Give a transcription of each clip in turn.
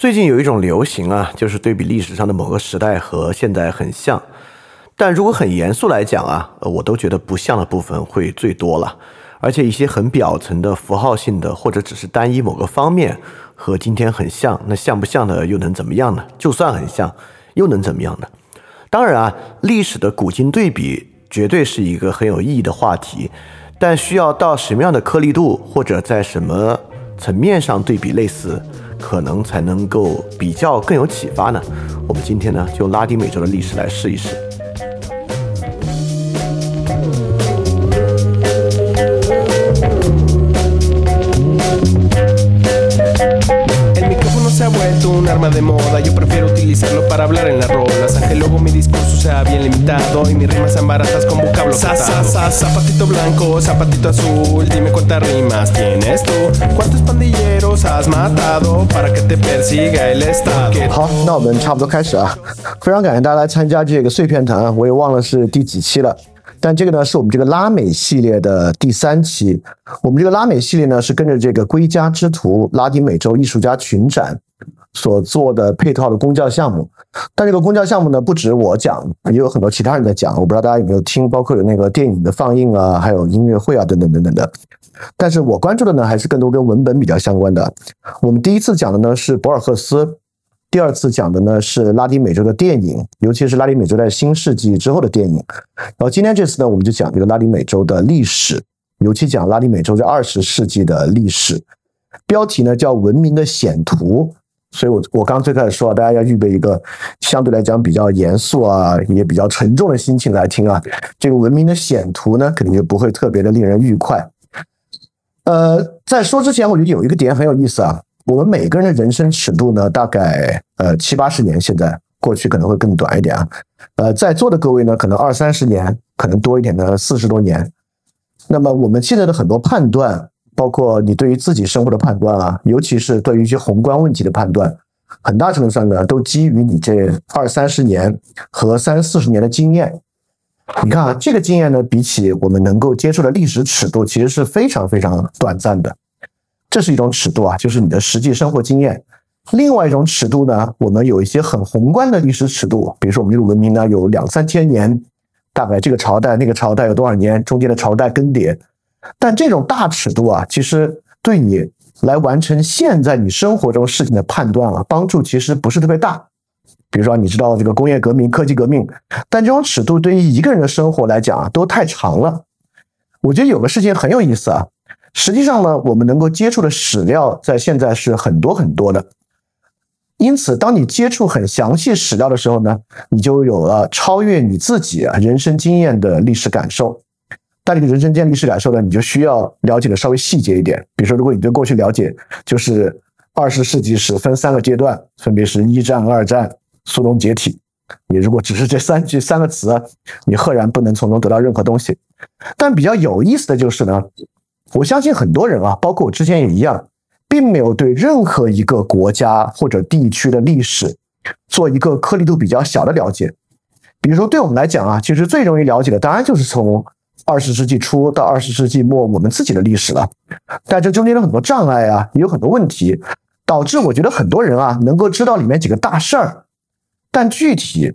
最近有一种流行啊，就是对比历史上的某个时代和现在很像，但如果很严肃来讲啊，我都觉得不像的部分会最多了，而且一些很表层的符号性的或者只是单一某个方面和今天很像，那像不像的又能怎么样呢？就算很像又能怎么样呢？当然啊，历史的古今对比绝对是一个很有意义的话题，但需要到什么样的颗粒度或者在什么层面上对比类似，可能才能够比较更有启发呢？我们今天呢就用拉丁美洲的历史来试一试。Un arma de moda, yo prefiero utilizarlo para hablar en las rolas, aunque luego mi discurso sea bien limitado y mis rimas sean baratas con vocablo cortado. Zapatito blanco, zapatito azul, dime cuántas rimas tienes tú, cuántos pandilleros has matado para que te persiga el estado. 好，那我们差不多开始啊，非常感谢大家来参加这个碎片谈，我也忘了是第几期了。但这个呢是我们这个拉美系列的第三期，我们这个拉美系列呢是跟着这个归家之途拉丁美洲艺术家群展所做的配套的公教项目，但这个公教项目呢不止我讲，也有很多其他人在讲，我不知道大家有没有听，包括有那个电影的放映啊，还有音乐会啊等等等等的。但是我关注的呢还是更多跟文本比较相关的。我们第一次讲的呢是博尔赫斯，第二次讲的呢是拉丁美洲的电影，尤其是拉丁美洲在新世纪之后的电影。然后今天这次呢我们就讲这个拉丁美洲的历史，尤其讲拉丁美洲在20世纪的历史。标题呢叫文明的显图，所以我刚最开始说大家要预备一个相对来讲比较严肃啊也比较沉重的心情来听啊，这个文明的显图呢肯定就不会特别的令人愉快。在说之前我觉得有一个点很有意思啊，我们每个人的人生尺度呢大概七八十年，现在过去可能会更短一点啊。在座的各位呢可能二三十年，可能多一点的40多年。那么我们现在的很多判断，包括你对于自己生活的判断啊，尤其是对于一些宏观问题的判断，很大程度上呢都基于你这二三十年和30-40年的经验。你看啊，这个经验呢比起我们能够接触的历史尺度其实是非常非常短暂的。这是一种尺度啊，就是你的实际生活经验。另外一种尺度呢，我们有一些很宏观的历史尺度，比如说我们这个文明呢有2000-3000年，大概这个朝代那个朝代有多少年，中间的朝代更迭。但这种大尺度啊，其实对你来完成现在你生活中事情的判断啊，帮助其实不是特别大。比如说你知道这个工业革命、科技革命，但这种尺度对于一个人的生活来讲啊，都太长了。我觉得有个事情很有意思啊，实际上呢，我们能够接触的史料在现在是很多很多的，因此当你接触很详细史料的时候呢，你就有了超越你自己人生经验的历史感受。但这个人生经验历史感受呢，你就需要了解的稍微细节一点。比如说如果你对过去了解就是20世纪史分3个阶段，分别是1战、2战、苏东解体，你如果只是这三个词啊，你赫然不能从中得到任何东西。但比较有意思的就是呢，我相信很多人啊，包括我之前也一样，并没有对任何一个国家或者地区的历史做一个颗粒度比较小的了解。比如说对我们来讲啊，其实最容易了解的当然就是从20世纪初到20世纪末我们自己的历史了，但这中间有很多障碍啊，也有很多问题，导致我觉得很多人啊能够知道里面几个大事儿，但具体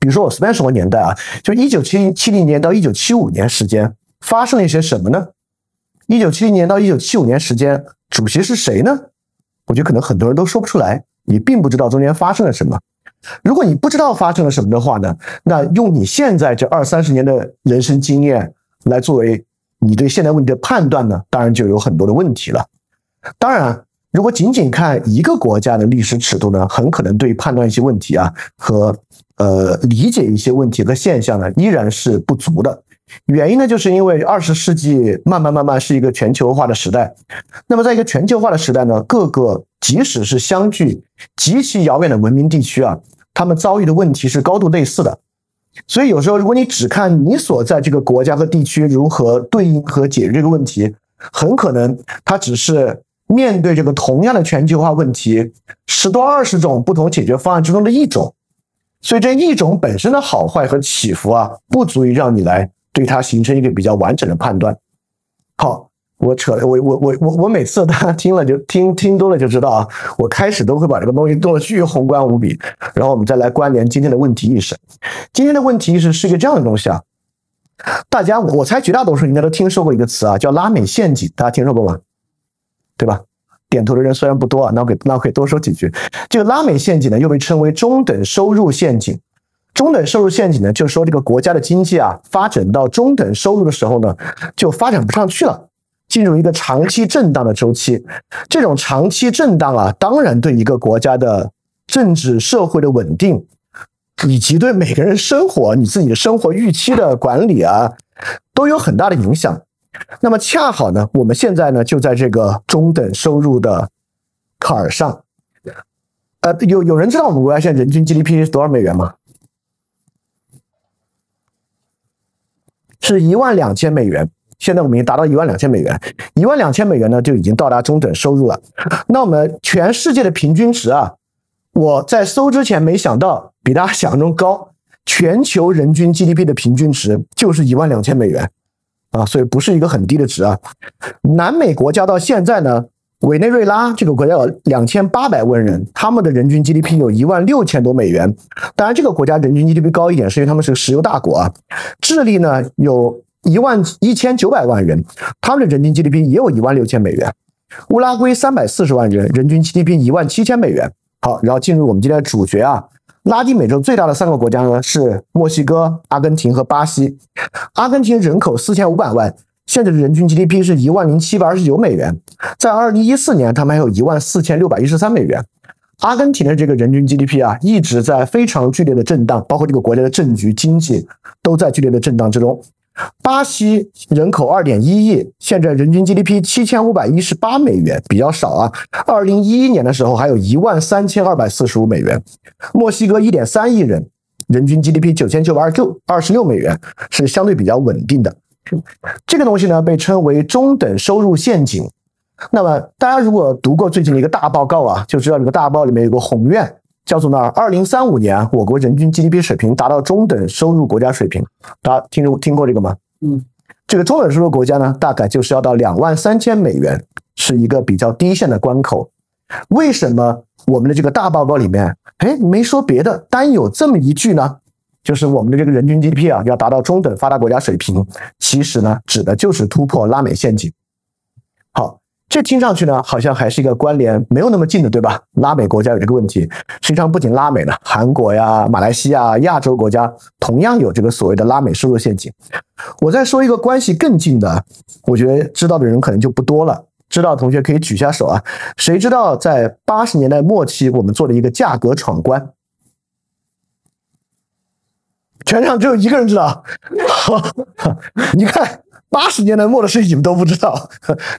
比如说我随便什么年代啊，就1970年到1975年时间发生了一些什么呢？1970年到1975年时间主席是谁呢？我觉得可能很多人都说不出来，也并不知道中间发生了什么。如果你不知道发生了什么的话呢，那用你现在这20-30年的人生经验来作为你对现代问题的判断呢，当然就有很多的问题了。当然如果仅仅看一个国家的历史尺度呢，很可能对判断一些问题啊和理解一些问题和现象呢依然是不足的。原因呢，就是因为20世纪慢慢是一个全球化的时代。那么在一个全球化的时代呢，各个即使是相距极其遥远的文明地区啊，他们遭遇的问题是高度类似的。所以有时候如果你只看你所在这个国家和地区如何对应和解决这个问题，很可能它只是面对这个同样的全球化问题10多20种不同解决方案之中的一种。所以这一种本身的好坏和起伏啊，不足以让你来对它形成一个比较完整的判断。好，我扯了，我每次大家听了就听多了就知道啊。我开始都会把这个东西做得巨宏观无比，然后我们再来关联今天的问题意识。今天的问题意识是一个这样的东西啊，大家我猜绝大多数应该都听说过一个词啊，叫拉美陷阱，大家听说过吗？对吧？点头的人虽然不多啊，那我可以多说几句。这个拉美陷阱呢，又被称为中等收入陷阱。中等收入陷阱呢，就是说这个国家的经济啊，发展到中等收入的时候呢，就发展不上去了。进入一个长期震荡的周期，这种长期震荡啊，当然对一个国家的政治社会的稳定，以及对每个人生活你自己的生活预期的管理啊，都有很大的影响。那么恰好呢，我们现在呢就在这个中等收入的坎儿上。有人知道我们国家现在人均 GDP 是多少美元吗？是12000美元。现在我们已经达到12000美元，12000美元呢就已经到达中等收入了。那我们全世界的平均值啊，我在搜之前没想到比大家想中高，全球人均 GDP 的平均值就是12000美元啊，所以不是一个很低的值啊。南美国家到现在呢，委内瑞拉这个国家有2800万人，他们的人均 GDP 有16000多美元，当然这个国家人均 GDP 高一点是因为他们是个石油大国啊。智利呢有11900万人，他们的人均 GDP 也有16000美元。乌拉圭340万人，人均 GDP 17000美元。好，然后进入我们今天的主角啊，拉丁美洲最大的三个国家呢是墨西哥、阿根廷和巴西。阿根廷人口4500万，现在的人均 GDP 是10729美元，在2014年他们还有14613美元。阿根廷的这个人均 GDP 啊，一直在非常剧烈的震荡，包括这个国家的政局、经济都在剧烈的震荡之中。巴西人口 2.1 亿，现在人均 GDP 7518美元，比较少啊。2011年的时候还有13245美元。墨西哥 1.3 亿人，人均 GDP 9926美元，是相对比较稳定的。这个东西呢被称为中等收入陷阱。那么大家如果读过最近的一个大报告啊，就知道这个大报里面有个宏愿，叫做呢2035年我国人均 GDP 水平达到中等收入国家水平。大家听过这个吗？这个中等收入国家呢大概就是要到23000美元，是一个比较低线的关口。为什么我们的这个大报告里面没说别的，单有这么一句呢，就是我们的这个人均 GDP 啊要达到中等发达国家水平，其实呢指的就是突破拉美陷阱。好，这听上去呢好像还是一个关联没有那么近的，对吧？拉美国家有这个问题，实际上不仅拉美呢，韩国呀、马来西亚、亚洲国家同样有这个所谓的拉美收入陷阱。我再说一个关系更近的，我觉得知道的人可能就不多了，知道的同学可以举下手啊。谁知道在80年代末期我们做了一个价格闯关？全场只有一个人知道。你看80年代末的事情你们都不知道，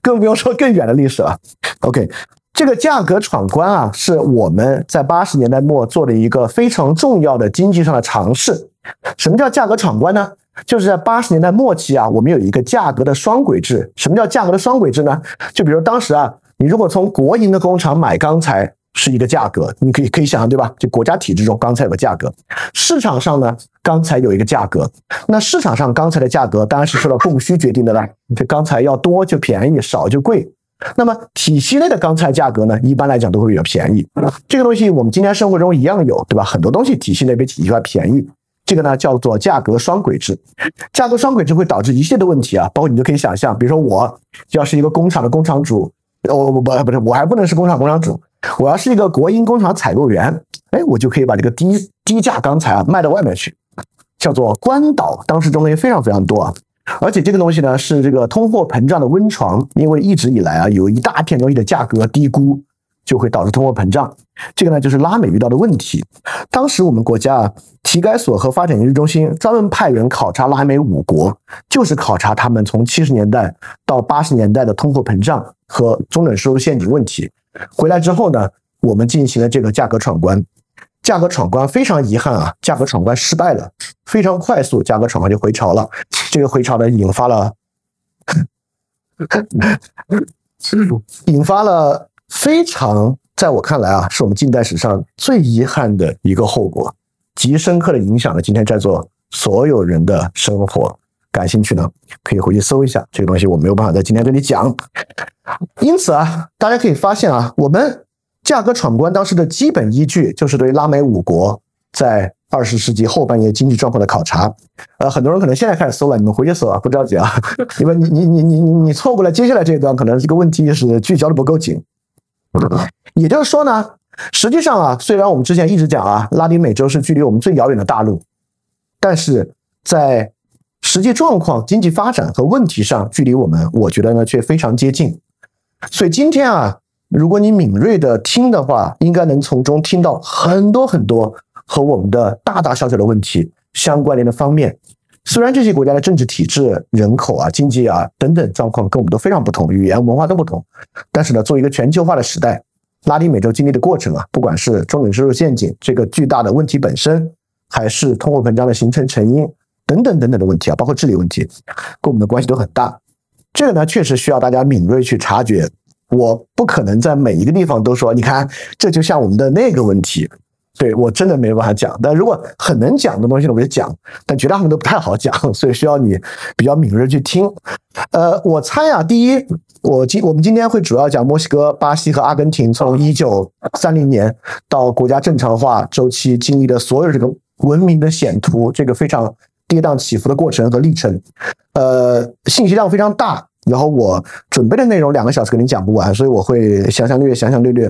更不用说更远的历史了。OK， 这个价格闯关啊，是我们在80年代末做的一个非常重要的经济上的尝试。什么叫价格闯关呢？就是在80年代末期啊，我们有一个价格的双轨制。什么叫价格的双轨制呢？就比如当时啊，你如果从国营的工厂买钢材是一个价格，你可以想象，对吧？就国家体制中钢材有个价格，市场上呢钢材有一个价格。那市场上钢材的价格当然是受到供需决定的了，这钢材要多就便宜，少就贵。那么体系内的钢材价格呢，一般来讲都会比较便宜。这个东西我们今天生活中一样有，对吧？很多东西体系内比体系外便宜，这个呢叫做价格双轨制。价格双轨制会导致一系列的问题啊，包括你就可以想象，比如说我要是一个工厂的工厂主，不是，我还不能是工厂主。我要是一个国营工厂采购员，我就可以把这个低价钢材啊卖到外面去，叫做关岛。当时这东西非常非常多啊，而且这个东西呢是这个通货膨胀的温床，因为一直以来啊有一大片东西的价格低估，就会导致通货膨胀。这个呢就是拉美遇到的问题。当时我们国家啊，体改所和发展研究中心专门派人考察拉美5国，就是考察他们从70年代到80年代的通货膨胀和中等收入陷阱问题。回来之后呢，我们进行了这个价格闯关。价格闯关非常遗憾啊，价格闯关失败了，非常快速，价格闯关就回潮了。这个回潮呢，引发了非常，在我看来啊，是我们近代史上最遗憾的一个后果，极深刻的影响了今天在座所有人的生活。感兴趣呢，可以回去搜一下，这个东西我没有办法在今天跟你讲。因此啊，大家可以发现啊，我们价格闯关当时的基本依据就是对拉美五国在20世纪后半叶经济状况的考察。很多人可能现在开始搜了，你们回去搜啊，不着急啊，因为你错过了接下来这一段，可能这个问题是聚焦的不够紧。也就是说呢，实际上啊，虽然我们之前一直讲啊，拉丁美洲是距离我们最遥远的大陆，但是在实际状况、经济发展和问题上，距离我们，我觉得呢，却非常接近。所以今天啊，如果你敏锐的听的话，应该能从中听到很多很多和我们的大大小小的问题相关联的方面。虽然这些国家的政治体制、人口啊、经济啊等等状况跟我们都非常不同，语言文化都不同，但是呢，作为一个全球化的时代，拉丁美洲经历的过程啊，不管是中美收入陷阱这个巨大的问题本身，还是通货膨胀的形成成因等等等等的问题啊，包括治理问题，跟我们的关系都很大。这个呢，确实需要大家敏锐去察觉。我不可能在每一个地方都说，你看，这就像我们的那个问题。对，我真的没办法讲，但如果很能讲的东西呢，我就讲，但绝大部分都不太好讲，所以需要你比较敏锐去听。我猜啊，第一，我们今天会主要讲墨西哥、巴西和阿根廷从1930年到国家正常化周期经历的所有这个文明的显图，这个非常跌宕起伏的过程和历程。信息量非常大，然后我准备的内容2个小时跟你讲不完，所以我会详详略略。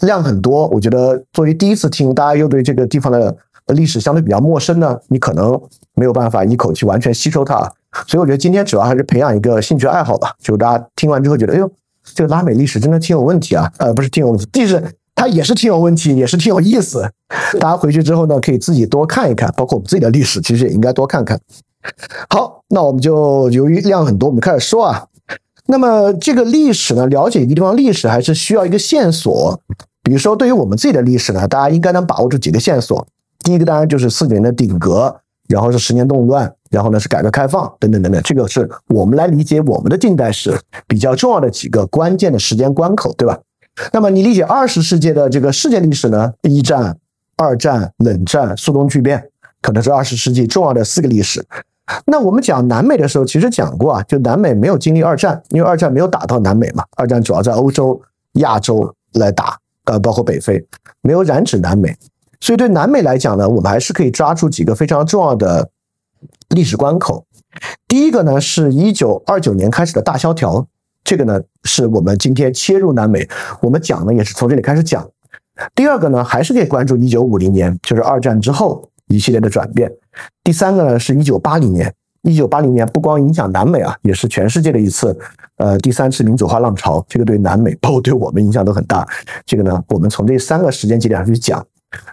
量很多，我觉得作为第一次听，大家又对这个地方的历史相对比较陌生呢，你可能没有办法一口气完全吸收它，所以我觉得今天主要还是培养一个兴趣爱好吧，就大家听完之后觉得，哎呦，这个拉美历史真的挺有问题啊，不是挺有问题，它也是挺有问题，也是挺有意思。大家回去之后呢，可以自己多看一看，包括我们自己的历史，其实也应该多看看。好，那我们就由于量很多，我们开始说啊。那么这个历史呢，了解一个地方历史还是需要一个线索。比如说对于我们自己的历史呢，大家应该能把握住几个线索。第一个当然就是1949年的顶格，然后是10年动乱，然后呢是改革开放等等等等，这个是我们来理解我们的近代史比较重要的几个关键的时间关口，对吧？那么你理解20世纪的这个世界历史呢，一战、二战、冷战、苏东巨变，可能是20世纪重要的4个历史。那我们讲南美的时候其实讲过啊，就南美没有经历二战，因为二战没有打到南美嘛，二战主要在欧洲、亚洲来打，包括北非，没有染指南美。所以对南美来讲呢，我们还是可以抓住几个非常重要的历史关口。第一个呢是1929年开始的大萧条，这个呢是我们今天切入南美，我们讲呢也是从这里开始讲。第二个呢还是可以关注1950年，就是二战之后一系列的转变。第三个呢是1980年。1980年不光影响南美啊，也是全世界的一次第3次民主化浪潮，这个对南美包括对我们影响都很大。这个呢我们从这3个时间节点上去讲。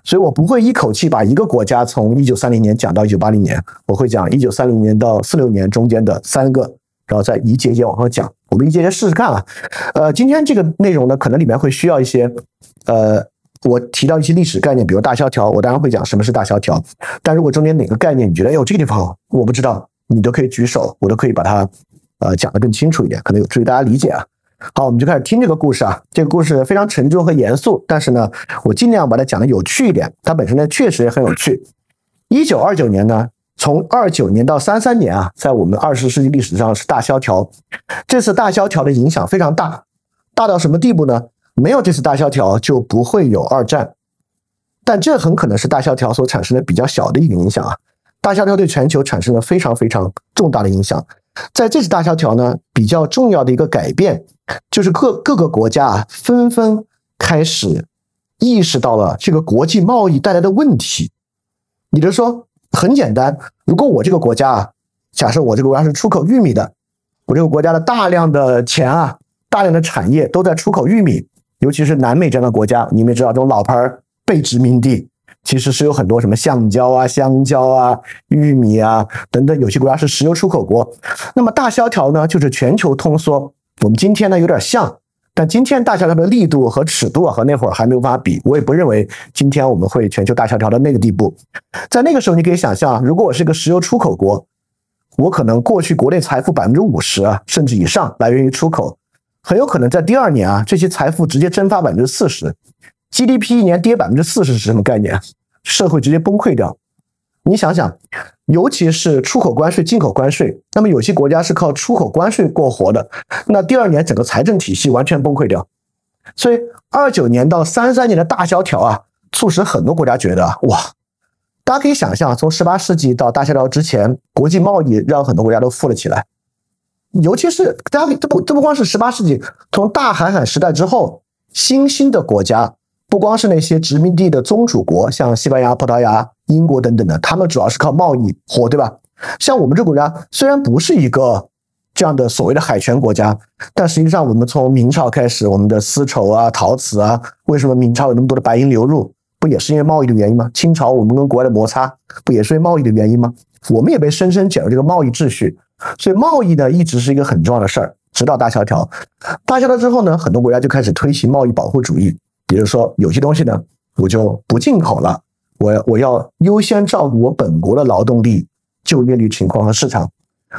所以我不会一口气把一个国家从1930年讲到1980年，我会讲1930年到46年中间的3个，然后再一节一节往后讲。我们一节节试试看啊。今天这个内容呢可能里面会需要一些我提到一些历史概念，比如大萧条，我当然会讲什么是大萧条，但如果中间哪个概念你觉得，哎呦，这个地方我不知道，你都可以举手，我都可以把它讲得更清楚一点，可能有助于大家理解啊。好，我们就开始听这个故事啊。这个故事非常沉重和严肃，但是呢我尽量把它讲得有趣一点，它本身呢确实也很有趣。1929年呢，从29年到33年啊，在我们20世纪历史上是大萧条。这次大萧条的影响非常大，大到什么地步呢？没有这次大萧条就不会有二战，但这很可能是大萧条所产生的比较小的一个影响啊。大萧条对全球产生了非常非常重大的影响。在这次大萧条呢，比较重要的一个改变就是各个国家啊，纷纷开始意识到了这个国际贸易带来的问题。你就说很简单，如果我这个国家啊，假设我这个国家是出口玉米的，我这个国家的大量的钱啊，大量的产业都在出口玉米。尤其是南美这样的国家，你们也知道，这种老牌被殖民地其实是有很多什么橡胶啊、香蕉啊、玉米啊等等，有些国家是石油出口国。那么大萧条呢，就是全球通缩。我们今天呢有点像，但今天大萧条的力度和尺度啊，和那会儿还没有办法比。我也不认为今天我们会全球大萧条的那个地步。在那个时候，你可以想象，如果我是一个石油出口国，我可能过去国内财富 50% 啊，甚至以上来源于出口。很有可能在第2年啊，这些财富直接蒸发 40%，GDP 一年跌 40% 是什么概念？社会直接崩溃掉。你想想，尤其是出口关税、进口关税，那么有些国家是靠出口关税过活的，那第二年整个财政体系完全崩溃掉。所以29年到33年的大萧条啊，促使很多国家觉得哇，大家可以想象，从18世纪到大萧条之前，国际贸易让很多国家都富了起来。尤其是大家这不光是18世纪，从大航海时代之后，新兴的国家不光是那些殖民地的宗主国，像西班牙、葡萄牙、英国等等的，他们主要是靠贸易活，对吧？像我们这个国家虽然不是一个这样的所谓的海权国家，但实际上我们从明朝开始，我们的丝绸啊、陶瓷啊，为什么明朝有那么多的白银流入，不也是因为贸易的原因吗？清朝我们跟国外的摩擦，不也是因为贸易的原因吗？我们也被深深卷入这个贸易秩序。所以贸易呢，一直是一个很重要的事儿，直到大萧条。大萧条之后呢，很多国家就开始推行贸易保护主义，比如说有些东西呢，我就不进口了，我要优先照顾我本国的劳动力、就业率情况和市场。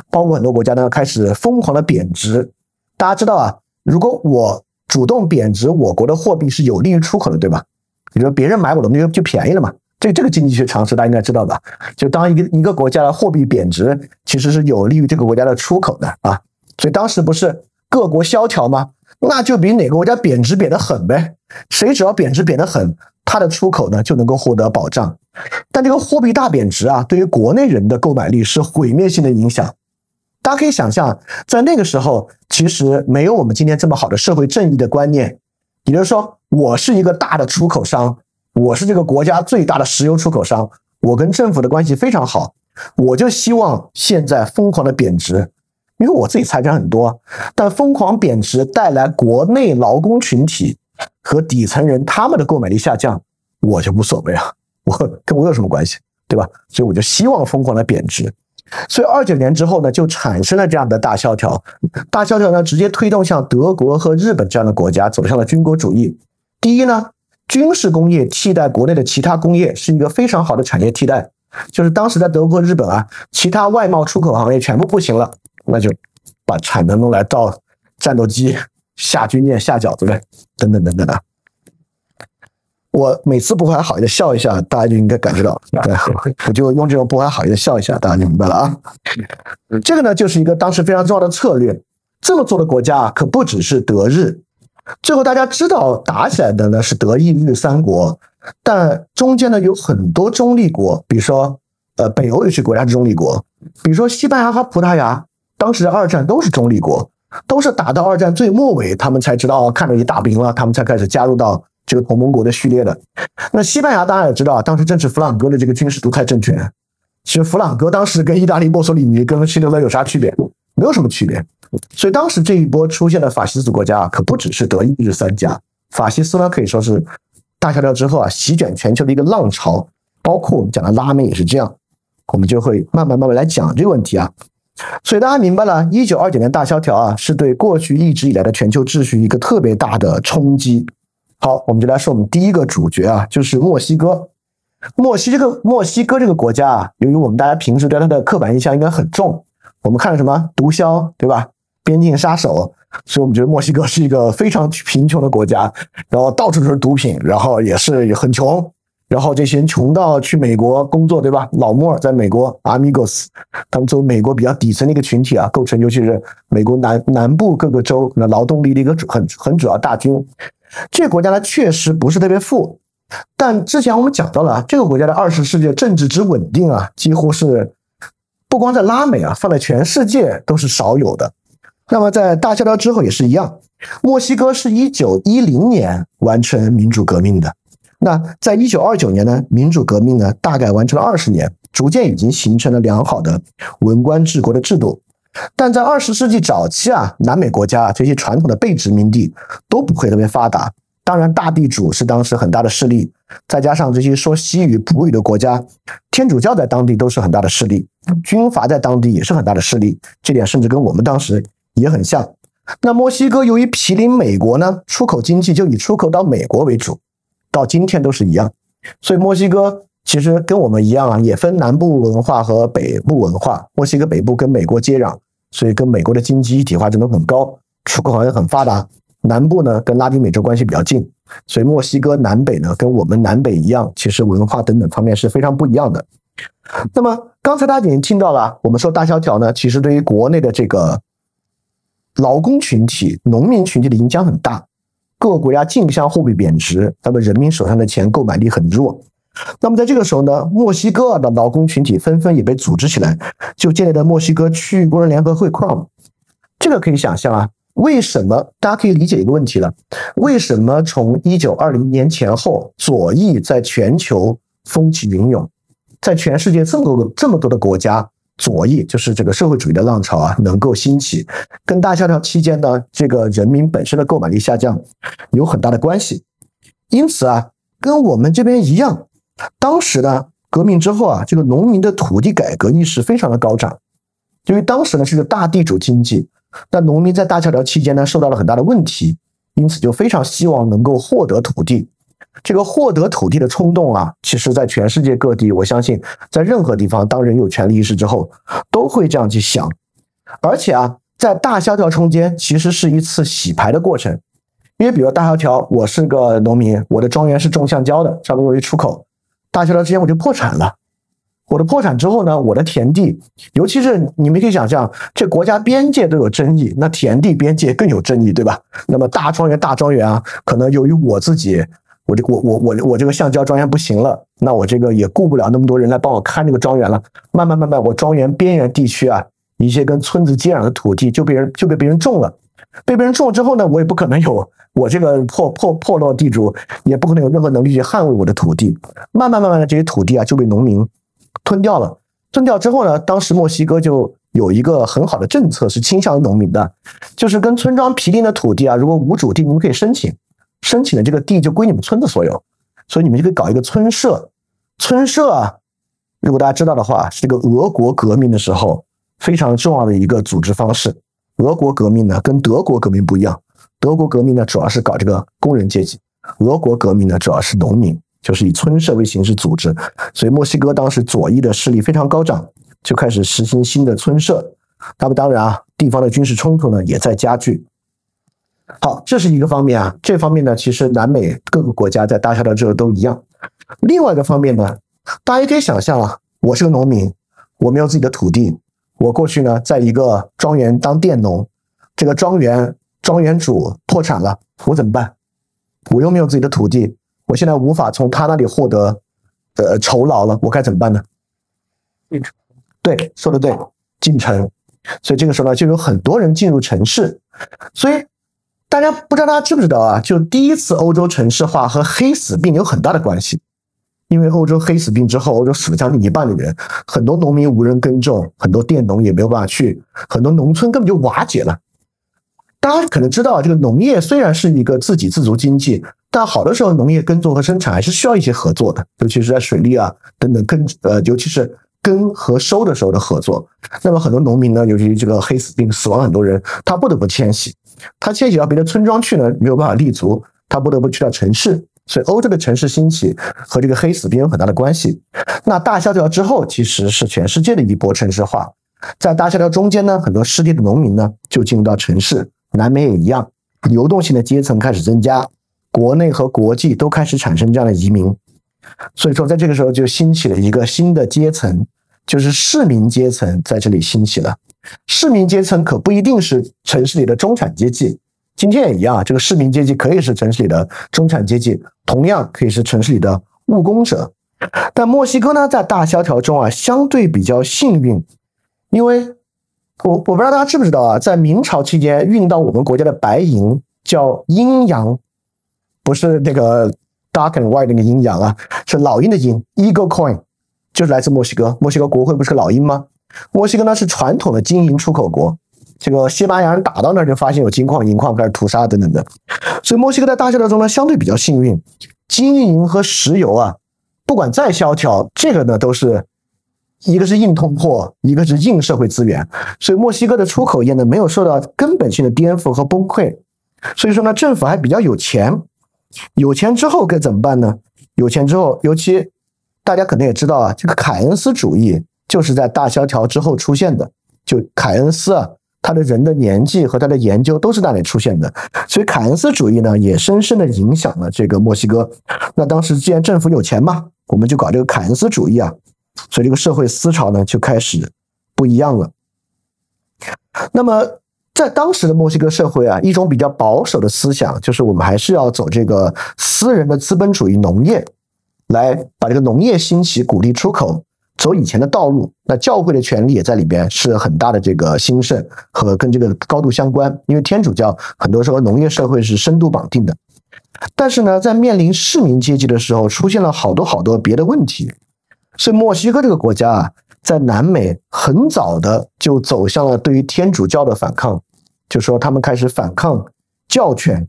包括很多国家呢，开始疯狂的贬值。大家知道啊，如果我主动贬值，我国的货币是有利于出口的，对吧？你说别人买我的东西就便宜了嘛。这个经济学常识大家应该知道吧？就当一个国家的货币贬值，其实是有利于这个国家的出口的啊。所以当时不是各国萧条吗？那就比哪个国家贬值贬得狠呗。谁只要贬值贬得狠，它的出口呢就能够获得保障。但这个货币大贬值啊，对于国内人的购买力是毁灭性的影响。大家可以想象，在那个时候，其实没有我们今天这么好的社会正义的观念。也就是说，我是一个大的出口商。我是这个国家最大的石油出口商，我跟政府的关系非常好，我就希望现在疯狂的贬值，因为我自己财产很多，但疯狂贬值带来国内劳工群体和底层人他们的购买力下降，我就无所谓啊，我跟我有什么关系，对吧？所以我就希望疯狂的贬值。所以29年之后呢，就产生了这样的大萧条。大萧条呢，直接推动像德国和日本这样的国家走向了军国主义。第一呢，军事工业替代国内的其他工业是一个非常好的产业替代，就是当时在德国、日本啊，其他外贸出口行业全部不行了，那就把产能弄来造战斗机、下军舰、下饺子呗，等等等等啊。我每次不怀好意的笑一下，大家就应该感觉到，我就用这种不怀好意的笑一下，大家就明白了啊。这个呢，就是一个当时非常重要的策略。这么做的国家可不只是德日。最后大家知道打起来的呢是德意日三国，但中间呢有很多中立国，比如说北欧有些国家是中立国，比如说西班牙和葡萄牙，当时二战都是中立国，都是打到二战最末尾，他们才知道看着你打平了，他们才开始加入到这个同盟国的序列的。那西班牙大家也知道，当时正是弗朗哥的这个军事独裁政权。其实弗朗哥当时跟意大利墨索里尼跟希特勒有啥区别？没有什么区别。所以当时这一波出现的法西斯国家可不只是德意日三家。法西斯呢可以说是大萧条之后啊席卷全球的一个浪潮，包括我们讲的拉美也是这样，我们就会慢慢来讲这个问题啊。所以大家明白了，1929年大萧条啊是对过去一直以来的全球秩序一个特别大的冲击。好，我们就来说我们第一个主角啊，就是墨西哥。墨西哥这个国家啊，由于我们大家平时对它的刻板印象应该很重，我们看了什么毒枭，对吧？边境杀手，所以我们觉得墨西哥是一个非常贫穷的国家，然后到处都是毒品，然后也是很穷，然后这些人穷到去美国工作，对吧？老莫在美国 Amigos， 他们作为美国比较底层的一个群体啊，构成尤其是美国南部各个州劳动力的一个很主要大军。这个国家呢确实不是特别富，但之前我们讲到了这个国家的20世纪政治之稳定啊，几乎是不光在拉美啊，放在全世界都是少有的。那么在大萧条之后也是一样，墨西哥是1910年完成民主革命的。那在1929年呢，民主革命呢大概完成了20年，逐渐已经形成了良好的文官治国的制度。但在20世纪早期啊，南美国家啊，这些传统的被殖民地都不会特别发达。当然大地主是当时很大的势力，再加上这些说西语葡语的国家，天主教在当地都是很大的势力，军阀在当地也是很大的势力，这点甚至跟我们当时也很像。那墨西哥由于毗邻美国呢，出口经济就以出口到美国为主，到今天都是一样。所以墨西哥其实跟我们一样啊，也分南部文化和北部文化，墨西哥北部跟美国接壤，所以跟美国的经济一体化程度很高，出口行业很发达。南部呢跟拉丁美洲关系比较近，所以墨西哥南北呢跟我们南北一样，其实文化等等方面是非常不一样的。那么刚才大家已经听到了，我们说大萧条呢，其实对于国内的这个劳工群体、农民群体的影响很大，各个国家竞相货币贬值，那么人民手上的钱购买力很弱。那么在这个时候呢，墨西哥的劳工群体纷纷也被组织起来，就建立了墨西哥区域工人联合会 CROM。 这个可以想象啊，为什么大家可以理解一个问题了，为什么从1920年前后左翼在全球风起云涌，在全世界这么多的国家，左翼就是这个社会主义的浪潮啊能够兴起，跟大萧条期间呢这个人民本身的购买力下降有很大的关系。因此啊，跟我们这边一样，当时呢革命之后啊，这个农民的土地改革意识非常的高涨，因为当时呢是个大地主经济，但农民在大萧条期间呢受到了很大的问题，因此就非常希望能够获得土地。这个获得土地的冲动啊，其实在全世界各地，我相信在任何地方，当人有权利意识之后都会这样去想。而且啊，在大萧条中间其实是一次洗牌的过程。因为比如大萧条，我是个农民，我的庄园是种橡胶的，橡胶作为出口，大萧条之前我就破产了。我的破产之后呢，我的田地，尤其是你们可以想象，这国家边界都有争议，那田地边界更有争议，对吧？那么大庄园啊，可能由于我自己，我这个橡胶庄园不行了，那我这个也顾不了那么多人来帮我看这个庄园了。慢慢，我庄园边缘地区啊，一些跟村子接壤的土地就被别人种了。被别人种了之后呢，我也不可能有，我这个破落地主也不可能有任何能力去捍卫我的土地。慢慢的，这些土地啊就被农民吞掉了。吞掉之后呢，当时墨西哥就有一个很好的政策是倾向于农民的，就是跟村庄毗邻的土地啊，如果无主地，你们可以申请的这个地就归你们村子所有，所以你们就可以搞一个村社。村社啊，如果大家知道的话，是这个俄国革命的时候非常重要的一个组织方式。俄国革命呢跟德国革命不一样，德国革命呢主要是搞这个工人阶级，俄国革命呢主要是农民，就是以村社为形式组织。所以墨西哥当时左翼的势力非常高涨，就开始实行新的村社。那么当然啊，地方的军事冲突呢也在加剧。好，这是一个方面啊，这方面呢，其实南美各个国家在大萧条之后都一样。另外一个方面呢，大家也可以想象啊，我是个农民，我没有自己的土地，我过去呢在一个庄园当佃农，这个庄园主破产了，我怎么办？我又没有自己的土地，我现在无法从他那里获得酬劳了，我该怎么办呢？进城。对，说的对，进城。所以这个时候呢，就有很多人进入城市，所以。大家不知道大家知不知道啊，就第一次欧洲城市化和黑死病有很大的关系。因为欧洲黑死病之后，欧洲死了将近一半的人，很多农民无人耕种，很多佃农也没有办法去，很多农村根本就瓦解了。大家可能知道，这个农业虽然是一个自给自足经济，但好的时候农业耕作和生产还是需要一些合作的，尤其是在水利啊等等尤其是耕和收的时候的合作。那么很多农民呢，尤其这个黑死病死亡很多人，他不得不迁徙。他迁徙到别的村庄去呢，没有办法立足，他不得不去到城市。所以欧洲的城市兴起和这个黑死病有很大的关系。那大萧条之后，其实是全世界的一波城市化。在大萧条中间呢，很多失地的农民呢就进入到城市，南美也一样，流动性的阶层开始增加，国内和国际都开始产生这样的移民。所以说在这个时候就兴起了一个新的阶层，就是市民阶层在这里兴起了。市民阶层可不一定是城市里的中产阶级，今天也一样，这个市民阶级可以是城市里的中产阶级，同样可以是城市里的务工者。但墨西哥呢，在大萧条中啊，相对比较幸运，因为我不知道大家知不知道啊，在明朝期间运到我们国家的白银叫阴阳，不是那个 dark and white 那个阴阳啊，是老鹰的鹰 eagle coin， 就是来自墨西哥。墨西哥国徽不是老鹰吗？墨西哥呢是传统的金银出口国，这个西班牙人打到那儿就发现有金矿银矿，开始屠杀等等的。所以墨西哥在大萧条中呢相对比较幸运，金银和石油啊，不管再萧条，这个呢都是一个是硬通货，一个是硬社会资源，所以墨西哥的出口业呢没有受到根本性的颠覆和崩溃。所以说呢，政府还比较有钱。有钱之后该怎么办呢？有钱之后，尤其大家可能也知道啊，这个凯恩斯主义就是在大萧条之后出现的。就凯恩斯啊，他的人的年纪和他的研究都是那里出现的，所以凯恩斯主义呢也深深的影响了这个墨西哥。那当时既然政府有钱嘛，我们就搞这个凯恩斯主义啊。所以这个社会思潮呢就开始不一样了。那么在当时的墨西哥社会啊，一种比较保守的思想就是我们还是要走这个私人的资本主义农业，来把这个农业兴起鼓励出口，走以前的道路。那教会的权力也在里边是很大的这个兴盛和跟这个高度相关，因为天主教很多时候农业社会是深度绑定的。但是呢，在面临市民阶级的时候，出现了好多别的问题。所以墨西哥这个国家啊，在南美很早的就走向了对于天主教的反抗，就说他们开始反抗教权。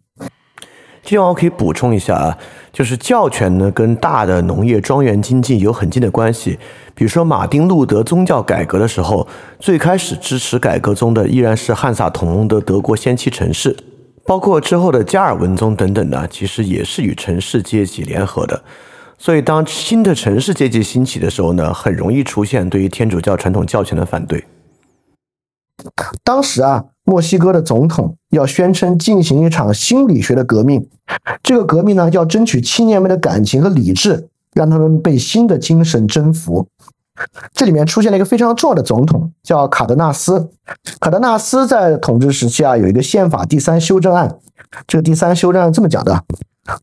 这地方我可以补充一下啊，就是教权呢跟大的农业庄园经济有很近的关系。比如说马丁路德宗教改革的时候，最开始支持改革宗的依然是汉萨同盟的德国先驱城市，包括之后的加尔文宗等等呢，其实也是与城市阶级联合的。所以当新的城市阶级兴起的时候呢，很容易出现对于天主教传统教权的反对。当时啊，墨西哥的总统要宣称进行一场心理学的革命，这个革命呢要争取青年们的感情和理智，让他们被新的精神征服。这里面出现了一个非常重要的总统，叫卡德纳斯。卡德纳斯在统治时期啊，有一个宪法第三修正案，这个第三修正案这么讲的：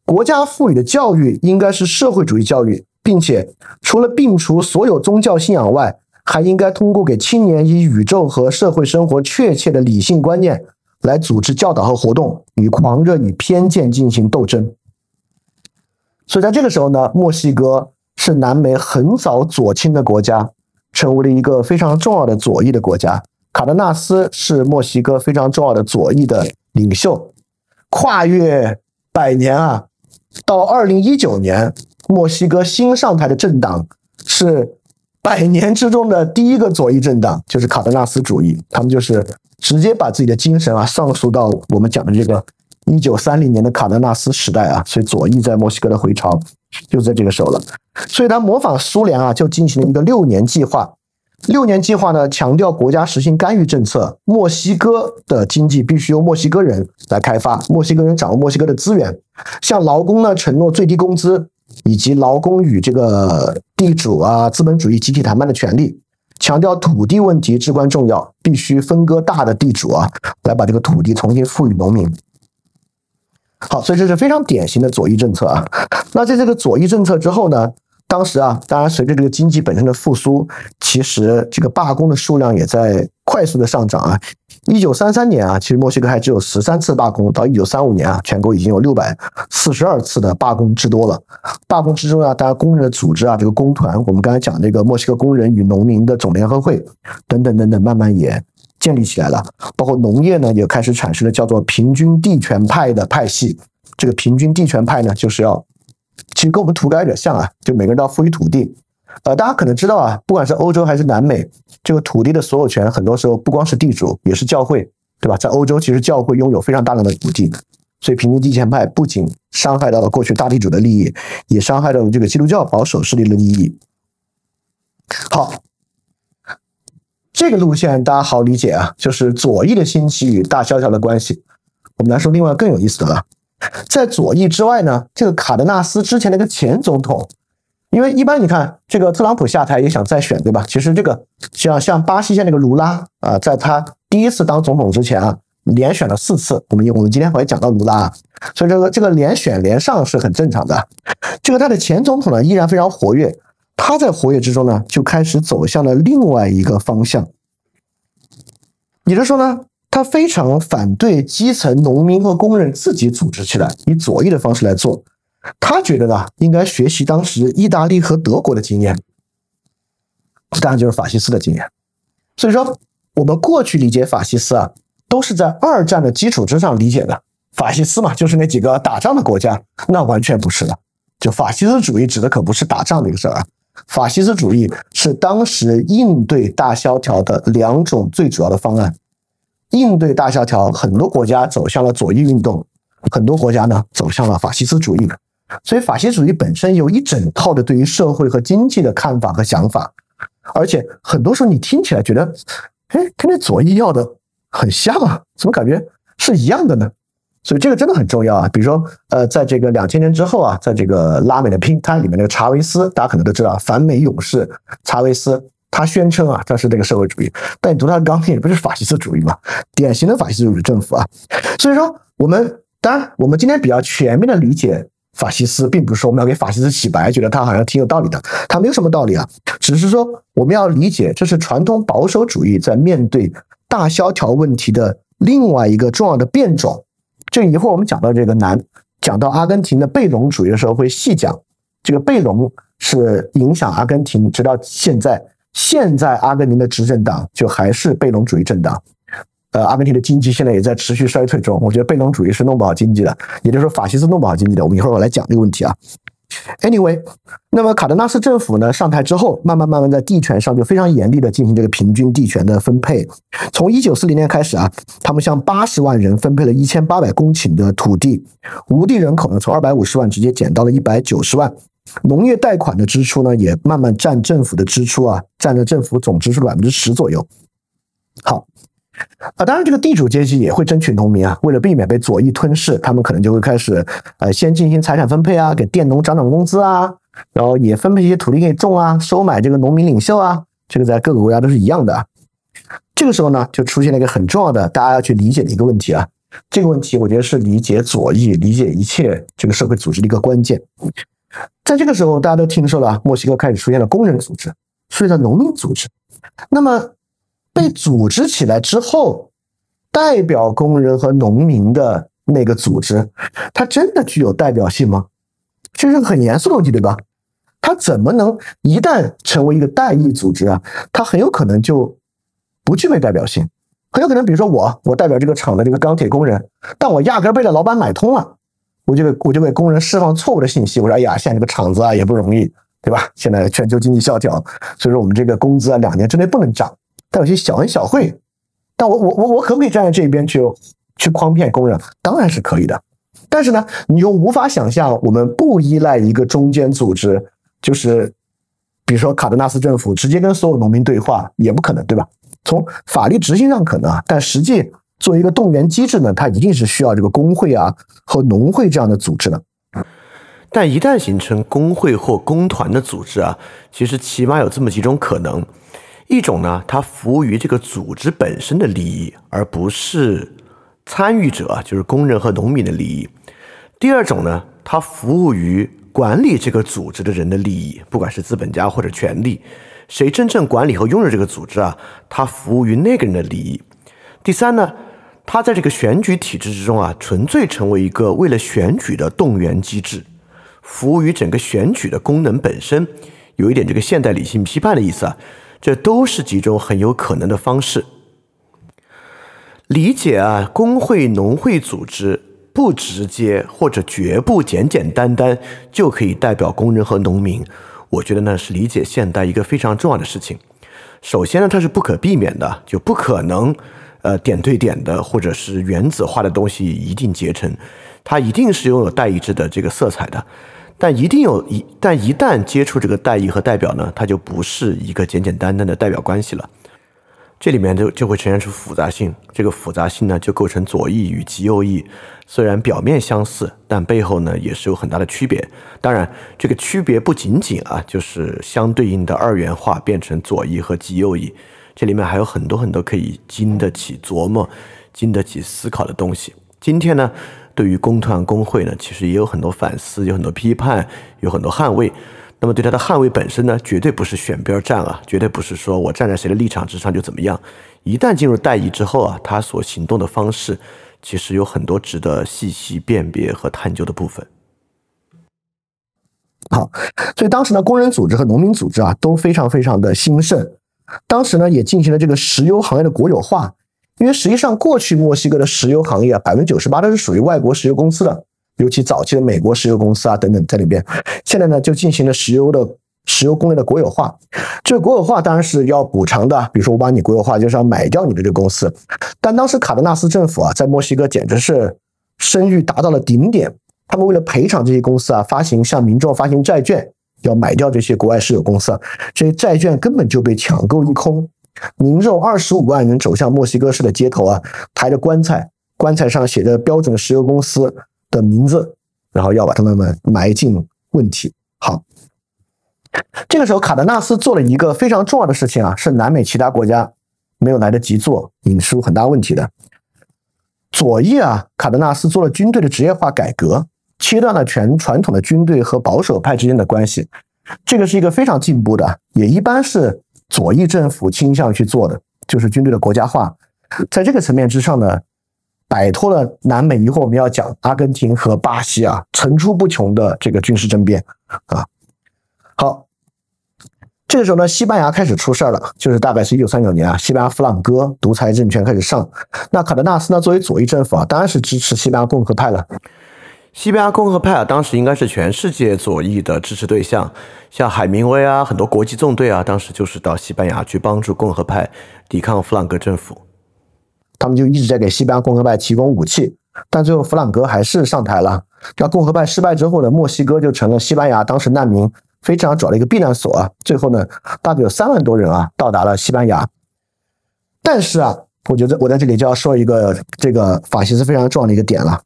国家赋予的教育应该是社会主义教育，并且除了摒除所有宗教信仰外，还应该通过给青年以宇宙和社会生活确切的理性观念来组织教导和活动，与狂热与偏见进行斗争。所以在这个时候呢，墨西哥是南美很早左倾的国家，成为了一个非常重要的左翼的国家。卡德纳斯是墨西哥非常重要的左翼的领袖。跨越百年啊，到2019年，墨西哥新上台的政党是百年之中的第一个左翼政党，就是卡德纳斯主义。他们就是直接把自己的精神啊上溯到我们讲的这个1930年的卡德纳斯时代啊，所以左翼在墨西哥的回潮就在这个时候了。所以他模仿苏联啊，就进行了一个6年计划。6年计划呢，强调国家实行干预政策，墨西哥的经济必须由墨西哥人来开发，墨西哥人掌握墨西哥的资源，向劳工呢承诺最低工资，以及劳工与这个地主啊资本主义集体谈判的权利。强调土地问题至关重要，必须分割大的地主啊，来把这个土地重新赋予农民。好，所以这是非常典型的左翼政策啊。那在这个左翼政策之后呢，当时啊，当然随着这个经济本身的复苏，其实这个罢工的数量也在快速的上涨啊。1933年啊，其实墨西哥还只有13次罢工，到1935年啊，全国已经有642次的罢工之多了。罢工之中啊，当然工人的组织啊，这个工团，我们刚才讲这个墨西哥工人与农民的总联合会等等等等，慢慢也建立起来了。包括农业呢，也开始产生了叫做平均地权派的派系。这个平均地权派呢，就是要其实跟我们土改者像啊，就每个人都要赋予土地。大家可能知道啊，不管是欧洲还是南美，这个土地的所有权很多时候不光是地主，也是教会，对吧？在欧洲，其实教会拥有非常大量的土地，所以平均地权派不仅伤害到了过去大地主的利益，也伤害到了这个基督教保守势力的利益。好，这个路线大家好理解啊，就是左翼的兴起与大萧条的关系。我们来说另外更有意思的了。在左翼之外呢，这个卡德纳斯之前的一个前总统，因为一般你看这个特朗普下台也想再选，对吧？其实这个像巴西现在这个卢拉啊，在他第一次当总统之前啊，连选了4次。我们今天会讲到卢拉啊，所以这个连选连上是很正常的。这个他的前总统呢依然非常活跃，他在活跃之中呢就开始走向了另外一个方向。也就是说呢，他非常反对基层农民和工人自己组织起来，以左翼的方式来做。他觉得呢，应该学习当时意大利和德国的经验，当然就是法西斯的经验。所以说，我们过去理解法西斯啊，都是在二战的基础之上理解的。法西斯嘛，就是那几个打仗的国家，那完全不是的。就法西斯主义指的可不是打仗的一个事儿啊，法西斯主义是当时应对大萧条的2种最主要的方案。应对大萧条，很多国家走向了左翼运动，很多国家呢走向了法西斯主义。所以法西斯主义本身有一整套的对于社会和经济的看法和想法，而且很多时候你听起来觉得，哎，跟那左翼要的很像啊，怎么感觉是一样的呢？所以这个真的很重要啊。比如说在这个2000年之后啊，在这个拉美的拼摊里面，那个查韦斯大家可能都知道，反美勇士查韦斯，他宣称啊他是这个社会主义，但你读他的纲领不就是法西斯主义吗？典型的法西斯主义政府啊。所以说我们当然我们今天比较全面的理解法西斯，并不是说我们要给法西斯洗白，觉得他好像挺有道理的，他没有什么道理啊，只是说我们要理解这是传统保守主义在面对大萧条问题的另外一个重要的变种。这一会儿我们讲到这个讲到阿根廷的贝隆主义的时候会细讲，这个贝隆是影响阿根廷直到现在，现在阿根廷的执政党就还是贝隆主义政党。阿根廷的经济现在也在持续衰退中，我觉得贝隆主义是弄不好经济的，也就是说法西斯弄不好经济的，我们一会儿来讲这个问题啊。Anyway， 那么卡德纳斯政府呢上台之后，慢慢在地权上就非常严厉的进行这个平均地权的分配。从1940年开始啊，他们向80万人分配了1800公顷的土地，无地人口呢从250万直接减到了190万。农业贷款的支出呢也慢慢占政府的支出啊，占着政府总支出的 10% 左右。好。当然这个地主阶级也会争取农民啊，为了避免被左翼吞噬，他们可能就会开始先进行财产分配啊，给佃农涨工资啊，然后也分配一些土地给种啊，收买这个农民领袖啊，这个在各个国家都是一样的。这个时候呢就出现了一个很重要的大家要去理解的一个问题啊，这个问题我觉得是理解左翼理解一切这个社会组织的一个关键。在这个时候大家都听说了墨西哥开始出现了工人组织，出现了农民组织，那么被组织起来之后，代表工人和农民的那个组织它真的具有代表性吗？这是个很严肃的问题，对吧？它怎么能一旦成为一个代议组织啊，它很有可能就不具备代表性。很有可能比如说我代表这个厂的这个钢铁工人，但我压根被老板买通了，我就给工人释放错误的信息，我说哎呀现在这个厂子啊也不容易，对吧？现在全球经济萧条，所以说我们这个工资啊2年之内不能涨，但有些小恩小惠，但我可不可以站在这边去诓骗工人？当然是可以的。但是呢，你又无法想象，我们不依赖一个中间组织，就是比如说卡德纳斯政府直接跟所有农民对话，也不可能，对吧？从法律执行上可能啊，但实际作为一个动员机制呢，它一定是需要这个工会啊和农会这样的组织的。但一旦形成工会或工团的组织啊，其实起码有这么几种可能。一种呢，它服务于这个组织本身的利益，而不是参与者，就是工人和农民的利益。第二种呢，它服务于管理这个组织的人的利益，不管是资本家或者权力，谁真正管理和拥有这个组织啊，它服务于那个人的利益。第三呢，它在这个选举体制之中啊，纯粹成为一个为了选举的动员机制，服务于整个选举的功能本身，有一点这个现代理性批判的意思啊。这都是几种很有可能的方式。理解啊，工会、农会组织不直接或者绝不简简单单就可以代表工人和农民，我觉得呢是理解现代一个非常重要的事情。首先呢，它是不可避免的，就不可能点对点的或者是原子化的东西一定结成，它一定是拥有代议制的这个色彩的。但一旦接触这个代议和代表呢，它就不是一个简简单单的代表关系了，这里面就会呈现出复杂性，这个复杂性呢就构成左翼与极右翼虽然表面相似，但背后呢也是有很大的区别。当然这个区别不仅仅啊就是相对应的二元化变成左翼和极右翼，这里面还有很多很多可以经得起琢磨经得起思考的东西。今天呢对于工团工会呢其实也有很多反思，有很多批判，有很多捍卫。那么对它的捍卫本身呢，绝对不是选边站啊，绝对不是说我站在谁的立场之上就怎么样。一旦进入代议之后啊，它所行动的方式其实有很多值得细细辨别和探究的部分。好，所以当时呢工人组织和农民组织啊都非常非常的兴盛，当时呢也进行了这个石油行业的国有化。因为实际上过去墨西哥的石油行业啊 98% 都是属于外国石油公司的，尤其早期的美国石油公司啊等等在里边。现在呢就进行了石油工业的国有化。这个国有化当然是要补偿的，比如说我把你国有化就是要买掉你的这个公司。但当时卡德纳斯政府啊在墨西哥简直是声誉达到了顶点，他们为了赔偿这些公司啊向民众发行债券，要买掉这些国外石油公司啊，这些债券根本就被抢购一空。民众25万人走向墨西哥市的街头啊，抬着棺材棺材上写着标准石油公司的名字，然后要把他们埋进问题。好，这个时候卡德纳斯做了一个非常重要的事情啊，是南美其他国家没有来得及做，引出很大问题的。左翼啊，卡德纳斯做了军队的职业化改革，切断了全传统的军队和保守派之间的关系，这个是一个非常进步的，也一般是左翼政府倾向去做的，就是军队的国家化。在这个层面之上呢，摆脱了南美以后我们要讲阿根廷和巴西啊层出不穷的这个军事政变啊。好，这个时候呢，西班牙开始出事了，就是大概是1939年啊，西班牙弗朗哥独裁政权开始上。那卡德纳斯呢，作为左翼政府啊，当然是支持西班牙共和派了。西班牙共和派啊，当时应该是全世界左翼的支持对象，像海明威啊，很多国际纵队啊，当时就是到西班牙去帮助共和派抵抗弗朗哥政府。他们就一直在给西班牙共和派提供武器，但最后弗朗哥还是上台了。那共和派失败之后呢，墨西哥就成了西班牙当时难民非常主要的一个避难所啊。最后呢，大概有3万多人啊到达了西班牙。但是啊，我觉得我在这里就要说一个这个法西斯非常重要的一个点了。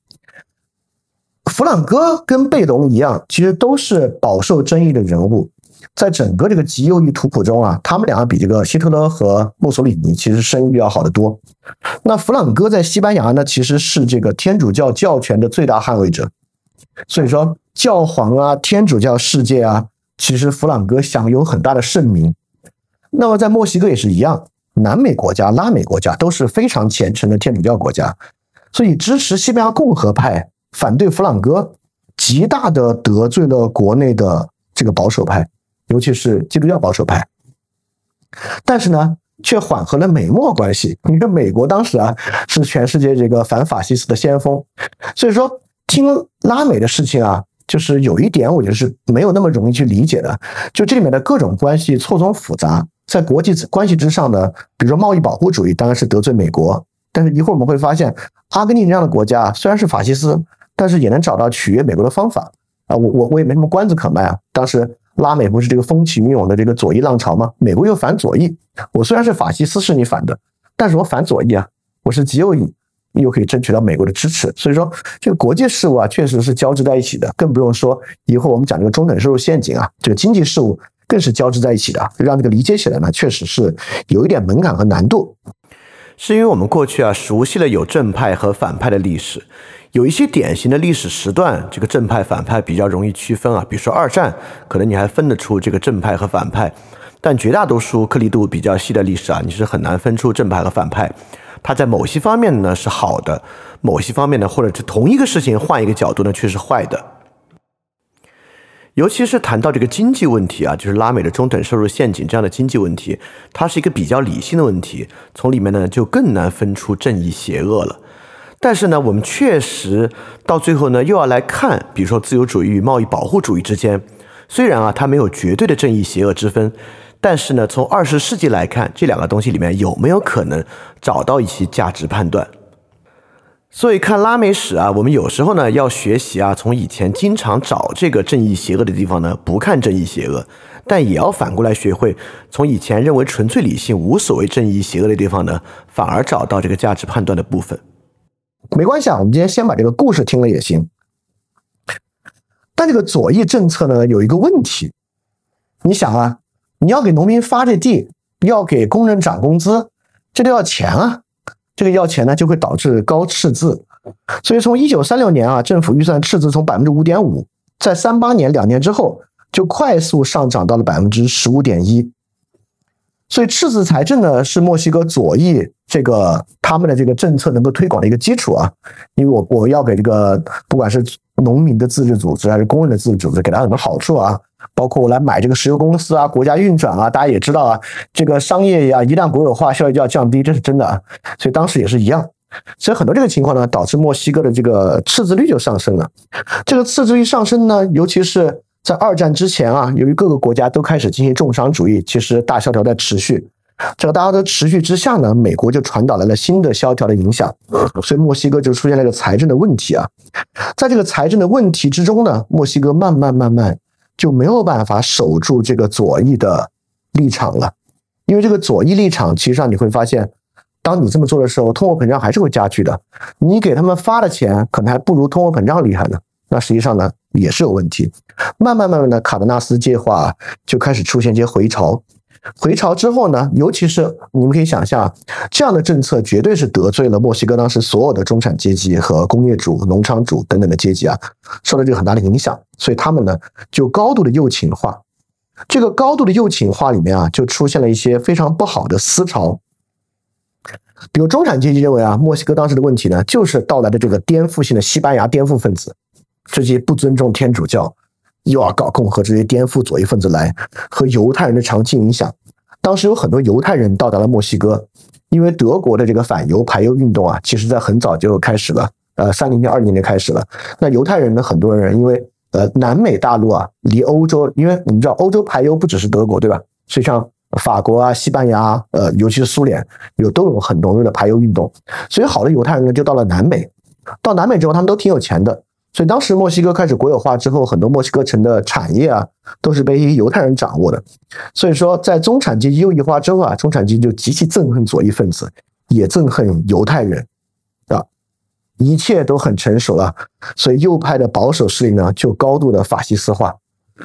弗朗哥跟贝隆一样，其实都是饱受争议的人物，在整个这个极右翼图谱中啊，他们俩比这个希特勒和墨索里尼其实声誉要好得多。那弗朗哥在西班牙呢，其实是这个天主教教权的最大捍卫者，所以说教皇啊、天主教世界啊，其实弗朗哥享有很大的盛名。那么在墨西哥也是一样，南美国家、拉美国家都是非常虔诚的天主教国家，所以支持西班牙共和派反对弗朗哥，极大的得罪了国内的这个保守派，尤其是基督教保守派。但是呢，却缓和了美墨关系。你看美国当时啊，是全世界这个反法西斯的先锋，所以说听拉美的事情啊，就是有一点我觉得是没有那么容易去理解的，就这里面的各种关系错综复杂。在国际关系之上呢，比如说贸易保护主义当然是得罪美国，但是一会儿我们会发现阿根廷这样的国家虽然是法西斯，但是也能找到取悦美国的方法啊！我也没什么关子可卖啊！当时拉美不是这个风起云涌的这个左翼浪潮吗？美国又反左翼，我虽然是法西斯是你反的，但是我反左翼啊，我是极右翼，又可以争取到美国的支持。所以说，这个国际事务啊，确实是交织在一起的，更不用说以后我们讲这个中等收入陷阱啊，这个经济事务更是交织在一起的，让这个理解起来呢，确实是有一点门槛和难度。是因为我们过去啊，熟悉了有正派和反派的历史。有一些典型的历史时段，这个正派反派比较容易区分啊，比如说二战，可能你还分得出这个正派和反派，但绝大多数颗粒度比较细的历史啊，你是很难分出正派和反派。它在某些方面呢是好的，某些方面呢，或者是同一个事情换一个角度呢，却是坏的。尤其是谈到这个经济问题啊，就是拉美的中等收入陷阱这样的经济问题，它是一个比较理性的问题，从里面呢就更难分出正义邪恶了。但是呢，我们确实到最后呢，又要来看，比如说自由主义与贸易保护主义之间，虽然啊它没有绝对的正义邪恶之分，但是呢，从20世纪来看，这两个东西里面有没有可能找到一些价值判断？所以看拉美史啊，我们有时候呢要学习啊，从以前经常找这个正义邪恶的地方呢，不看正义邪恶，但也要反过来学会从以前认为纯粹理性无所谓正义邪恶的地方呢，反而找到这个价值判断的部分。没关系啊，我们今天先把这个故事听了也行。但这个左翼政策呢，有一个问题，你想啊，你要给农民发这地，要给工人涨工资，这都要钱啊，这个要钱呢，就会导致高赤字。所以从1936年啊，政府预算赤字从 5.5%， 在38年2年之后就快速上涨到了 15.1%。所以赤字财政呢，是墨西哥左翼这个他们的这个政策能够推广的一个基础啊，因为我要给这个不管是农民的自治组织还是工人的自治组织，给他很多好处啊，包括我来买这个石油公司啊、国家运转啊，大家也知道啊，这个商业呀、一旦国有化，效率就要降低，这是真的啊。所以当时也是一样，所以很多这个情况呢，导致墨西哥的这个赤字率就上升了。这个赤字率上升呢，尤其是在二战之前啊，由于各个国家都开始进行重商主义，其实大萧条在持续。这个大萧条持续之下呢，美国就传导来了新的萧条的影响，所以墨西哥就出现了一个财政的问题啊。在这个财政的问题之中呢，墨西哥慢慢就没有办法守住这个左翼的立场了，因为这个左翼立场，其实上你会发现，当你这么做的时候，通货膨胀还是会加剧的。你给他们发的钱可能还不如通货膨胀厉害呢。那实际上呢也是有问题。慢慢的，卡德纳斯计划就开始出现一些回潮。回潮之后呢，尤其是你们可以想象，这样的政策绝对是得罪了墨西哥当时所有的中产阶级和工业主、农场主等等的阶级啊，受到这个很大的影响，所以他们呢就高度的右倾化。这个高度的右倾化里面啊，就出现了一些非常不好的思潮。比如中产阶级认为啊，墨西哥当时的问题呢，就是到来的这个颠覆性的西班牙颠覆分子，这些不尊重天主教，又要搞共和这些颠覆左翼分子来和犹太人的长期影响。当时有很多犹太人到达了墨西哥，因为德国的这个反犹排犹运动啊，其实在很早就开始了，30年、20年就开始了。那犹太人呢，很多人因为南美大陆啊，离欧洲，因为你知道欧洲排犹不只是德国对吧？所以像法国啊、西班牙啊，尤其是苏联，都有很浓郁的排犹运动，所以好的犹太人呢就到了南美。到南美之后，他们都挺有钱的，所以当时墨西哥开始国有化之后，很多墨西哥城的产业啊，都是被犹太人掌握的。所以说，在中产阶级右翼化之后啊，中产阶级就极其憎恨左翼分子，也憎恨犹太人啊，一切都很成熟了。所以右派的保守势力呢，就高度的法西斯化，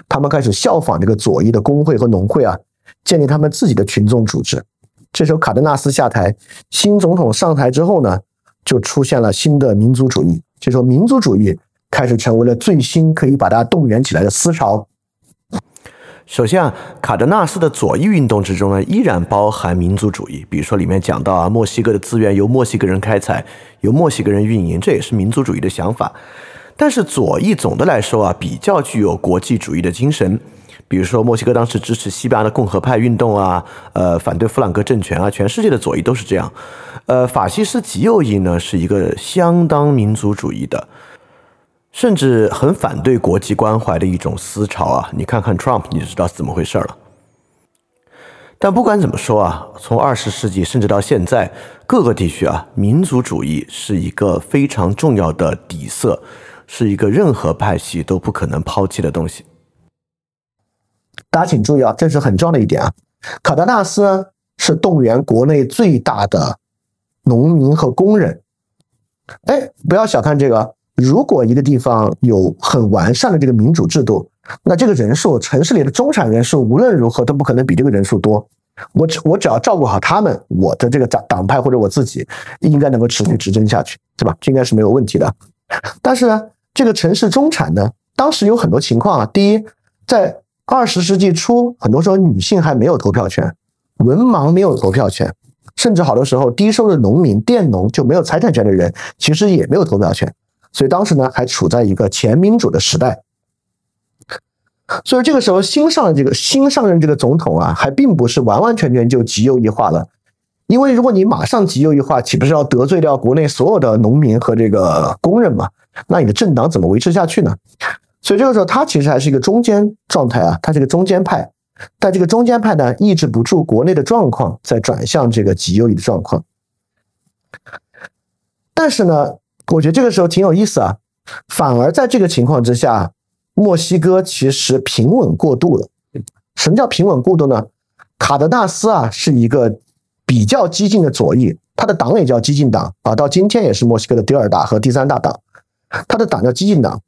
他们开始效仿这个左翼的工会和农会啊。建立他们自己的群众组织。这时候卡德纳斯下台，新总统上台之后呢，就出现了新的民族主义。这时候民族主义开始成为了最新可以把它动员起来的思潮。首先啊，卡德纳斯的左翼运动之中呢，依然包含民族主义。比如说里面讲到啊，墨西哥的资源由墨西哥人开采，由墨西哥人运营，这也是民族主义的想法。但是左翼总的来说啊，比较具有国际主义的精神。比如说墨西哥当时支持西班牙的共和派运动啊，反对弗朗克政权啊，全世界的左翼都是这样。法西斯极右翼呢是一个相当民族主义的，甚至很反对国际关怀的一种思潮啊。你看看 Trump 你就知道怎么回事了。但不管怎么说啊，从20世纪甚至到现在，各个地区啊，民族主义是一个非常重要的底色，是一个任何派系都不可能抛弃的东西。大家请注意啊，这是很重要的一点啊。卡德纳斯是动员国内最大的农民和工人。哎，不要小看这个，如果一个地方有很完善的这个民主制度，那这个人数，城市里的中产人数无论如何都不可能比这个人数多。我只要照顾好他们，我的这个党派或者我自己应该能够持续执政下去，对吧？这应该是没有问题的。但是呢，这个城市中产呢，当时有很多情况啊。第一，在20世纪初，很多时候女性还没有投票权，文盲没有投票权，甚至好多时候低收入的农民、佃农就没有财产权的人，其实也没有投票权。所以当时呢，还处在一个前民主的时代。所以这个时候新上任这个总统啊，还并不是完完全全就极右翼化了，因为如果你马上极右翼化，岂不是要得罪掉国内所有的农民和这个工人嘛？那你的政党怎么维持下去呢？所以这个时候他其实还是一个中间状态啊，他是个中间派，但这个中间派呢抑制不住国内的状况，再转向这个极右翼的状况。但是呢，我觉得这个时候挺有意思啊，反而在这个情况之下，墨西哥其实平稳过渡了。什么叫平稳过渡呢？卡德纳斯啊是一个比较激进的左翼，他的党也叫激进党啊，到今天也是墨西哥的第二大和第三大党，他的党叫激进党。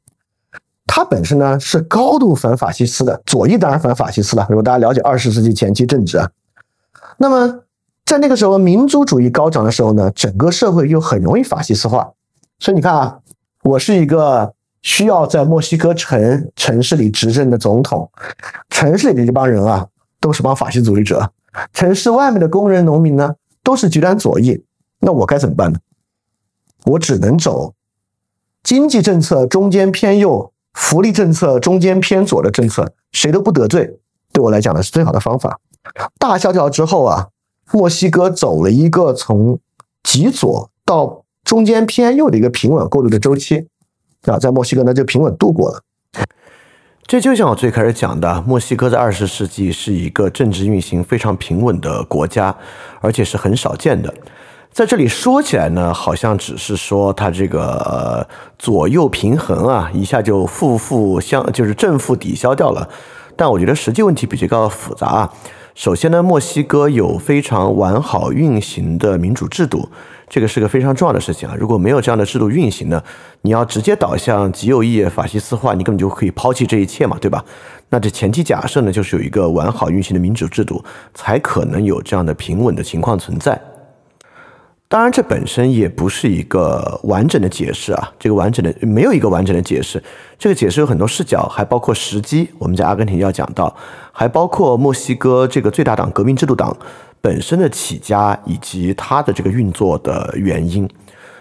他本身呢是高度反法西斯的，左翼当然反法西斯了，如果大家了解20世纪前期政治啊。那么在那个时候民族主义高涨的时候呢，整个社会又很容易法西斯化。所以你看啊，我是一个需要在墨西哥城市里执政的总统，城市里的这帮人啊都是帮法西斯主义者，城市外面的工人农民呢都是极端左翼，那我该怎么办呢？我只能走经济政策中间偏右，福利政策中间偏左的政策，谁都不得罪，对我来讲的是最好的方法。大萧条之后啊，墨西哥走了一个从极左到中间偏右的一个平稳过渡的周期啊，在墨西哥呢就平稳度过了。这就像我最开始讲的，墨西哥在20世纪是一个政治运行非常平稳的国家，而且是很少见的。在这里说起来呢，好像只是说它这个左右平衡啊，一下就负负相，就是正负抵消掉了。但我觉得实际问题比较复杂啊。首先呢，墨西哥有非常完好运行的民主制度，这个是个非常重要的事情啊。如果没有这样的制度运行呢，你要直接导向极右翼法西斯化，你根本就可以抛弃这一切嘛，对吧？那这前提假设呢，就是有一个完好运行的民主制度，才可能有这样的平稳的情况存在。当然，这本身也不是一个完整的解释啊，这个完整的没有一个完整的解释。这个解释有很多视角，还包括时机，我们在阿根廷要讲到，还包括墨西哥这个最大党革命制度党本身的起家以及它的这个运作的原因。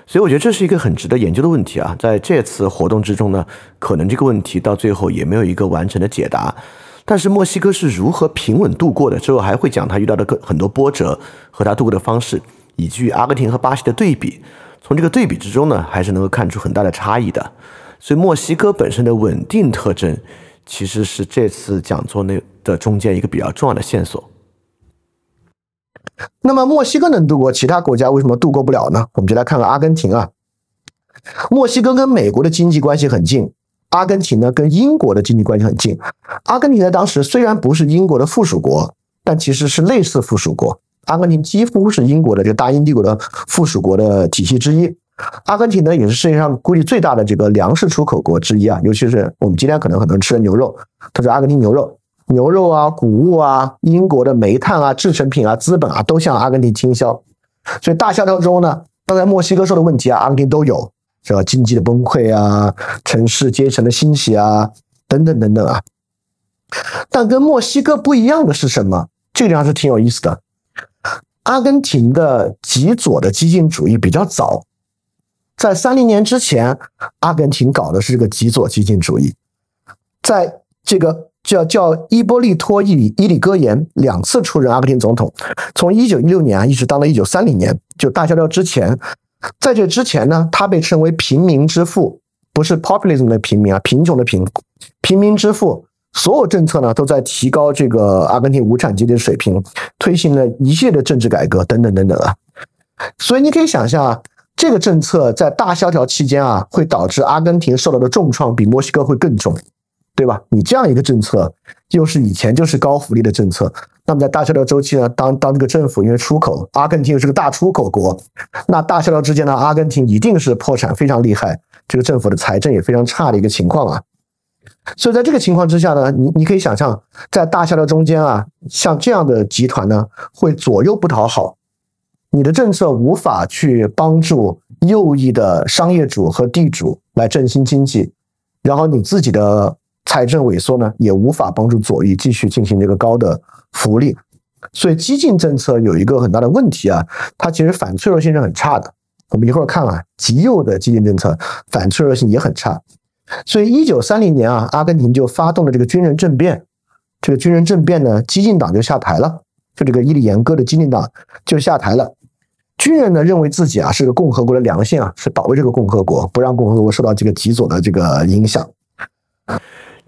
所以我觉得这是一个很值得研究的问题啊，在这次活动之中呢，可能这个问题到最后也没有一个完整的解答。但是墨西哥是如何平稳度过的，之后还会讲他遇到的很多波折和他度过的方式。以及阿根廷和巴西的对比，从这个对比之中呢，还是能够看出很大的差异的。所以墨西哥本身的稳定特征，其实是这次讲座内的中间一个比较重要的线索。那么墨西哥能度过，其他国家为什么度过不了呢？我们就来看看阿根廷啊。墨西哥跟美国的经济关系很近，阿根廷呢跟英国的经济关系很近。阿根廷在当时虽然不是英国的附属国，但其实是类似附属国。阿根廷几乎是英国的这个大英帝国的附属国的体系之一。阿根廷呢也是世界上估计最大的这个粮食出口国之一啊，尤其是我们今天可能很多人吃的牛肉，它是阿根廷牛肉。牛肉啊、谷物啊、英国的煤炭啊、制成品啊、资本啊都向阿根廷倾销。所以大萧条中呢，刚才墨西哥说的问题啊，阿根廷都有，是吧？经济的崩溃啊、城市阶层的兴起啊，等等等等啊。但跟墨西哥不一样的是什么？这个地方是挺有意思的。阿根廷的极左的激进主义比较早，在30年之前，阿根廷搞的是这个极左激进主义。在这个叫伊波利托·伊里戈岩两次出任阿根廷总统，从1916年一直当到1930年，就大萧条之前。在这之前呢，他被称为平民之父，不是 populism 的平民啊，贫穷的平民之父。所有政策呢都在提高这个阿根廷无产阶级的水平，推行了一系列的政治改革等等等等啊。所以你可以想象啊，这个政策在大萧条期间啊，会导致阿根廷受到的重创比墨西哥会更重，对吧？你这样一个政策又是以前就是高福利的政策，那么在大萧条周期呢，当这个政府因为出口，阿根廷又是个大出口国，那大萧条之间呢，阿根廷一定是破产非常厉害，这个政府的财政也非常差的一个情况啊。所以在这个情况之下呢，你可以想象，在大萧条中间啊，像这样的集团呢，会左右不讨好。你的政策无法去帮助右翼的商业主和地主来振兴经济，然后你自己的财政萎缩呢，也无法帮助左翼继续进行这个高的福利。所以激进政策有一个很大的问题啊，它其实反脆弱性是很差的。我们一会儿看啊，极右的激进政策反脆弱性也很差。所以1930年啊，阿根廷就发动了这个军人政变。这个军人政变呢，激进党就下台了，就这个伊里延哥的激进党就下台了。军人呢认为自己啊是个共和国的良心啊，是保卫这个共和国，不让共和国受到这个极左的这个影响。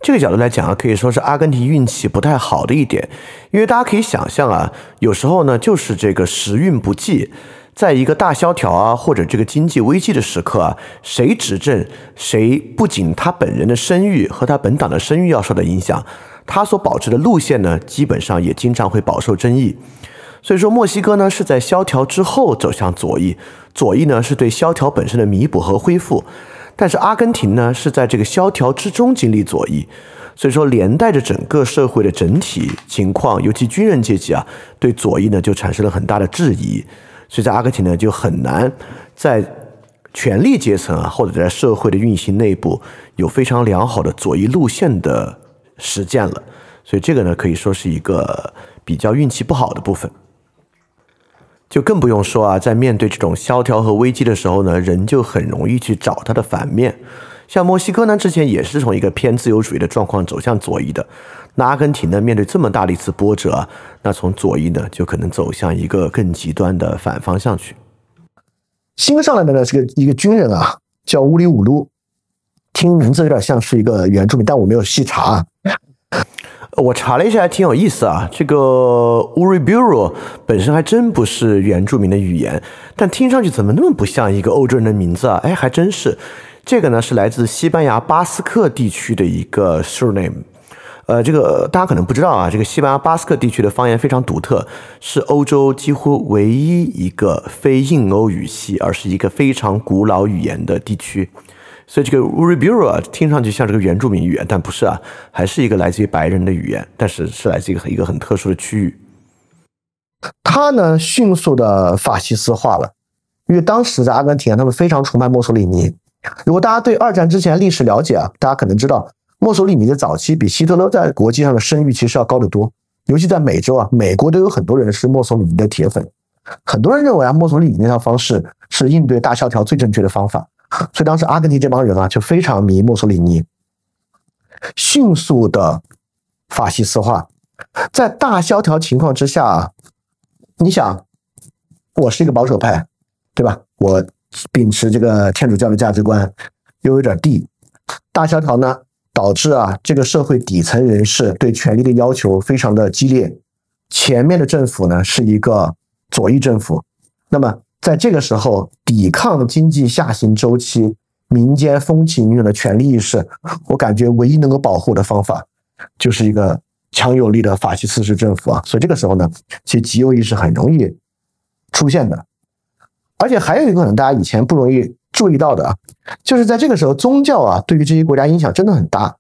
这个角度来讲啊，可以说是阿根廷运气不太好的一点，因为大家可以想象啊，有时候呢就是这个时运不济。在一个大萧条啊，或者这个经济危机的时刻啊，谁执政，谁不仅他本人的声誉和他本党的声誉要受到影响，他所保持的路线呢，基本上也经常会饱受争议。所以说，墨西哥呢是在萧条之后走向左翼，左翼呢是对萧条本身的弥补和恢复，但是阿根廷呢是在这个萧条之中经历左翼。所以说连带着整个社会的整体情况，尤其军人阶级啊，对左翼呢就产生了很大的质疑。所以在阿根廷呢就很难在权力阶层啊，或者在社会的运行内部有非常良好的左翼路线的实践了。所以这个呢可以说是一个比较运气不好的部分。就更不用说啊，在面对这种萧条和危机的时候呢，人就很容易去找它的反面。像墨西哥呢之前也是从一个偏自由主义的状况走向左翼的，那阿根廷呢面对这么大的一次波折啊，那从左翼呢就可能走向一个更极端的反方向去。新上来的呢是一个军人啊，叫乌里乌鲁，听名字有点像是一个原住民，但我没有细查啊。我查了一下还挺有意思啊，这个 Uriburu 本身还真不是原住民的语言，但听上去怎么那么不像一个欧洲人的名字啊，哎还真是。这个呢是来自西班牙巴斯克地区的一个 surname，这个大家可能不知道啊，这个西班牙巴斯克地区的方言非常独特，是欧洲几乎唯一一个非印欧语系，而是一个非常古老语言的地区。所以这个 Uriburu 听上去像这个原住民语言，但不是啊，还是一个来自于白人的语言，但是是来自一个很特殊的区域。他呢迅速的法西斯化了，因为当时在阿根廷他们非常崇拜墨索里尼。如果大家对二战之前历史了解啊，大家可能知道墨索里尼的早期比希特勒在国际上的声誉其实要高得多，尤其在美洲啊，美国都有很多人是墨索里尼的铁粉。很多人认为啊，墨索里尼那套方式是应对大萧条最正确的方法。所以当时阿根廷这帮人啊就非常迷墨索里尼，迅速的法西斯化。在大萧条情况之下，你想我是一个保守派对吧，我秉持这个天主教的价值观，又有点地，大萧条呢导致啊这个社会底层人士对权力的要求非常的激烈，前面的政府呢是一个左翼政府，那么在这个时候抵抗经济下行周期，民间风起云涌的权力意识，我感觉唯一能够保护的方法就是一个强有力的法西斯式政府啊。所以这个时候呢其实极右意识很容易出现的。而且还有一个可能大家以前不容易注意到的啊，就是在这个时候宗教啊对于这些国家影响真的很大。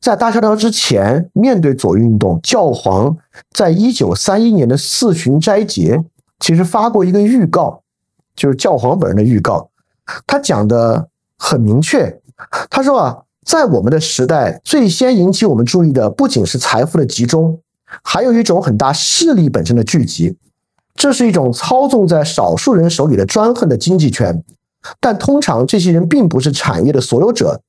在大萧条之前，面对左翼运动，教皇在1931年的四旬斋节其实发过一个预告，就是教皇本人的预告，他讲的很明确，他说啊，在我们的时代最先引起我们注意的不仅是财富的集中，还有一种很大势力本身的聚集，这是一种操纵在少数人手里的专横的经济圈，但通常这些人并不是产业的所有者，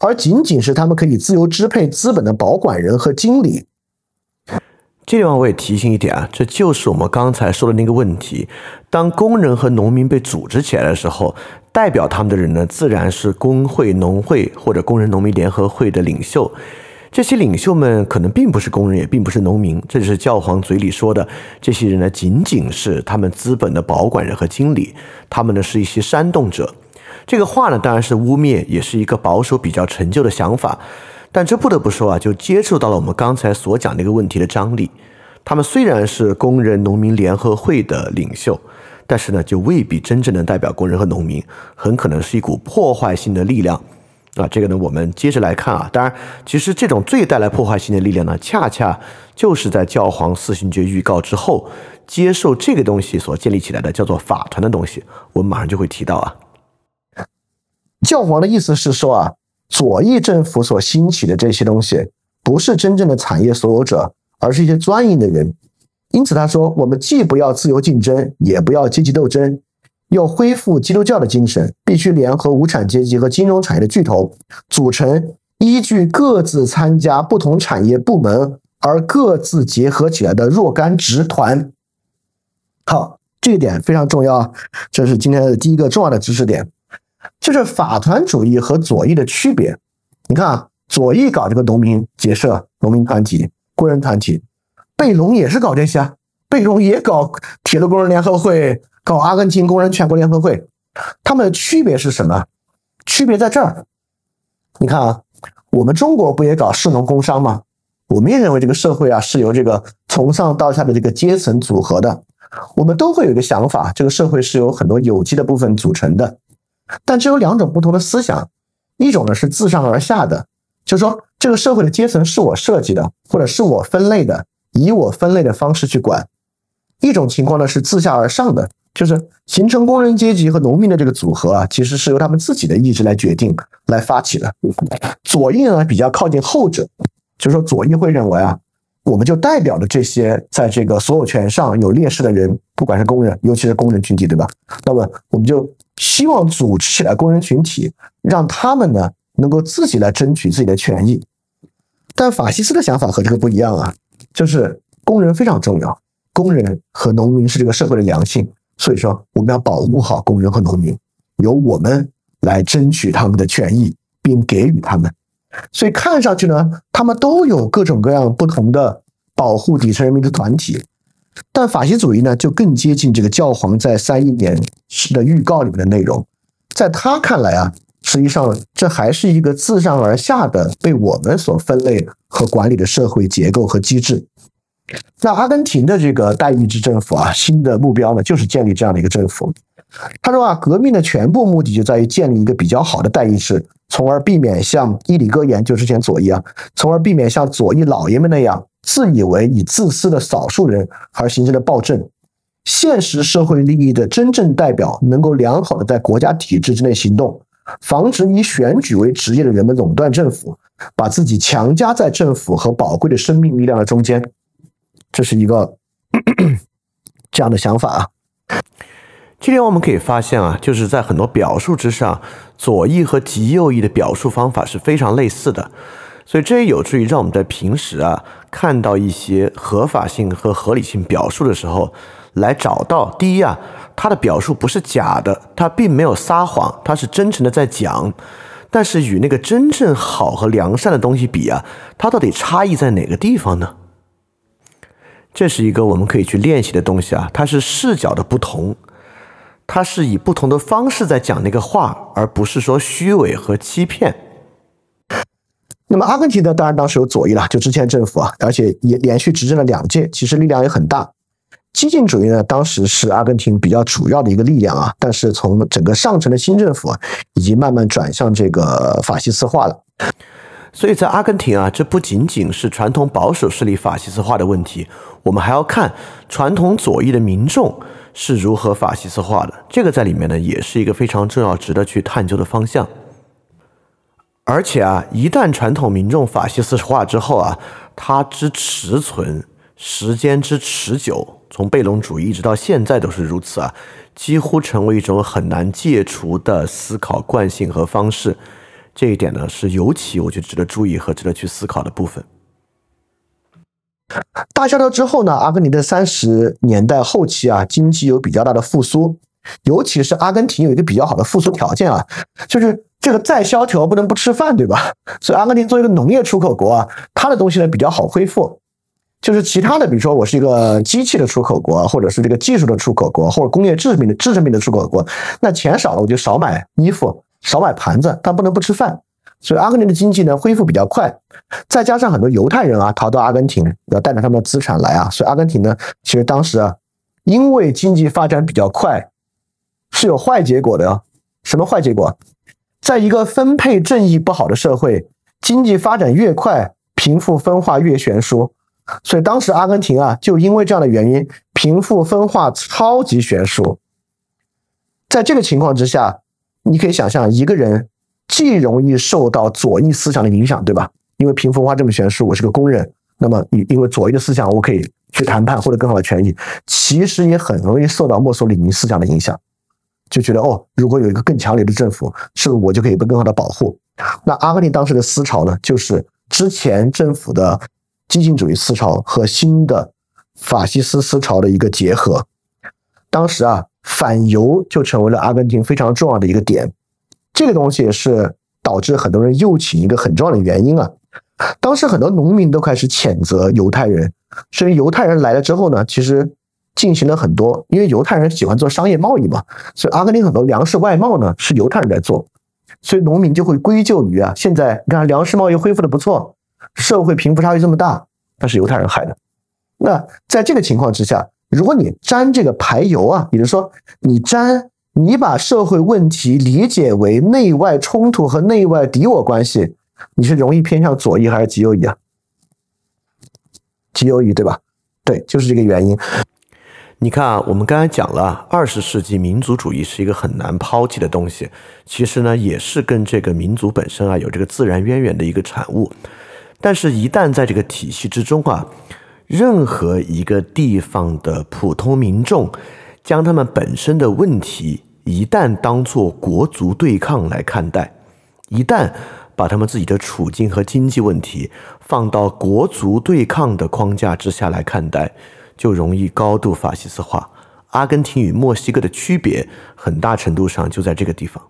而仅仅是他们可以自由支配资本的保管人和经理。这地方我也提醒一点啊，这就是我们刚才说的那个问题，当工人和农民被组织起来的时候，代表他们的人呢，自然是工会、农会或者工人农民联合会的领袖。这些领袖们可能并不是工人，也并不是农民，这就是教皇嘴里说的这些人呢，仅仅是他们资本的保管人和经理，他们呢是一些煽动者。这个话呢当然是污蔑，也是一个保守比较陈旧的想法，但这不得不说啊，就接触到了我们刚才所讲的一个问题的张力。他们虽然是工人农民联合会的领袖，但是呢，就未必真正能代表工人和农民，很可能是一股破坏性的力量啊。这个呢，我们接着来看啊。当然，其实这种最带来破坏性的力量呢，恰恰就是在教皇四旬节预告之后，接受这个东西所建立起来的叫做法团的东西，我们马上就会提到啊。教皇的意思是说啊，左翼政府所兴起的这些东西不是真正的产业所有者，而是一些专营的人。因此他说，我们既不要自由竞争，也不要阶级斗争，要恢复基督教的精神，必须联合无产阶级和金融产业的巨头，组成依据各自参加不同产业部门而各自结合起来的若干职团。好，这一点非常重要，这是今天的第一个重要的知识点，就是法团主义和左翼的区别。你看啊，左翼搞这个农民结社、农民团体、工人团体，贝隆也是搞这些，贝隆也搞铁路工人联合会，搞阿根廷工人全国联合会。他们的区别是什么？区别在这儿。你看啊，我们中国不也搞士农工商吗？我们也认为这个社会啊是由这个从上到下的这个阶层组合的，我们都会有一个想法，这个社会是由很多有机的部分组成的。但这有两种不同的思想，一种呢是自上而下的，就是说这个社会的阶层是我设计的，或者是我分类的，以我分类的方式去管。一种情况呢是自下而上的，就是形成工人阶级和农民的这个组合啊，其实是由他们自己的意志来决定、来发起的。左翼呢比较靠近后者，就是说左翼会认为啊，我们就代表了这些在这个所有权上有劣势的人，不管是工人，尤其是工人群体，对吧？那么我们就希望组织起来工人群体，让他们呢能够自己来争取自己的权益。但法西斯的想法和这个不一样啊，就是工人非常重要，工人和农民是这个社会的良性，所以说我们要保护好工人和农民，由我们来争取他们的权益，并给予他们。所以看上去呢，他们都有各种各样不同的保护底层人民的团体。但法西主义呢，就更接近这个教皇在31年的预告里面的内容。在他看来啊，实际上这还是一个自上而下的被我们所分类和管理的社会结构和机制。那阿根廷的这个代议制政府啊，新的目标呢，就是建立这样的一个政府。他说啊，革命的全部目的就在于建立一个比较好的代议制，从而避免像伊里戈研究之前左翼啊，从而避免像左翼老爷们那样自以为以自私的少数人而形成的暴政。现实社会利益的真正代表能够良好的在国家体制之内行动，防止以选举为职业的人们垄断政府，把自己强加在政府和宝贵的生命力量的中间。这是一个这样的想法啊。今天我们可以发现啊，就是在很多表述之上，左翼和极右翼的表述方法是非常类似的，所以这也有助于让我们在平时啊看到一些合法性和合理性表述的时候，来找到第一啊，它的表述不是假的，它并没有撒谎，它是真诚的在讲。但是与那个真正好和良善的东西比啊，它到底差异在哪个地方呢？这是一个我们可以去练习的东西啊，它是视角的不同。他是以不同的方式在讲那个话，而不是说虚伪和欺骗。那么阿根廷呢，当然当时有左翼了，就之前政府啊，而且也连续执政了2届，其实力量也很大。激进主义呢，当时是阿根廷比较主要的一个力量啊，但是从整个上层的新政府啊，已经慢慢转向这个法西斯化了。所以在阿根廷啊，这不仅仅是传统保守势力法西斯化的问题，我们还要看传统左翼的民众是如何法西斯化的，这个在里面呢也是一个非常重要值得去探究的方向。而且啊，一旦传统民众法西斯化之后啊，它之持存时间之持久，从贝隆主义一直到现在都是如此啊，几乎成为一种很难戒除的思考惯性和方式。这一点呢，是尤其我觉得值得注意和值得去思考的部分。大萧条之后呢，阿根廷的30年代后期啊，经济有比较大的复苏，尤其是阿根廷有一个比较好的复苏条件啊，就是这个再萧条不能不吃饭，对吧？所以阿根廷作为一个农业出口国啊，它的东西呢比较好恢复。就是其他的，比如说我是一个机器的出口国，或者是这个技术的出口国，或者工业制成品的出口国，那钱少了我就少买衣服，少买盘子，但不能不吃饭。所以阿根廷的经济呢恢复比较快，再加上很多犹太人啊逃到阿根廷，要带着他们的资产来啊，所以阿根廷呢其实当时啊，因为经济发展比较快，是有坏结果的啊。什么坏结果？在一个分配正义不好的社会，经济发展越快，贫富分化越悬殊。所以当时阿根廷啊，就因为这样的原因，贫富分化超级悬殊。在这个情况之下，你可以想象一个人既容易受到左翼思想的影响，对吧？因为贫富分化这么悬殊，我是个工人，那么因为左翼的思想，我可以去谈判获得更好的权益。其实也很容易受到墨索里尼思想的影响，就觉得哦，如果有一个更强烈的政府，是不是我就可以被更好的保护？那阿根廷当时的思潮呢，就是之前政府的激进主义思潮和新的法西斯思潮的一个结合。当时啊，反犹就成为了阿根廷非常重要的一个点。这个东西也是导致很多人右倾一个很重要的原因啊。当时很多农民都开始谴责犹太人，所以犹太人来了之后呢，其实进行了很多，因为犹太人喜欢做商业贸易嘛，所以阿根廷很多粮食外贸呢是犹太人在做，所以农民就会归咎于啊，现在你看粮食贸易恢复的不错，社会贫富差距这么大，但是犹太人害的。那在这个情况之下，如果你沾这个排犹啊，也就是说你把社会问题理解为内外冲突和内外敌我关系，你是容易偏向左翼还是极右翼啊？极右翼，对吧？对，就是这个原因。你看啊，我们刚才讲了，20世纪民族主义是一个很难抛弃的东西，其实呢，也是跟这个民族本身啊有这个自然渊源的一个产物。但是，一旦在这个体系之中啊，任何一个地方的普通民众将他们本身的问题一旦当作国族对抗来看待，一旦把他们自己的处境和经济问题放到国族对抗的框架之下来看待，就容易高度法西斯化。阿根廷与墨西哥的区别很大程度上就在这个地方。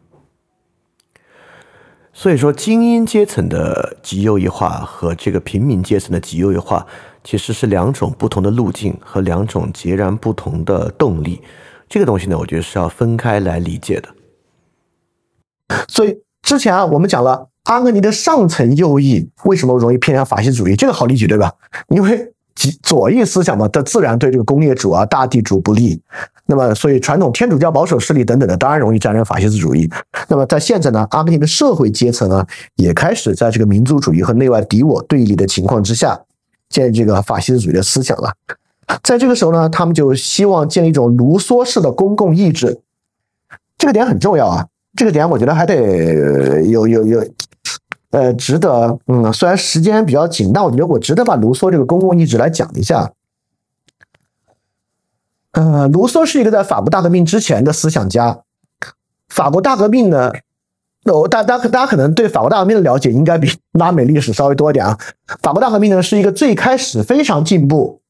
所以说，精英阶层的极右翼化和这个平民阶层的极右翼化其实是两种不同的路径和两种截然不同的动力，这个东西呢，我觉得是要分开来理解的。所以之前啊，我们讲了安格尼的上层右翼为什么容易偏向法西主义，这个好理解对吧？因为左翼思想嘛，它自然对这个工业主啊、大地主不利，那么所以传统天主教保守势力等等的，当然容易沾染法西斯主义。那么在现在呢，阿根廷的社会阶层啊，也开始在这个民族主义和内外敌我对立的情况之下，建立这个法西斯主义的思想了。在这个时候呢，他们就希望建立一种卢梭式的公共意志，这个点很重要啊，这个点我觉得还得值得，虽然时间比较紧，但我觉得我值得把卢梭这个公共意志来讲一下。卢梭是一个在法国大革命之前的思想家。法国大革命呢，大家可能对法国大革命的了解应该比拉美历史稍微多一点啊。法国大革命呢是一个最开始非常进步，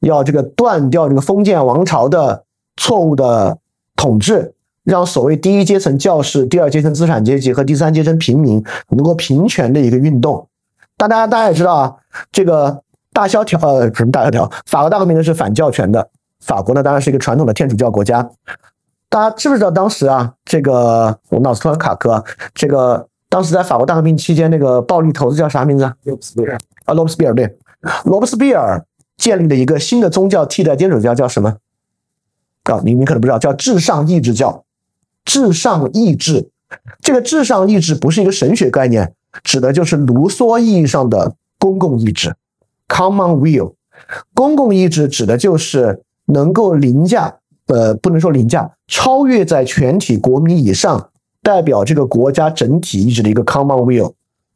要这个断掉这个封建王朝的错误的统治，让所谓第一阶层教士、第二阶层资产阶级和第三阶层平民能够平权的一个运动。大家也知道啊，这个大萧条什么大萧条？法国大革命呢是反教权的，法国呢当然是一个传统的天主教国家。大家知不知道当时啊，这个我脑子突然卡壳，这个当时在法国大革命期间那个暴力头子叫啥名字啊？罗布斯庇尔啊，罗布斯庇尔对，罗布斯庇尔建立了一个新的宗教替代天主教，叫什么？你可能不知道，叫至上意志教。至上意志，这个至上意志不是一个神学概念，指的就是卢梭意义上的公共意志 common will。 公共意志指的就是能够凌驾不能说凌驾，超越在全体国民以上，代表这个国家整体意志的一个 common will。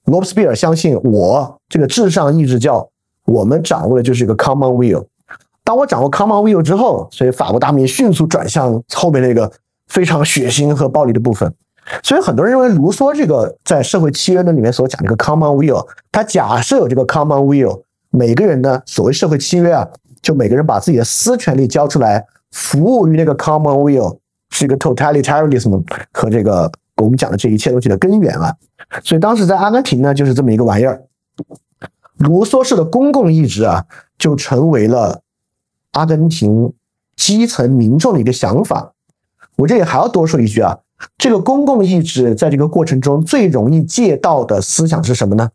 罗布斯庇尔相信我这个至上意志教，我们掌握的就是一个 common will。 当我掌握 common will 之后，所以法国大革命迅速转向后面那个非常血腥和暴力的部分。所以很多人认为卢梭这个在社会契约论里面所讲这个 common will， 他假设有这个 common will， 每个人呢，所谓社会契约啊，就每个人把自己的私权利交出来，服务于那个 common will， 是一个 totalitarianism 和这个我们讲的这一切东西的根源啊。所以当时在阿根廷呢，就是这么一个玩意儿，卢梭式的公共意志啊，就成为了阿根廷基层民众的一个想法。我这里还要多说一句啊，这个公共意志在这个过程中最容易借道的思想是什么呢？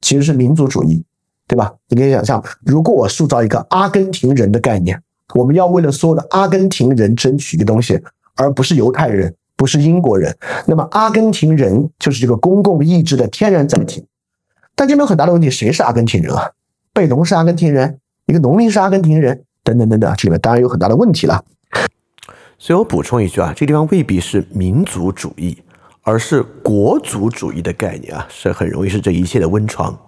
其实是民族主义，对吧？你可以想象，如果我塑造一个阿根廷人的概念，我们要为了所有的阿根廷人争取一个东西，而不是犹太人，不是英国人，那么阿根廷人就是这个公共意志的天然载体。但这边有很大的问题，谁是阿根廷人啊？贝农是阿根廷人，一个农民是阿根廷人，等等等等，这里面当然有很大的问题了。所以我补充一句啊，这个地方未必是民族主义，而是国族主义的概念啊，是很容易是这一切的温床。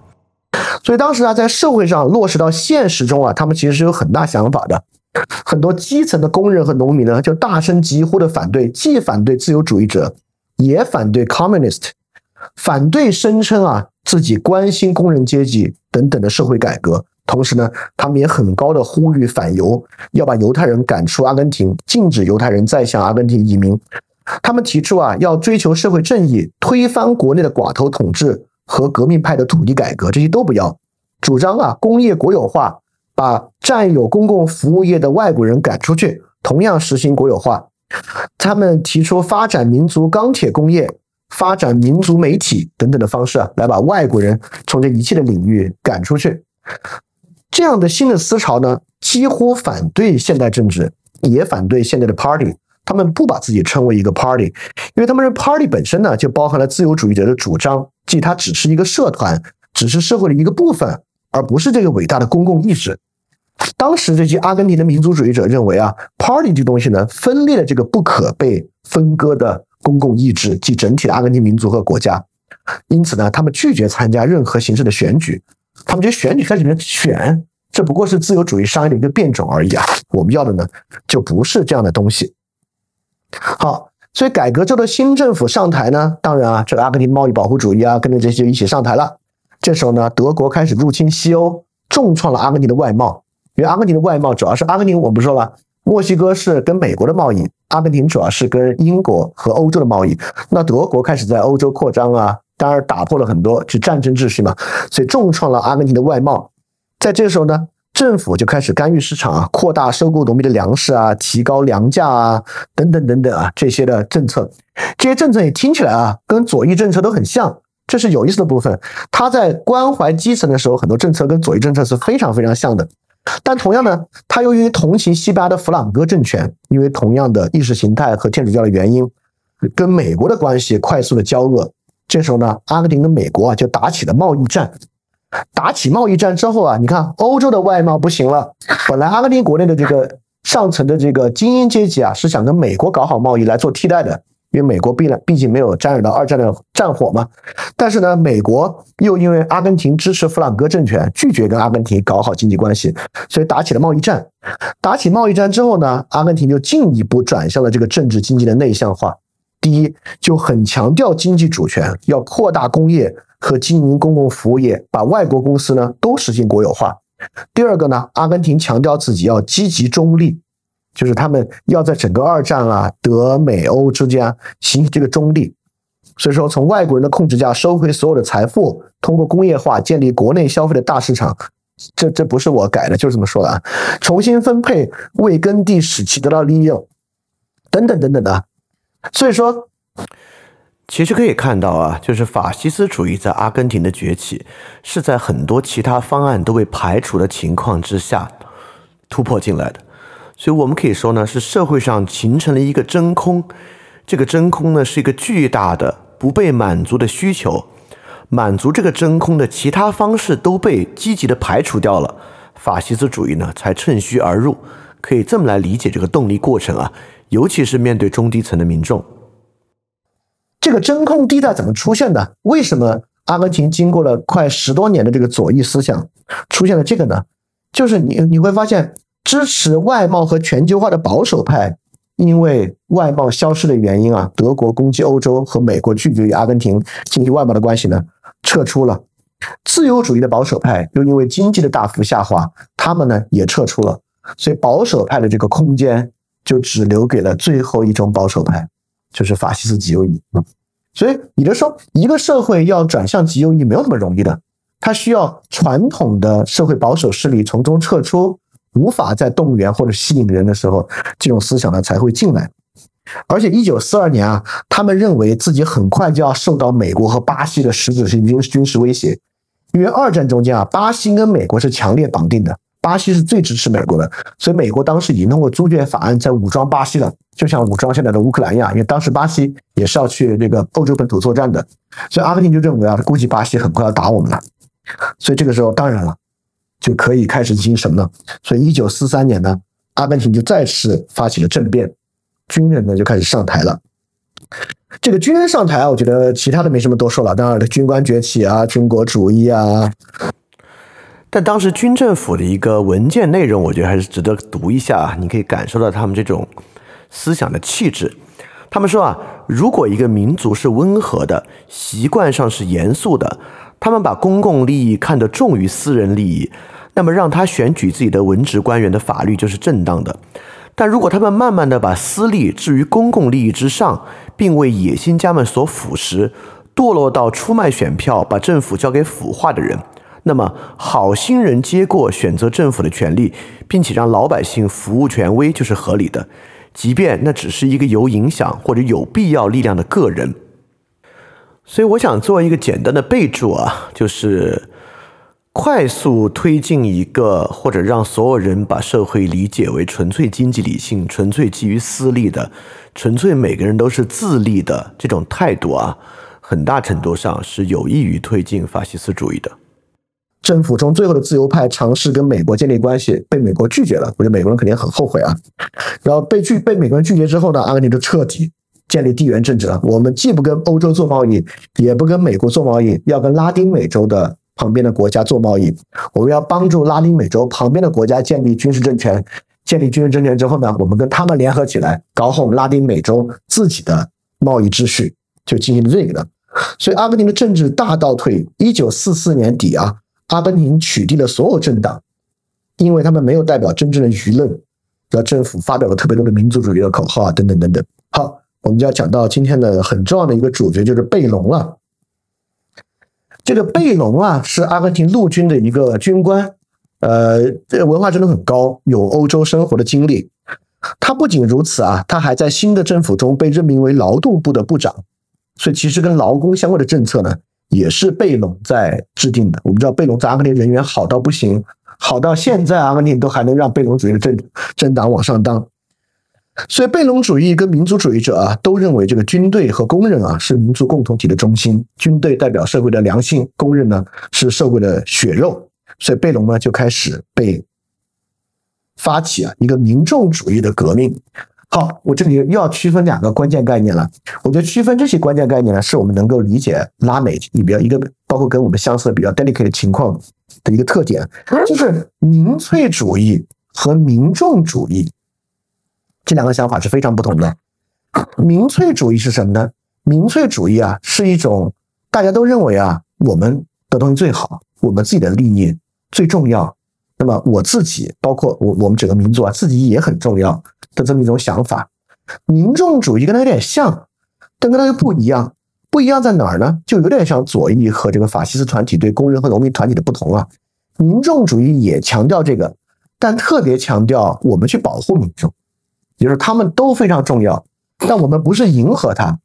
所以当时啊，在社会上落实到现实中啊，他们其实是有很大想法的。很多基层的工人和农民呢，就大声疾呼的反对，既反对自由主义者，也反对 communist， 反对声称啊自己关心工人阶级等等的社会改革。同时呢，他们也很高的呼吁反犹，要把犹太人赶出阿根廷，禁止犹太人再向阿根廷移民。他们提出啊，要追求社会正义，推翻国内的寡头统治和革命派的土地改革，这些都不要。主张啊，工业国有化，把占有公共服务业的外国人赶出去，同样实行国有化。他们提出发展民族钢铁工业，发展民族媒体等等的方式啊，来把外国人从这一切的领域赶出去。这样的新的思潮呢，几乎反对现代政治，也反对现代的 party。 他们不把自己称为一个 party， 因为他们的 party 本身呢，就包含了自由主义者的主张，即它只是一个社团，只是社会的一个部分，而不是这个伟大的公共意志。当时这些阿根廷的民族主义者认为啊， party 这东西呢，分裂了这个不可被分割的公共意志，即整体的阿根廷民族和国家。因此呢，他们拒绝参加任何形式的选举，他们觉得选举在里面选，这不过是自由主义商业的一个变种而已啊！我们要的呢，就不是这样的东西。好，所以改革州的新政府上台呢，当然啊，这个阿根廷贸易保护主义啊，跟着这些就一起上台了。这时候呢，德国开始入侵西欧，重创了阿根廷的外贸。因为阿根廷的外贸主要是阿根廷，我们说了，墨西哥是跟美国的贸易，阿根廷主要是跟英国和欧洲的贸易。那德国开始在欧洲扩张啊。当然打破了很多战争秩序嘛，所以重创了阿根廷的外贸。在这个时候呢，政府就开始干预市场啊，扩大收购农民的粮食啊，提高粮价啊，等等等等啊，这些的政策。这些政策也听起来啊，跟左翼政策都很像，这是有意思的部分。他在关怀基层的时候，很多政策跟左翼政策是非常非常像的。但同样呢，他由于同情西班牙的弗朗哥政权，因为同样的意识形态和天主教的原因，跟美国的关系快速的交恶。这时候呢，阿根廷跟美国啊就打起了贸易战。打起贸易战之后啊，你看欧洲的外贸不行了，本来阿根廷国内的这个上层的这个精英阶级啊，是想跟美国搞好贸易来做替代的，因为美国毕竟没有沾染到二战的战火嘛。但是呢，美国又因为阿根廷支持弗朗哥政权，拒绝跟阿根廷搞好经济关系，所以打起了贸易战。打起贸易战之后呢，阿根廷就进一步转向了这个政治经济的内向化。第一，就很强调经济主权，要扩大工业和经营公共服务业，把外国公司呢都实行国有化。第二个呢，阿根廷强调自己要积极中立，就是他们要在整个二战啊、德美欧之间形成这个中立。所以说，从外国人的控制下收回所有的财富，通过工业化建立国内消费的大市场。这不是我改的，就是这么说的啊。重新分配为耕地使其得到利用，等等等等的。所以说，其实可以看到啊，就是法西斯主义在阿根廷的崛起，是在很多其他方案都被排除的情况之下突破进来的。所以我们可以说呢，是社会上形成了一个真空，这个真空呢是一个巨大的不被满足的需求，满足这个真空的其他方式都被积极的排除掉了，法西斯主义呢才趁虚而入，可以这么来理解这个动力过程啊。尤其是面对中低层的民众，这个真空地带怎么出现的？为什么阿根廷经过了快10多年的这个左翼思想出现了这个呢？就是你会发现，支持外贸和全球化的保守派，因为外贸消失的原因啊，德国攻击欧洲和美国拒绝与阿根廷进行外贸的关系呢，撤出了。自由主义的保守派又因为经济的大幅下滑，他们呢也撤出了。所以保守派的这个空间就只留给了最后一种保守派，就是法西斯极右翼。所以你就说，一个社会要转向极右翼没有那么容易的，它需要传统的社会保守势力从中撤出，无法再动员或者吸引人的时候，这种思想呢才会进来。而且1942年啊，他们认为自己很快就要受到美国和巴西的实质性军事威胁，因为二战中间啊，巴西跟美国是强烈绑定的。巴西是最支持美国的，所以美国当时已经通过租借法案在武装巴西了，就像武装现在的乌克兰一样，因为当时巴西也是要去这个欧洲本土作战的，所以阿根廷就认为啊，估计巴西很快要打我们了，所以这个时候当然了，就可以开始进行什么呢？所以1943年呢，阿根廷就再次发起了政变，军人呢就开始上台了。这个军人上台啊，我觉得其他的没什么多说了，当然军官崛起啊，军国主义啊。但当时军政府的一个文件内容，我觉得还是值得读一下啊，你可以感受到他们这种思想的气质。他们说啊，如果一个民族是温和的，习惯上是严肃的，他们把公共利益看得重于私人利益，那么让他选举自己的文职官员的法律就是正当的。但如果他们慢慢的把私利置于公共利益之上，并为野心家们所腐蚀，堕落到出卖选票，把政府交给腐化的人，那么好心人接过选择政府的权利，并且让老百姓服务权威就是合理的，即便那只是一个有影响或者有必要力量的个人。所以我想做一个简单的备注啊，就是快速推进一个或者让所有人把社会理解为纯粹经济理性、纯粹基于私利的、纯粹每个人都是自利的这种态度啊，很大程度上是有益于推进法西斯主义的。政府中最后的自由派尝试跟美国建立关系，被美国拒绝了，我觉得美国人肯定很后悔啊。然后被美国人拒绝之后呢，阿根廷就彻底建立地缘政治了。我们既不跟欧洲做贸易，也不跟美国做贸易，要跟拉丁美洲的旁边的国家做贸易。我们要帮助拉丁美洲旁边的国家建立军事政权，建立军事政权之后呢，我们跟他们联合起来，搞好我们拉丁美洲自己的贸易秩序，就进行这个了。所以阿根廷的政治大倒退。1944年底啊，阿根廷取缔了所有政党，因为他们没有代表真正的舆论，然后政府发表了特别多的民族主义的口号啊，等等等等。好，我们就要讲到今天的很重要的一个主角，就是贝隆了。这个贝隆啊，是阿根廷陆军的一个军官，这文化程度很高，有欧洲生活的经历。他不仅如此啊，他还在新的政府中被任命为劳动部的部长，所以其实跟劳工相关的政策呢，也是贝隆在制定的。我们知道贝隆在阿根廷人缘好到不行，好到现在阿根廷都还能让贝隆主义的政党往上当。所以贝隆主义跟民族主义者啊，都认为这个军队和工人啊是民族共同体的中心，军队代表社会的良心，工人呢是社会的血肉。所以贝隆呢就开始被发起啊一个民众主义的革命。好，我这里又要区分两个关键概念了。我觉得区分这些关键概念呢，是我们能够理解拉美一个包括跟我们相似的比较 delicate 的情况的一个特点，就是民粹主义和民众主义这两个想法是非常不同的。民粹主义是什么呢？民粹主义啊是一种大家都认为啊我们的东西最好，我们自己的利益最重要，那么我自己包括我们整个民族啊自己也很重要的这么一种想法。民众主义跟它有点像，但跟它又不一样。不一样在哪儿呢？就有点像左翼和这个法西斯团体对工人和农民团体的不同啊。民众主义也强调这个，但特别强调我们去保护民众，也就是他们都非常重要，但我们不是迎合他。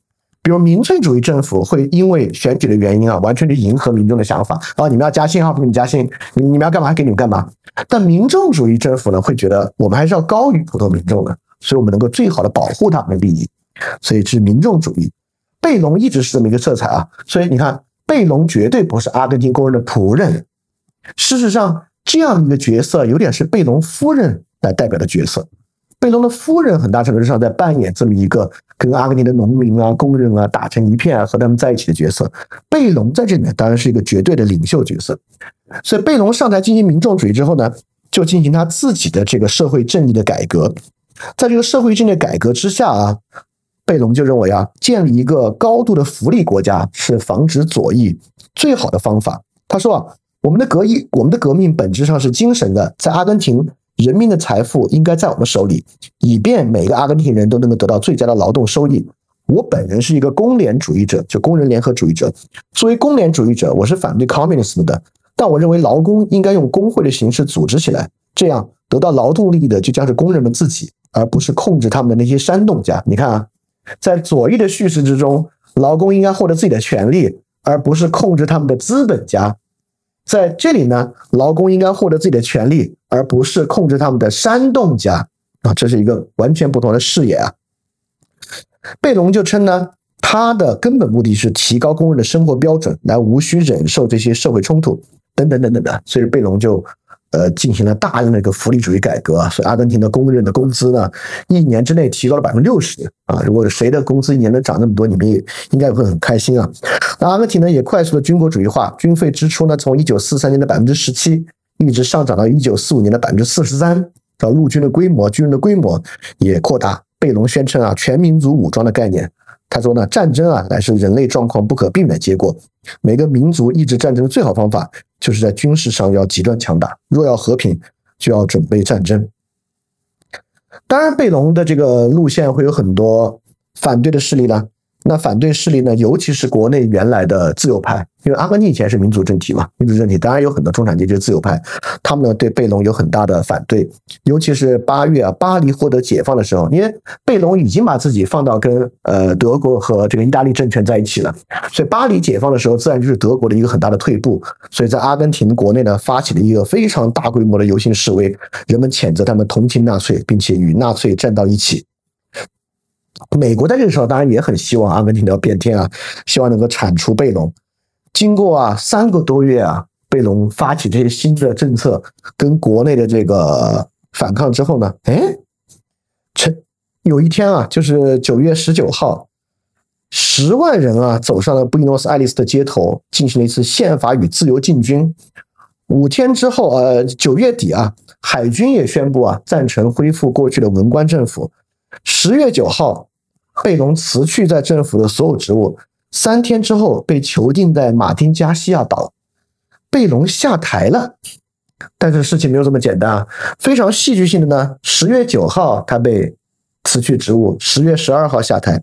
比如民粹主义政府会因为选举的原因啊，完全去迎合民众的想法啊，你们要加薪啊，不给你加薪，你们要干嘛给你们干嘛。但民众主义政府呢，会觉得我们还是要高于普通民众的，所以我们能够最好的保护他们的利益，所以是民众主义。贝隆一直是这么一个色彩啊，所以你看贝隆绝对不是阿根廷工人的仆人，事实上这样一个角色有点是贝隆夫人来代表的角色。贝隆的夫人很大程度上在扮演这么一个跟阿根廷的农民啊工人啊打成一片啊和他们在一起的角色。贝隆在这里面当然是一个绝对的领袖角色。所以贝隆上台进行民众主义之后呢，就进行他自己的这个社会正义的改革。在这个社会正义的改革之下啊，贝隆就认为啊，建立一个高度的福利国家是防止左翼最好的方法。他说啊，我们的革命本质上是精神的，在阿根廷人民的财富应该在我们手里，以便每个阿根廷人都能够得到最佳的劳动收益。我本人是一个工联主义者，就工人联合主义者。作为工联主义者，我是反对 communism 的，但我认为劳工应该用工会的形式组织起来，这样得到劳动利益的就将是工人们自己，而不是控制他们的那些煽动家。你看啊，在左翼的叙事之中，劳工应该获得自己的权利，而不是控制他们的资本家。在这里呢，劳工应该获得自己的权利，而不是控制他们的煽动家啊，这是一个完全不同的视野啊。贝隆就称呢，他的根本目的是提高工人的生活标准，来无需忍受这些社会冲突等等等等的。所以贝隆就进行了大量的一个福利主义改革啊，所以阿根廷的工人的工资呢，一年之内提高了 60% 啊。如果谁的工资一年能涨那么多，你们也应该会很开心啊。那阿根廷呢也快速的军国主义化，军费支出呢从1943年的 17% 一直上涨到1945年的 43%， 到陆军的规模，军人的规模也扩大。贝隆宣称啊，全民族武装的概念，他说呢，战争啊乃是人类状况不可避免的结果，每个民族抑制战争的最好方法就是在军事上要极端强大，若要和平就要准备战争。当然贝隆的这个路线会有很多反对的势力了，那反对势力呢，尤其是国内原来的自由派，因为阿根廷以前是民主政体嘛，民主政体当然有很多中产阶级自由派，他们呢对贝隆有很大的反对，尤其是8月啊，巴黎获得解放的时候，因为贝隆已经把自己放到跟德国和这个意大利政权在一起了，所以巴黎解放的时候自然就是德国的一个很大的退步，所以在阿根廷国内呢发起了一个非常大规模的游行示威，人们谴责他们同情纳粹，并且与纳粹站到一起。美国在这个时候当然也很希望阿根廷要变天啊，希望能够铲除贝隆。经过啊3个多月啊，贝隆发起这些新的政策跟国内的这个反抗之后呢，有一天啊，就是9月19号10万人啊走上了布宜诺斯艾利斯的街头，进行了一次宪法与自由进军。5天之后9月底啊，海军也宣布啊赞成恢复过去的文官政府。10月9号贝隆辞去在政府的所有职务，3天之后被囚禁在马丁加西亚岛。贝隆下台了，但是事情没有这么简单啊，非常戏剧性的呢，10月9号他被辞去职务，10月12号下台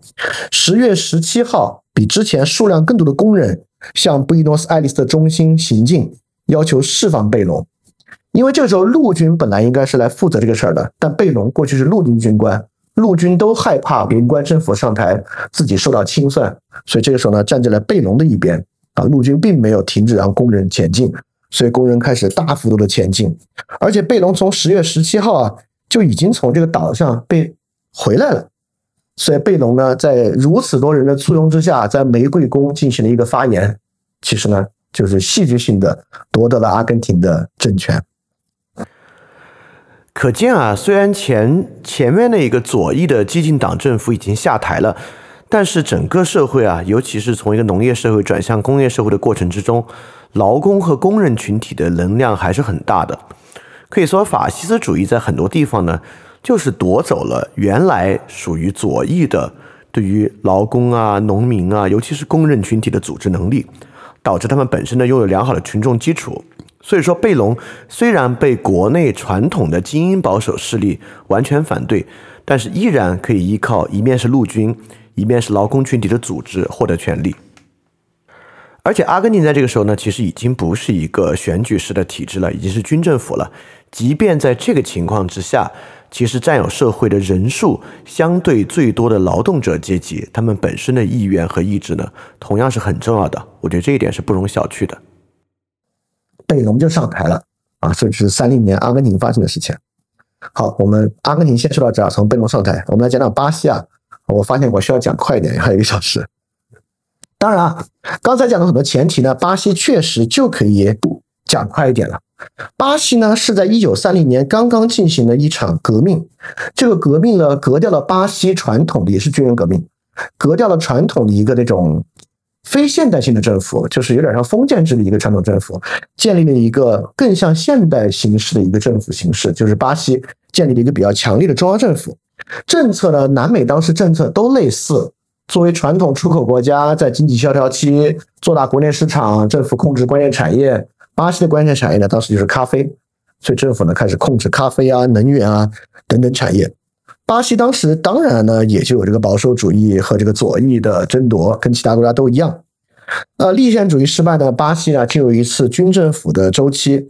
，10月17号比之前数量更多的工人向布宜诺斯艾利斯的中心行进，要求释放贝隆。因为这个时候陆军本来应该是来负责这个事儿的，但贝隆过去是陆军军官，陆军都害怕文官政府上台自己受到清算，所以这个时候呢站在了贝隆的一边啊，陆军并没有停止让工人前进，所以工人开始大幅度的前进，而且贝隆从10月17号啊就已经从这个岛上被回来了，所以贝隆呢在如此多人的簇拥之下，在玫瑰宫进行了一个发言，其实呢就是戏剧性的夺得了阿根廷的政权。可见啊，虽然前面的一个左翼的激进党政府已经下台了，但是整个社会啊，尤其是从一个农业社会转向工业社会的过程之中，劳工和工人群体的能量还是很大的。可以说法西斯主义在很多地方呢，就是夺走了原来属于左翼的对于劳工啊、农民啊，尤其是工人群体的组织能力，导致他们本身呢拥有良好的群众基础。所以说贝隆虽然被国内传统的精英保守势力完全反对，但是依然可以依靠一面是陆军一面是劳工群体的组织获得权利。而且阿根廷在这个时候呢其实已经不是一个选举式的体制了，已经是军政府了。即便在这个情况之下，其实占有社会的人数相对最多的劳动者阶级，他们本身的意愿和意志呢同样是很重要的，我觉得这一点是不容小觑的。贝隆就上台了啊，所以是30年阿根廷发生的事情。好，我们阿根廷先说到这儿，从贝隆上台我们来讲讲巴西啊。我发现我需要讲快一点，还有1小时。当然啊，刚才讲的很多前提呢，巴西确实就可以讲快一点了。巴西呢是在1930年刚刚进行了一场革命，这个革命呢革掉了巴西传统的，也是军人革命，革掉了传统的一个那种非现代性的政府，就是有点像封建制的一个传统政府，建立了一个更像现代形式的一个政府形式，就是巴西建立了一个比较强力的中央政府。政策呢，南美当时政策都类似，作为传统出口国家，在经济萧条期做大国内市场，政府控制关键产业，巴西的关键产业呢，当时就是咖啡，所以政府呢开始控制咖啡啊、能源啊等等产业。巴西当时当然呢也就有这个保守主义和这个左翼的争夺，跟其他国家都一样。立宪主义失败呢，巴西呢进入一次军政府的周期。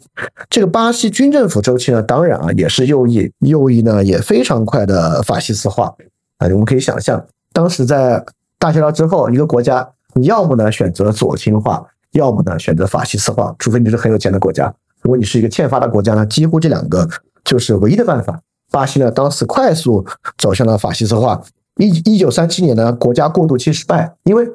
这个巴西军政府周期呢，当然啊也是右翼，右翼呢也非常快的法西斯化啊。我们可以想象，当时在大萧条之后，一个国家你要么呢选择左倾化，要么呢选择法西斯化，除非你是很有钱的国家。如果你是一个欠发达国家呢，几乎这两个就是唯一的办法。巴西呢当时快速走向了法西斯化。1937年呢国家过渡期失败，因为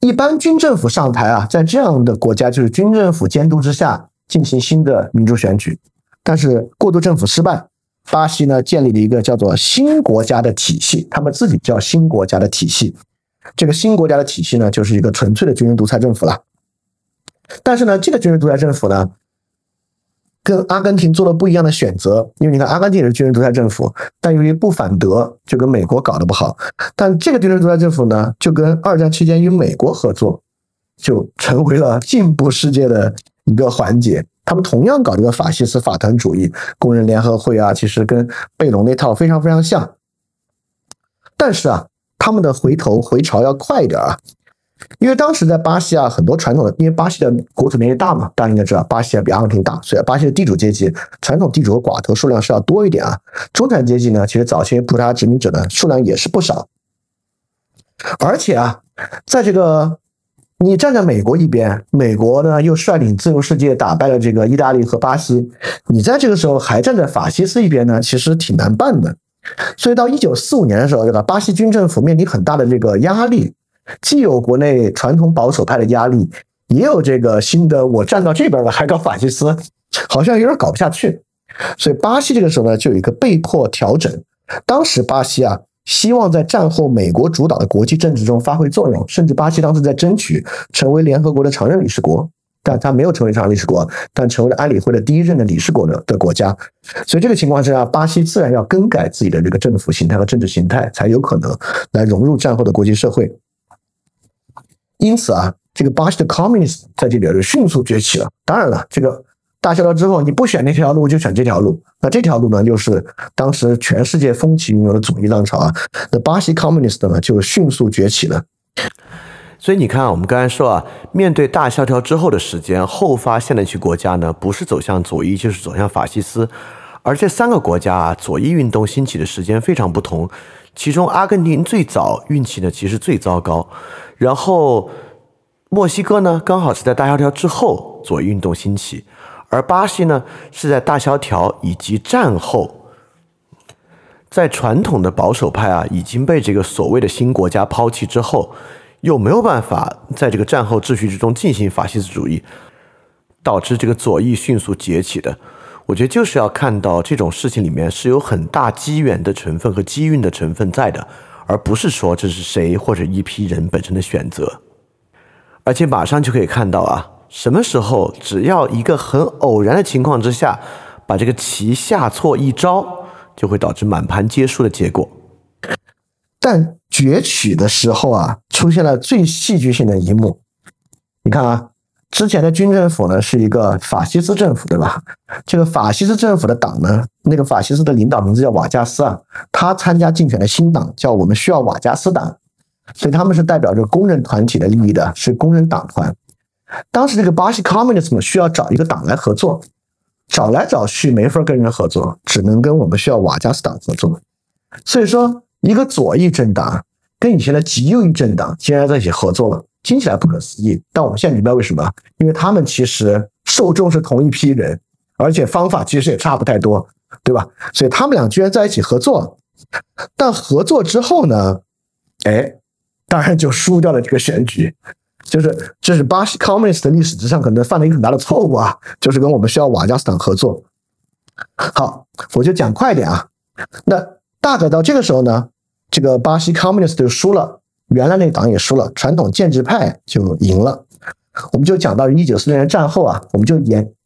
一般军政府上台啊，在这样的国家就是军政府监督之下进行新的民主选举，但是过渡政府失败，巴西呢建立了一个叫做新国家的体系，他们自己叫新国家的体系。这个新国家的体系呢就是一个纯粹的军人独裁政府了。但是呢这个军人独裁政府呢跟阿根廷做了不一样的选择，因为你看阿根廷也是军人独裁政府，但由于不反德就跟美国搞得不好，但这个军人独裁政府呢就跟二战期间与美国合作，就成为了进步世界的一个环节。他们同样搞这个法西斯法团主义，工人联合会啊，其实跟贝隆那套非常非常像，但是啊他们的回潮要快一点啊。因为当时在巴西啊，很多传统的，因为巴西的国土面积大嘛，大家应该知道巴西比阿根廷大，所以巴西的地主阶级，传统地主和寡头数量是要多一点啊。中产阶级呢，其实早期葡萄牙殖民者呢数量也是不少。而且啊，在这个你站在美国一边，美国呢又率领自由世界打败了这个意大利和巴西，你在这个时候还站在法西斯一边呢，其实挺难办的。所以到1945年的时候，这个巴西军政府面临很大的这个压力。既有国内传统保守派的压力，也有这个新的我站到这边了还搞法西斯，好像有点搞不下去。所以巴西这个时候呢就有一个被迫调整。当时巴西啊希望在战后美国主导的国际政治中发挥作用，甚至巴西当时在争取成为联合国的常任理事国，但他没有成为常任理事国，但成为了安理会的第一任的理事国 的国家。所以这个情况之下，巴西自然要更改自己的这个政府形态和政治形态，才有可能来融入战后的国际社会。因此啊，这个巴西的 communist 在这里就迅速崛起了。当然了，这个大萧条之后，你不选那条路就选这条路，那这条路呢，就是当时全世界风起云涌的左翼浪潮啊。那巴西 communist 呢，就迅速崛起了。所以你看，我们刚才说啊，面对大萧条之后的时间，后发现的一些国家呢，不是走向左翼，就是走向法西斯。而这三个国家啊，左翼运动兴起的时间非常不同。其中，阿根廷最早运气呢，其实最糟糕。然后，墨西哥呢，刚好是在大萧条之后左翼运动兴起，而巴西呢，是在大萧条以及战后。在传统的保守派啊，已经被这个所谓的新国家抛弃之后，又没有办法在这个战后秩序之中进行法西斯主义，导致这个左翼迅速崛起的。我觉得就是要看到这种事情里面是有很大机缘的成分和机运的成分在的，而不是说这是谁或者一批人本身的选择。而且马上就可以看到啊，什么时候只要一个很偶然的情况之下，把这个棋下错一招，就会导致满盘皆输的结果。但崛起的时候啊，出现了最戏剧性的一幕。你看啊，之前的军政府呢是一个法西斯政府，对吧？这个法西斯政府的党呢，那个法西斯的领导名字叫瓦加斯啊，他参加竞选的新党叫我们需要瓦加斯党，所以他们是代表着工人团体的利益的，是工人党团。当时这个巴西 Communism 需要找一个党来合作。找来找去没法跟人合作，只能跟我们需要瓦加斯党合作。所以说，一个左翼政党跟以前的极右翼政党竟然在一起合作了，听起来不可思议。但我们现在明白为什么，因为他们其实受众是同一批人，而且方法其实也差不太多，对吧？所以他们俩居然在一起合作，但合作之后呢，当然就输掉了这个选举。就是这是巴西 Communist 的历史之上可能犯了一个很大的错误啊，就是跟我们需要瓦加斯党合作。好，我就讲快点啊。那大概到这个时候呢，这个巴西 Communist 就输了，原来那党也输了，传统建制派就赢了。我们就讲到1940年战后啊，我们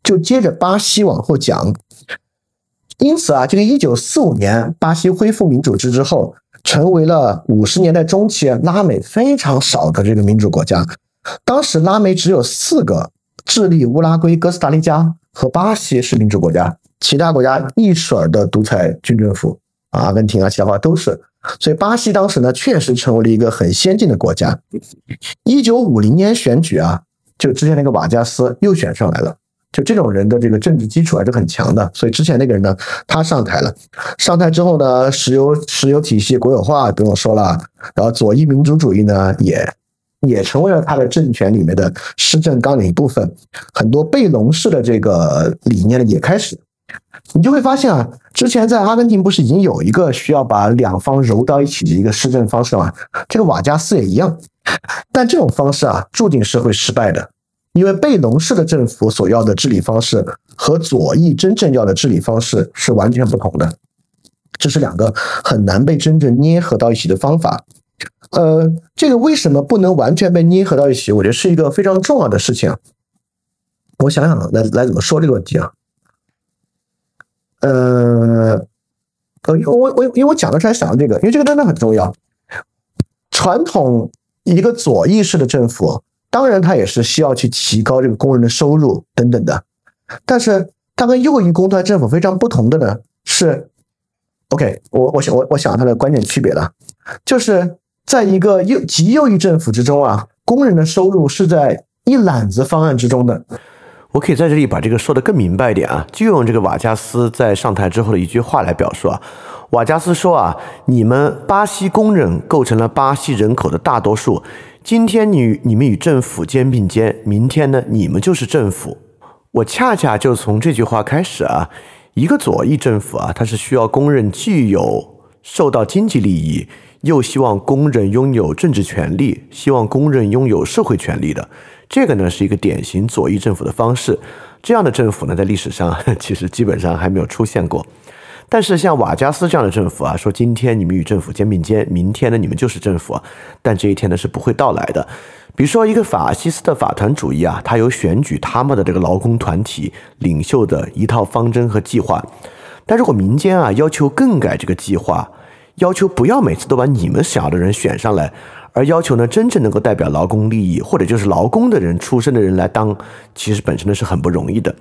就接着巴西往后讲。因此啊，这个1945年巴西恢复民主制之后，成为了50年代中期拉美非常少的这个民主国家。当时拉美只有4个，智利、乌拉圭、哥斯达黎加和巴西是民主国家，其他国家一水儿的独裁军政府，阿根廷啊，其他国家都是。所以巴西当时呢，确实成为了一个很先进的国家。1950年选举啊，就之前那个瓦加斯又选上来了，就这种人的这个政治基础还是很强的，所以之前那个人呢，他上台了。上台之后呢，石油体系国有化不用说了，然后左翼民主主义呢也成为了他的政权里面的施政纲领一部分，很多贝隆式的这个理念呢也开始。你就会发现啊，之前在阿根廷不是已经有一个需要把两方揉到一起的一个施政方式吗？这个瓦加斯也一样，但这种方式啊，注定是会失败的，因为贝隆式的政府所要的治理方式和左翼真正要的治理方式是完全不同的，这是两个很难被真正捏合到一起的方法。这个为什么不能完全被捏合到一起，我觉得是一个非常重要的事情啊。我想想来怎么说这个问题啊。因为我讲的时候还想到这个，因为这个真的很重要。传统一个左翼式的政府，当然它也是需要去提高这个工人的收入等等的，但是它跟右翼工团政府非常不同的呢是 OK， 我想它的关键区别了，就是在一个极右翼政府之中啊，工人的收入是在一揽子方案之中的。我可以在这里把这个说得更明白一点啊，就用这个瓦加斯在上台之后的一句话来表述啊。瓦加斯说啊，你们巴西工人构成了巴西人口的大多数，今天你们与政府肩并肩，明天呢你们就是政府。我恰恰就从这句话开始啊，一个左翼政府啊，它是需要工人具有受到经济利益，又希望工人拥有政治权利，希望工人拥有社会权利的，这个呢是一个典型左翼政府的方式。这样的政府呢，在历史上其实基本上还没有出现过。但是像瓦加斯这样的政府啊，说今天你们与政府肩并肩，明天呢你们就是政府啊，但这一天呢是不会到来的。比如说一个法西斯的法团主义啊，它有选举他们的这个劳工团体领袖的一套方针和计划，但如果民间啊要求更改这个计划，要求不要每次都把你们想要的人选上来，而要求呢真正能够代表劳工利益或者就是劳工的人出身的人来当，其实本身呢是很不容易的。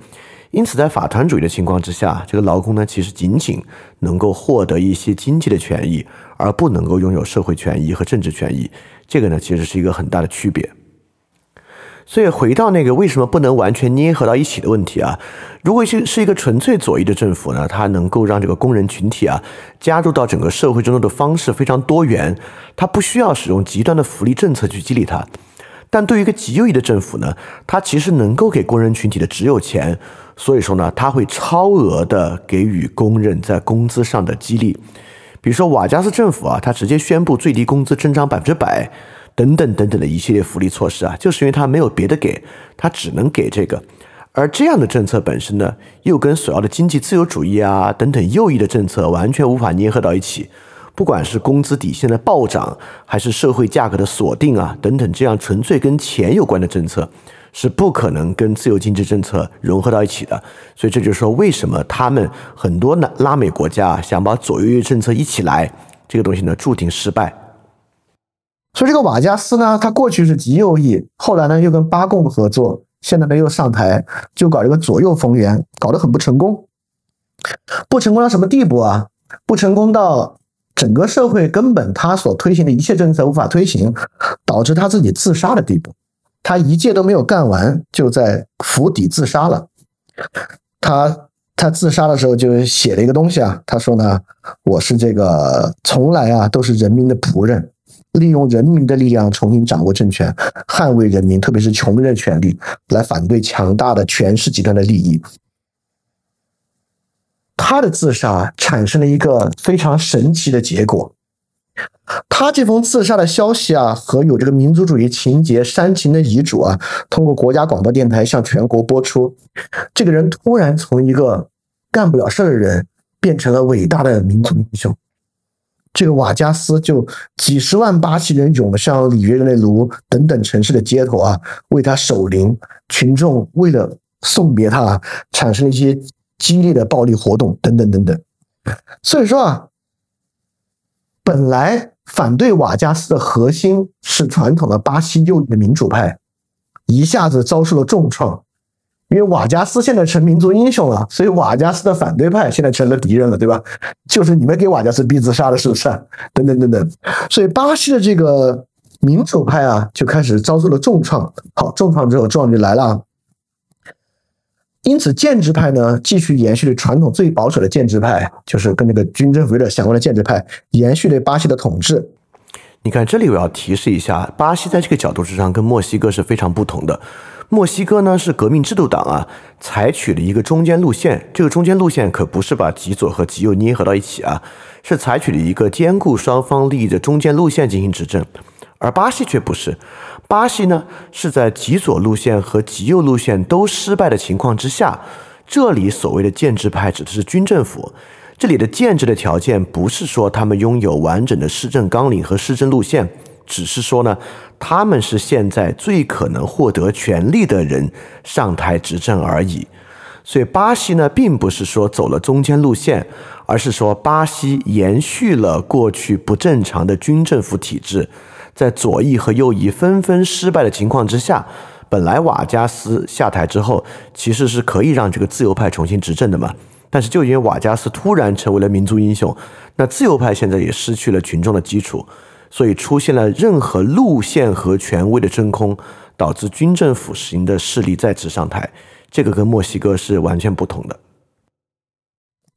因此在法团主义的情况之下，这个劳工呢其实仅仅能够获得一些经济的权益，而不能够拥有社会权益和政治权益，这个呢其实是一个很大的区别。所以回到那个为什么不能完全捏合到一起的问题啊，如果是一个纯粹左翼的政府呢，它能够让这个工人群体啊加入到整个社会中的方式非常多元，它不需要使用极端的福利政策去激励它。但对于一个极右翼的政府呢，它其实能够给工人群体的只有钱，所以说呢，它会超额的给予工人在工资上的激励。比如说瓦加斯政府啊，它直接宣布最低工资增长100%，等等等等的一系列福利措施啊，就是因为它没有别的给，它只能给这个。而这样的政策本身呢，又跟所要的经济自由主义啊等等右翼的政策完全无法捏合到一起。不管是工资底线的暴涨，还是社会价格的锁定啊等等，这样纯粹跟钱有关的政策是不可能跟自由经济政策融合到一起的。所以这就是说为什么他们很多拉美国家想把左右政策一起来，这个东西呢注定失败。所以这个瓦加斯呢，他过去是极右翼，后来呢又跟巴共合作，现在呢又上台就搞这个左右逢源，搞得很不成功。不成功到什么地步啊？不成功到整个社会根本他所推行的一切政策无法推行，导致他自己自杀的地步。他一届都没有干完就在府邸自杀了。他自杀的时候就写了一个东西啊，他说呢，我是这个从来啊都是人民的仆人，利用人民的力量重新掌握政权，捍卫人民特别是穷人的权利，来反对强大的权势集团的利益。他的自杀产生了一个非常神奇的结果，他这封自杀的消息啊，和有这个民族主义情节煽情的遗嘱啊，通过国家广播电台向全国播出。这个人突然从一个干不了事的人变成了伟大的民族英雄。这个瓦加斯就几十万巴西人涌上里约热内卢等等城市的街头啊，为他守灵，群众为了送别他产生了一些激烈的暴力活动等等等等。所以说啊，本来反对瓦加斯的核心是传统的巴西右翼的民主派，一下子遭受了重创，因为瓦加斯现在成民族英雄了，所以瓦加斯的反对派现在成了敌人了，对吧？就是你们给瓦加斯逼自杀的，是不是？等等等等。所以巴西的这个民主派啊，就开始遭受了重创。好，重创之后，重创就来了。因此建制派呢继续延续了传统最保守的建制派，就是跟这个军政府有点相关的建制派，延续了巴西的统治。你看这里我要提示一下，巴西在这个角度之上跟墨西哥是非常不同的。墨西哥呢是革命制度党啊，采取了一个中间路线，这个中间路线可不是把极左和极右捏合到一起啊，是采取了一个兼顾双方利益的中间路线进行执政。而巴西却不是，巴西呢是在极左路线和极右路线都失败的情况之下，这里所谓的建制派指的是军政府，这里的建制的条件不是说他们拥有完整的施政纲领和施政路线，只是说呢，他们是现在最可能获得权力的人上台执政而已。所以巴西呢并不是说走了中间路线，而是说巴西延续了过去不正常的军政府体制，在左翼和右翼纷纷失败的情况之下，本来瓦加斯下台之后其实是可以让这个自由派重新执政的嘛，但是就因为瓦加斯突然成为了民族英雄，那自由派现在也失去了群众的基础，所以出现了任何路线和权威的真空，导致军政府实行的势力再次上台，这个跟墨西哥是完全不同的。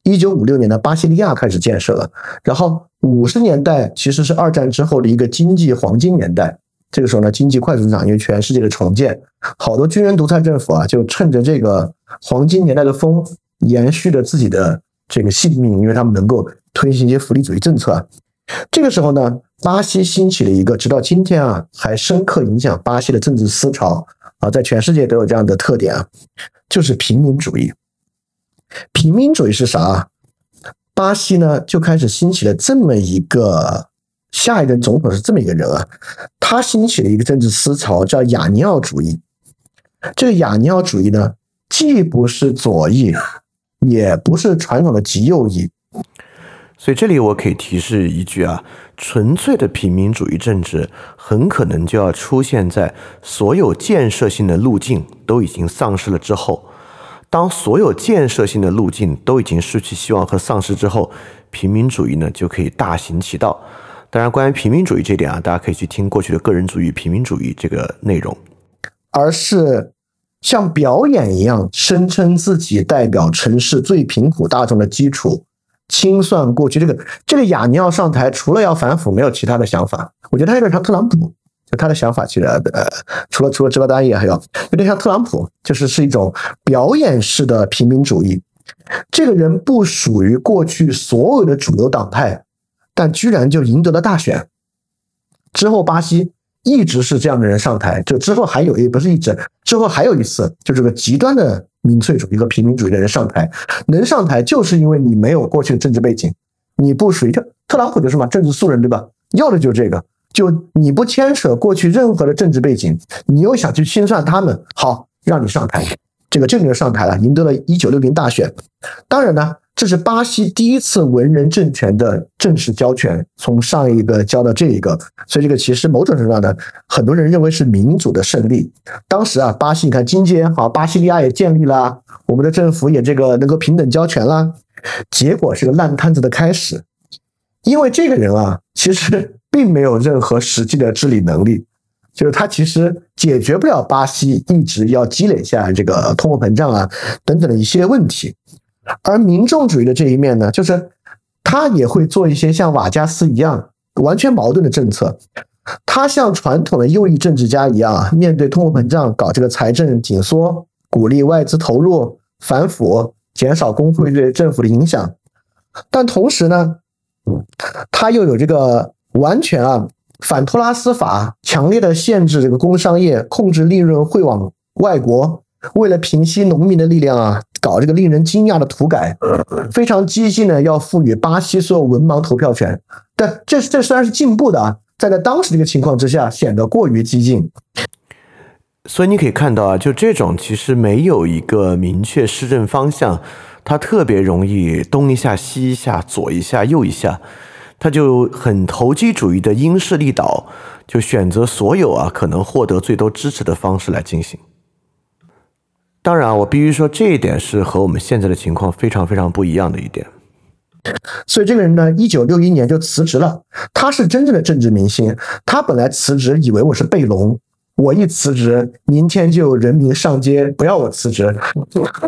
1956年的巴西利亚开始建设了，然后50年代其实是二战之后的一个经济黄金年代，这个时候呢经济快速增长，因为全世界的重建，好多军人独裁政府啊就趁着这个黄金年代的风，延续着自己的这个性命，因为他们能够推行一些福利主义政策啊。这个时候呢巴西兴起了一个直到今天啊还深刻影响巴西的政治思潮啊，在全世界都有这样的特点啊，就是平民主义。平民主义是啥？巴西呢就开始兴起了这么一个，下一任总统是这么一个人啊，他兴起了一个政治思潮叫亚尼奥主义。这个亚尼奥主义呢既不是左翼也不是传统的极右翼，所以这里我可以提示一句啊，纯粹的平民主义政治很可能就要出现在所有建设性的路径都已经丧失了之后。当所有建设性的路径都已经失去希望和丧失之后，平民主义呢就可以大行其道。当然关于平民主义这点啊，大家可以去听过去的个人主义、平民主义这个内容。而是像表演一样声称自己代表城市最贫苦大众的基础，清算过去。这个雅尼奥上台除了要反腐没有其他的想法，我觉得他有点像特朗普，就他的想法其实除了芝麻大叶还有点像特朗普，是一种表演式的平民主义。这个人不属于过去所有的主流党派，但居然就赢得了大选。之后巴西一直是这样的人上台，就之后还有，也不是一直，之后还有一次，就这个极端的民粹主义和平民主义的人上台，能上台就是因为你没有过去的政治背景，你不属于特朗普就是嘛，政治素人对吧？要的就是这个，就你不牵扯过去任何的政治背景，你又想去清算他们，好，让你上台，这个人上台了，赢得了1960大选。当然呢，这是巴西第一次文人政权的正式交权，从上一个交到这一个，所以这个其实某种程度上呢，很多人认为是民主的胜利。当时啊，巴西你看经济也好，巴西利亚也建立了，我们的政府也这个能够平等交权啦，结果是个烂摊子的开始。因为这个人啊，其实并没有任何实际的治理能力，就是他其实解决不了巴西一直要积累下这个通货膨胀啊等等的一系列问题。而民众主义的这一面呢，就是他也会做一些像瓦加斯一样完全矛盾的政策。他像传统的右翼政治家一样啊，面对通货膨胀搞这个财政紧缩，鼓励外资投入，反腐，减少工会对政府的影响。但同时呢，他又有这个完全啊反托拉斯法，强烈的限制这个工商业，控制利润会往外国，为了平息农民的力量啊，搞这个令人惊讶的土改，非常激进的要赋予巴西所有文盲投票权。但这虽然是进步的啊，在当时这个情况之下显得过于激进。所以你可以看到啊，就这种其实没有一个明确施政方向，它特别容易东一下西一下，左一下右一下，他就很投机主义的因势利导，就选择所有啊可能获得最多支持的方式来进行。当然我必须说这一点是和我们现在的情况非常非常不一样的一点。所以这个人呢1961年就辞职了，他是真正的政治明星。他本来辞职以为我是贝隆，我一辞职明天就有人民上街不要我辞职，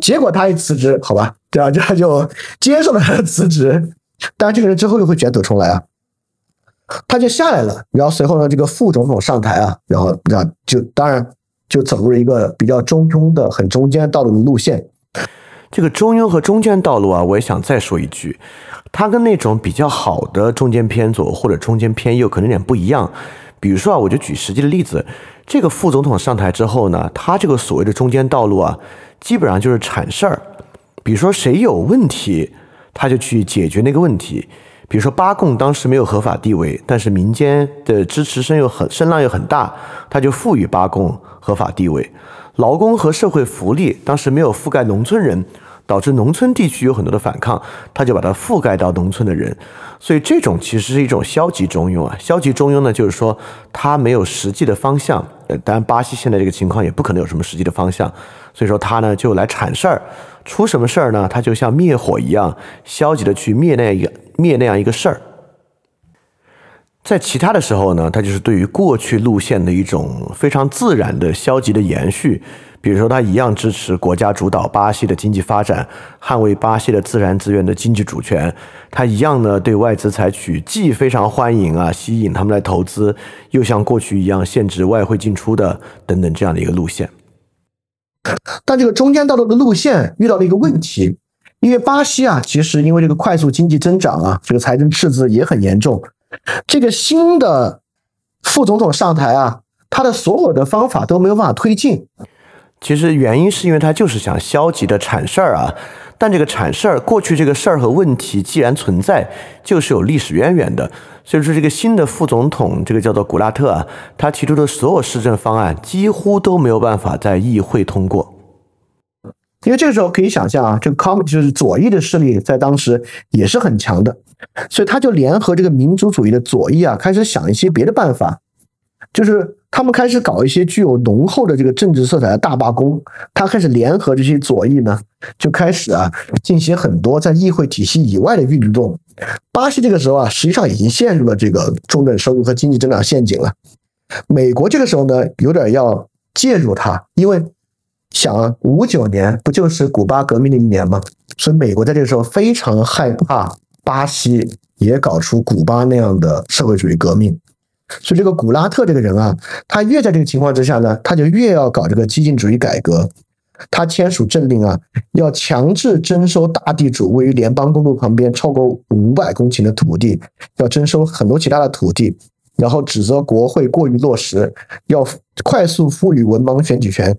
结果他一辞职，好吧，对啊，他就接受了他的辞职。但这个人之后又会卷土重来啊，他就下来了。然后随后呢，这个副总统上台啊，然后就当然就走入一个比较中庸的、很中间道路的路线。这个中庸和中间道路啊，我也想再说一句，它跟那种比较好的中间偏左或者中间偏右可能有点不一样。比如说啊，我就举实际的例子，这个副总统上台之后呢，他这个所谓的中间道路啊，基本上就是铲事儿，比如说谁有问题，他就去解决那个问题。比如说巴共当时没有合法地位，但是民间的支持声浪又很大，他就赋予巴共合法地位。劳工和社会福利当时没有覆盖农村人，导致农村地区有很多的反抗，他就把它覆盖到农村的人。所以这种其实是一种消极中庸啊。消极中庸呢，就是说他没有实际的方向，当然巴西现在这个情况也不可能有什么实际的方向，所以说他呢就来铲事儿。出什么事儿呢？他就像灭火一样，消极的去灭那样一个事儿。在其他的时候呢，他就是对于过去路线的一种非常自然的消极的延续。比如说他一样支持国家主导巴西的经济发展，捍卫巴西的自然资源的经济主权，他一样呢对外资采取既非常欢迎啊吸引他们来投资，又像过去一样限制外汇进出的等等这样的一个路线。但这个中间道路的路线遇到了一个问题，因为巴西啊其实因为这个快速经济增长啊，这个财政赤字也很严重。这个新的副总统上台啊，他的所有的方法都没有办法推进。其实原因是因为他就是想消极的铲事儿啊，但这个铲事儿过去这个事儿和问题既然存在，就是有历史渊源的。所以说这个新的副总统这个叫做古拉特啊，他提出的所有施政方案几乎都没有办法在议会通过。因为这个时候可以想象啊，这个 comedy 就是左翼的势力在当时也是很强的，所以他就联合这个民族主义的左翼啊，开始想一些别的办法，就是他们开始搞一些具有浓厚的这个政治色彩的大罢工，他开始联合这些左翼呢，就开始啊进行很多在议会体系以外的运动。巴西这个时候啊，实际上已经陷入了这个中等收入和经济增长陷阱了。美国这个时候呢，有点要介入它，因为想啊，59年不就是古巴革命的一年吗？所以美国在这个时候非常害怕巴西也搞出古巴那样的社会主义革命。所以这个古拉特这个人啊，他越在这个情况之下呢，他就越要搞这个激进主义改革。他签署政令啊，要强制征收大地主位于联邦公路旁边超过500公顷的土地，要征收很多其他的土地，然后指责国会过于落实，要快速赋予文盲选举权，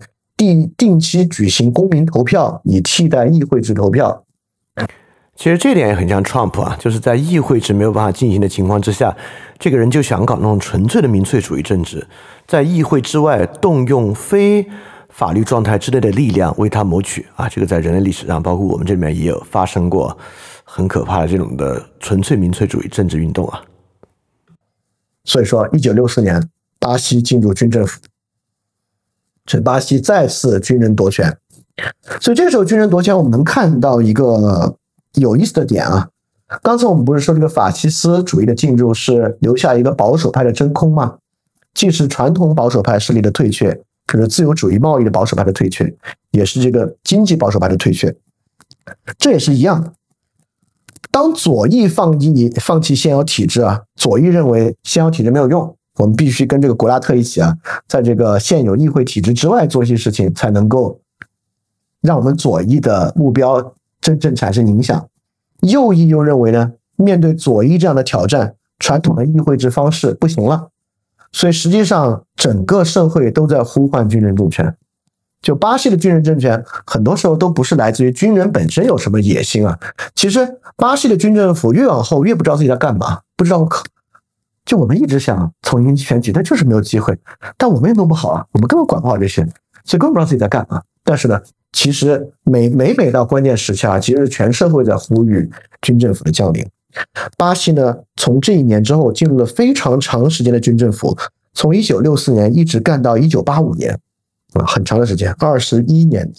定期举行公民投票以替代议会制投票。其实这点也很像 Trump 啊，就是在议会制没有办法进行的情况之下，这个人就想搞那种纯粹的民粹主义政治，在议会之外动用非法律状态之类的力量为他谋取啊，这个在人类历史上，包括我们这里面也有发生过很可怕的这种的纯粹民粹主义政治运动啊。所以说1964年巴西进入军政府，这巴西再次军人夺权。所以这个时候军人夺权，我们能看到一个有意思的点啊，刚才我们不是说这个法西斯主义的进入是留下一个保守派的真空吗？既是传统保守派势力的退却，可是自由主义贸易的保守派的退却，也是这个经济保守派的退却。这也是一样，当左翼放弃现有体制啊，左翼认为现有体制没有用，我们必须跟这个古拉特一起啊，在这个现有议会体制之外做一些事情，才能够让我们左翼的目标真正产生影响。右翼又认为呢，面对左翼这样的挑战，传统的议会制方式不行了，所以实际上整个社会都在呼唤军人政权。就巴西的军人政权很多时候都不是来自于军人本身有什么野心啊，其实巴西的军政府越往后越不知道自己在干嘛，不知道就我们一直想重新选举，但就是没有机会，但我们也弄不好啊，我们根本管不好这些，所以根本不知道自己在干嘛。但是呢，其实每到关键时期啊，其实全社会在呼吁军政府的降临。巴西呢，从这一年之后进入了非常长时间的军政府，从1964年一直干到1985年、很长的时间，21年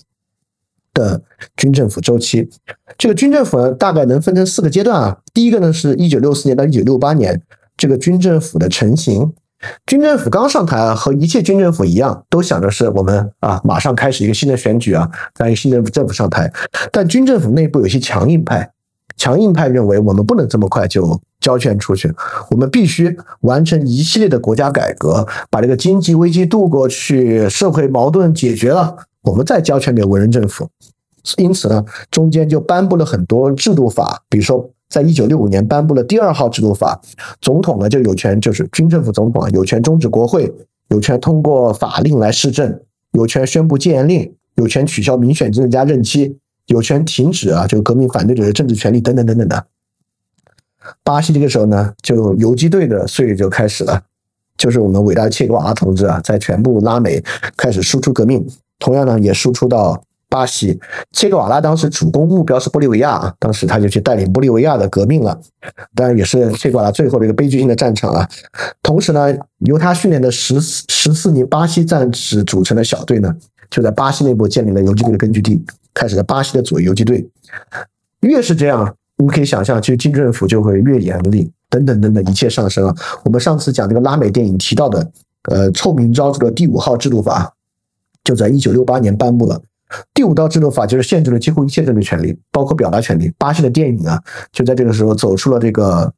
的军政府周期。这个军政府呢，大概能分成4个阶段啊。第一个呢，是1964年到1968年这个军政府的成型。军政府刚上台啊，和一切军政府一样，都想着是我们啊马上开始一个新的选举啊，让一个新的政府上台。但军政府内部有一些强硬派认为我们不能这么快就交权出去，我们必须完成一系列的国家改革，把这个经济危机度过去，社会矛盾解决了，我们再交权给文人政府。因此呢，中间就颁布了很多制度法，比如说在1965年颁布了第2号制度法，总统呢就有权，就是军政府总统啊，有权终止国会，有权通过法令来施政，有权宣布戒严令，有权取消民选政治家任期，有权停止啊这个革命反对者的政治权利等等等等的。巴西这个时候呢，就游击队的岁月就开始了，就是我们伟大的切格瓦拉同志啊，在全部拉美开始输出革命，同样呢也输出到巴西。切格瓦拉当时主攻目标是玻利维亚啊，当时他就去带领玻利维亚的革命了，当然也是切格瓦拉最后的一个悲剧性的战场啊。同时呢，由他训练的14名巴西战士组成的小队呢，就在巴西内部建立了游击队的根据地，开始了巴西的左翼游击队。越是这样，我们可以想象，其实军政府就会越严厉，等等等等，一切上升啊。我们上次讲这个拉美电影提到的，臭名昭著的第5号制度法，就在1968年颁布了。第5道制度法就是限制了几乎一切政治权利，包括表达权利。巴西的电影啊，就在这个时候走出了这个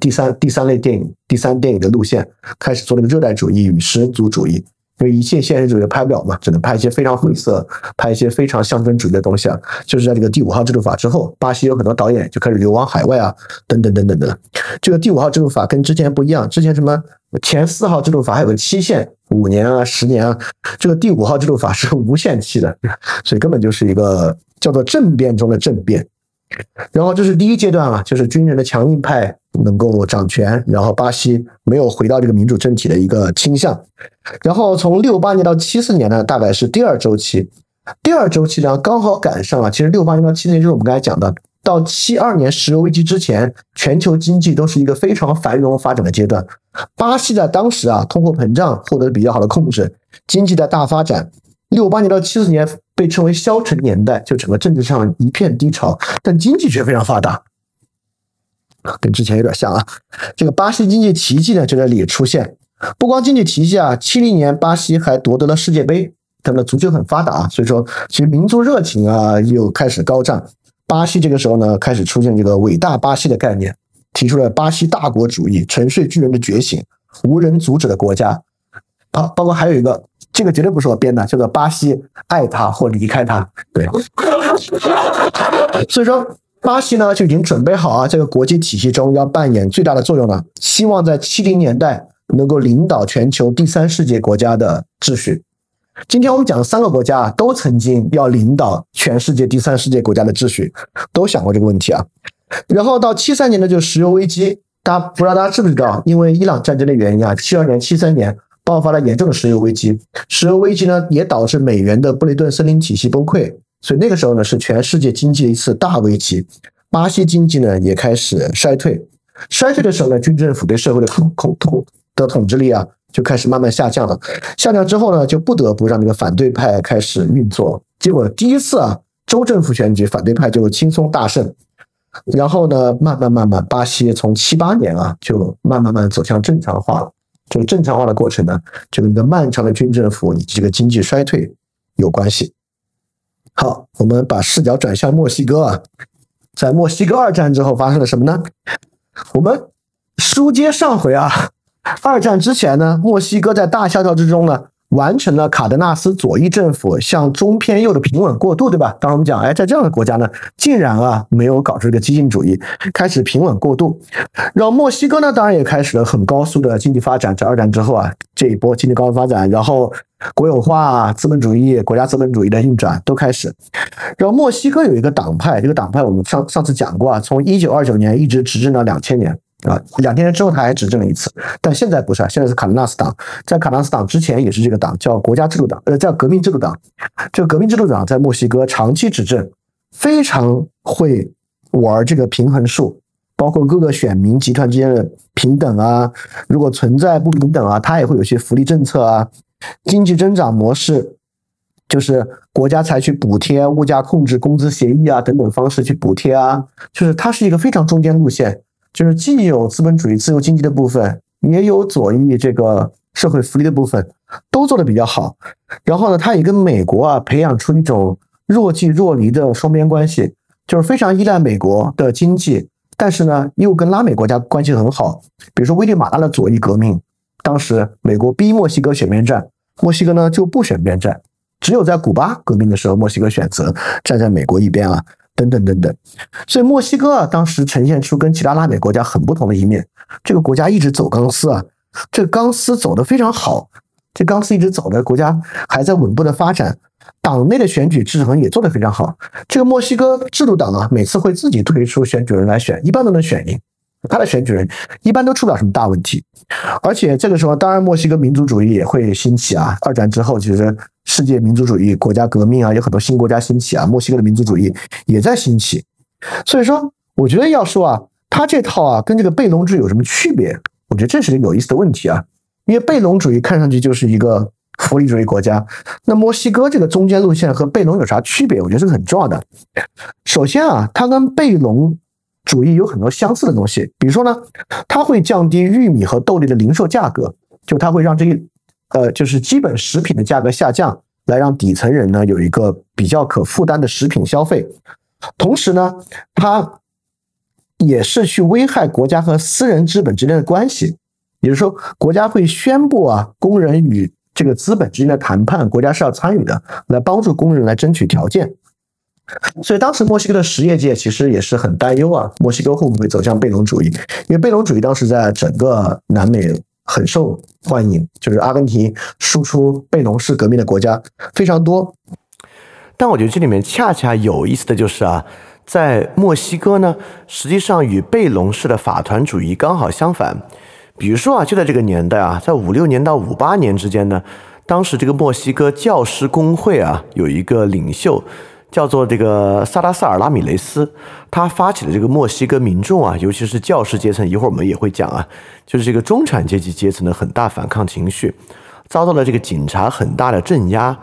第三类电影、第3电影的路线，开始做那个热带主义与食人族主义。因为一切现实主义拍不了嘛，只能拍一些非常晦涩、拍一些非常象征主义的东西啊。就是在这个第5号制度法之后，巴西有很多导演就开始流亡海外啊，等等等等的。这个第5号制度法跟之前不一样，之前什么前4号制度法还有个期限，5年啊、10年啊，这个第5号制度法是无限期的，所以根本就是一个叫做政变中的政变。然后这是第1阶段啊，就是军人的强硬派能够掌权，然后巴西没有回到这个民主政体的一个倾向。然后从68年到74年呢，大概是第2周期，第二周期呢刚好赶上啊，其实681877年就是我们刚才讲的，到72年石油危机之前，全球经济都是一个非常繁荣发展的阶段。巴西在当时啊，通货膨胀获得比较好的控制，经济在大发展。68年到70年被称为消沉年代，就整个政治上一片低潮，但经济却非常发达，跟之前有点像啊。这个巴西经济奇迹呢，就在这里出现。不光经济奇迹啊，70年巴西还夺得了世界杯，他们的足球很发达，所以说其实民族热情啊又开始高涨。巴西这个时候呢，开始出现这个伟大巴西的概念，提出了巴西大国主义、沉睡巨人的觉醒、无人阻止的国家，包括还有一个，这个绝对不是我编的，叫做巴西爱他或离开他。对，所以说巴西呢就已经准备好啊，这个国际体系中要扮演最大的作用了，希望在70年代能够领导全球第三世界国家的秩序。今天我们讲的三个国家都曾经要领导全世界第三世界国家的秩序，都想过这个问题啊。然后到73年的就是石油危机，大家不知道大家知不知道，因为伊朗战争的原因啊，72年、73年爆发了严重的石油危机。石油危机呢也导致美元的布雷顿森林体系崩溃，所以那个时候呢是全世界经济的一次大危机。巴西经济呢也开始衰退，衰退的时候呢，军政府对社会的统治力啊就开始慢慢下降了，下降之后呢，就不得不让这个反对派开始运作。结果第一次啊，州政府选举，反对派就轻松大胜。然后呢，慢慢，巴西从78年啊，就慢慢走向正常化了。这个正常化的过程呢，就跟一个漫长的军政府以及这个经济衰退有关系。好，我们把视角转向墨西哥啊，在墨西哥二战之后发生了什么呢？我们书接上回啊。二战之前呢，墨西哥在大萧条之中呢，完成了卡德纳斯左翼政府向中偏右的平稳过渡，对吧？当时我们讲，哎，在这样的国家呢，竟然啊没有搞出这个激进主义，开始平稳过渡，让墨西哥呢，当然也开始了很高速的经济发展。在二战之后啊，这一波经济高速发展，然后国有化啊、资本主义、国家资本主义的运转都开始。然后墨西哥有一个党派，这个党派我们上次讲过啊，从1929年一直执政到2000年。啊，2000年之后他还执政了一次，但现在不是啊，现在是卡德纳斯党。在卡德纳斯党之前也是这个党，叫国家制度党，叫革命制度党。这个革命制度党在墨西哥长期执政，非常会玩这个平衡术，包括各个选民集团之间的平等啊，如果存在不平等啊，他也会有些福利政策啊，经济增长模式。就是国家采取补贴、物价控制、工资协议啊等等方式去补贴啊，就是它是一个非常中间路线。就是既有资本主义自由经济的部分，也有左翼这个社会福利的部分，都做得比较好。然后呢，他也跟美国啊培养出一种若即若离的双边关系，就是非常依赖美国的经济，但是呢又跟拉美国家关系很好。比如说危地马拉的左翼革命，当时美国逼墨西哥选边站，墨西哥呢就不选边站，只有在古巴革命的时候，墨西哥选择站在美国一边啊。等等，所以墨西哥啊，当时呈现出跟其他拉美国家很不同的一面。这个国家一直走钢丝啊，这个钢丝走得非常好，这钢丝一直走的国家还在稳步的发展，党内的选举制衡也做得非常好。这个墨西哥制度党啊，每次会自己推出选举人来选，一般都能选赢，他的选举人一般都出不了什么大问题。而且这个时候，当然墨西哥民族主义也会兴起啊。二战之后，其实世界民族主义国家革命啊，有很多新国家兴起啊，墨西哥的民族主义也在兴起。所以说我觉得要说啊，他这套啊跟这个贝隆主义有什么区别，我觉得这是个有意思的问题啊。因为贝隆主义看上去就是一个福利主义国家，那墨西哥这个中间路线和贝隆有啥区别，我觉得是很重要的。首先啊，它跟贝隆主义有很多相似的东西，比如说呢，它会降低玉米和豆类的零售价格，就它会让这一就是基本食品的价格下降，来让底层人呢有一个比较可负担的食品消费。同时呢，它也是去危害国家和私人资本之间的关系，也就是说，国家会宣布啊，工人与这个资本之间的谈判，国家是要参与的，来帮助工人来争取条件。所以当时墨西哥的实业界其实也是很担忧啊，墨西哥会不会走向贝隆主义？因为贝隆主义当时在整个南美很受欢迎，就是阿根廷输出贝隆式革命的国家非常多。但我觉得这里面恰恰有意思的就是啊，在墨西哥呢，实际上与贝隆式的法团主义刚好相反。比如说啊，就在这个年代啊，在56年到58年之间呢，当时这个墨西哥教师工会啊，有一个领袖叫做这个萨拉塞尔拉米雷斯，他发起了这个墨西哥民众啊，尤其是教师阶层，一会儿我们也会讲啊，就是这个中产阶层的很大反抗情绪，遭到了这个警察很大的镇压。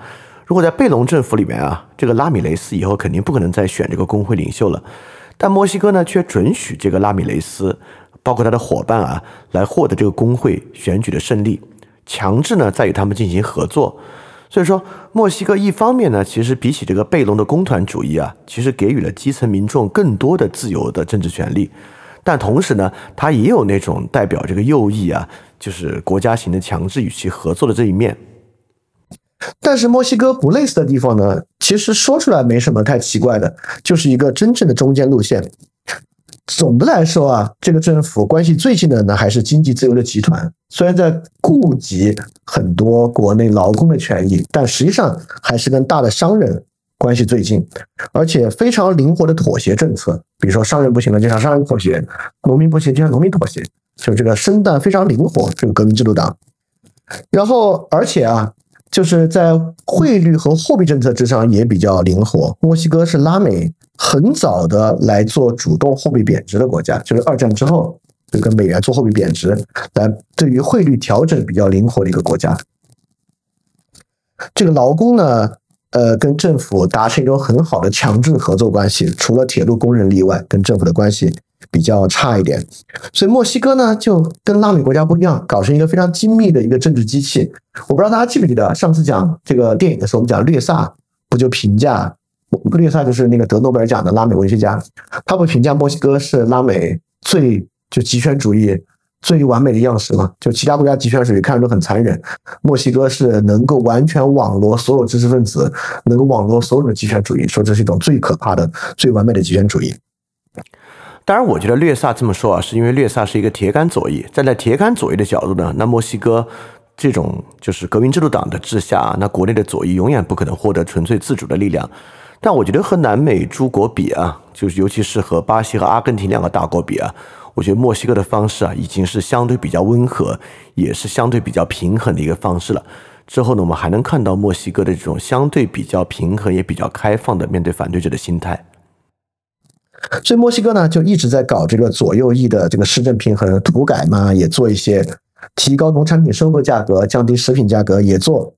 如果在贝隆政府里面啊，这个拉米雷斯以后肯定不可能再选这个工会领袖了，但墨西哥呢却准许这个拉米雷斯包括他的伙伴啊来获得这个工会选举的胜利，强制呢再与他们进行合作。所以说墨西哥一方面呢，其实比起这个贝隆的工团主义啊，其实给予了基层民众更多的自由的政治权利，但同时呢他也有那种代表这个右翼啊，就是国家型的强制与其合作的这一面。但是墨西哥不类似的地方呢，其实说出来没什么太奇怪的，就是一个真正的中间路线。总的来说啊，这个政府关系最近的呢还是经济自由的集团，虽然在顾及很多国内劳工的权益，但实际上还是跟大的商人关系最近，而且非常灵活的妥协政策，比如说商人不行了就向商人妥协，农民不行就向农民妥协，就这个生蛋非常灵活，这个革命制度党。然后而且啊，就是在汇率和货币政策之上也比较灵活。墨西哥是拉美很早的来做主动货币贬值的国家，就是二战之后就跟美元做货币贬值，来对于汇率调整比较灵活的一个国家。这个劳工呢，跟政府达成一种很好的强制合作关系，除了铁路工人例外，跟政府的关系比较差一点。所以墨西哥呢就跟拉美国家不一样，搞成一个非常精密的一个政治机器。我不知道大家记不记得上次讲这个电影的时候，我们讲略萨不就评价，略萨就是那个得诺贝尔奖的拉美文学家，他不评价墨西哥是拉美最就极权主义最完美的样式嘛？就其他国家极权主义看着都很残忍，墨西哥是能够完全网罗所有知识分子，能够网罗所有的极权主义，说这是一种最可怕的最完美的极权主义。当然我觉得略萨这么说啊，是因为略萨是一个铁杆左翼，站在铁杆左翼的角度呢，那墨西哥这种就是革命制度党的治下啊，那国内的左翼永远不可能获得纯粹自主的力量。但我觉得和南美诸国比啊，就是尤其是和巴西和阿根廷两个大国比啊，我觉得墨西哥的方式啊已经是相对比较温和，也是相对比较平衡的一个方式了。之后呢，我们还能看到墨西哥的这种相对比较平衡也比较开放的面对反对者的心态。所以墨西哥呢就一直在搞这个左右翼的这个施政平衡，土改嘛也做一些，提高农产品收购价格，降低食品价格也做，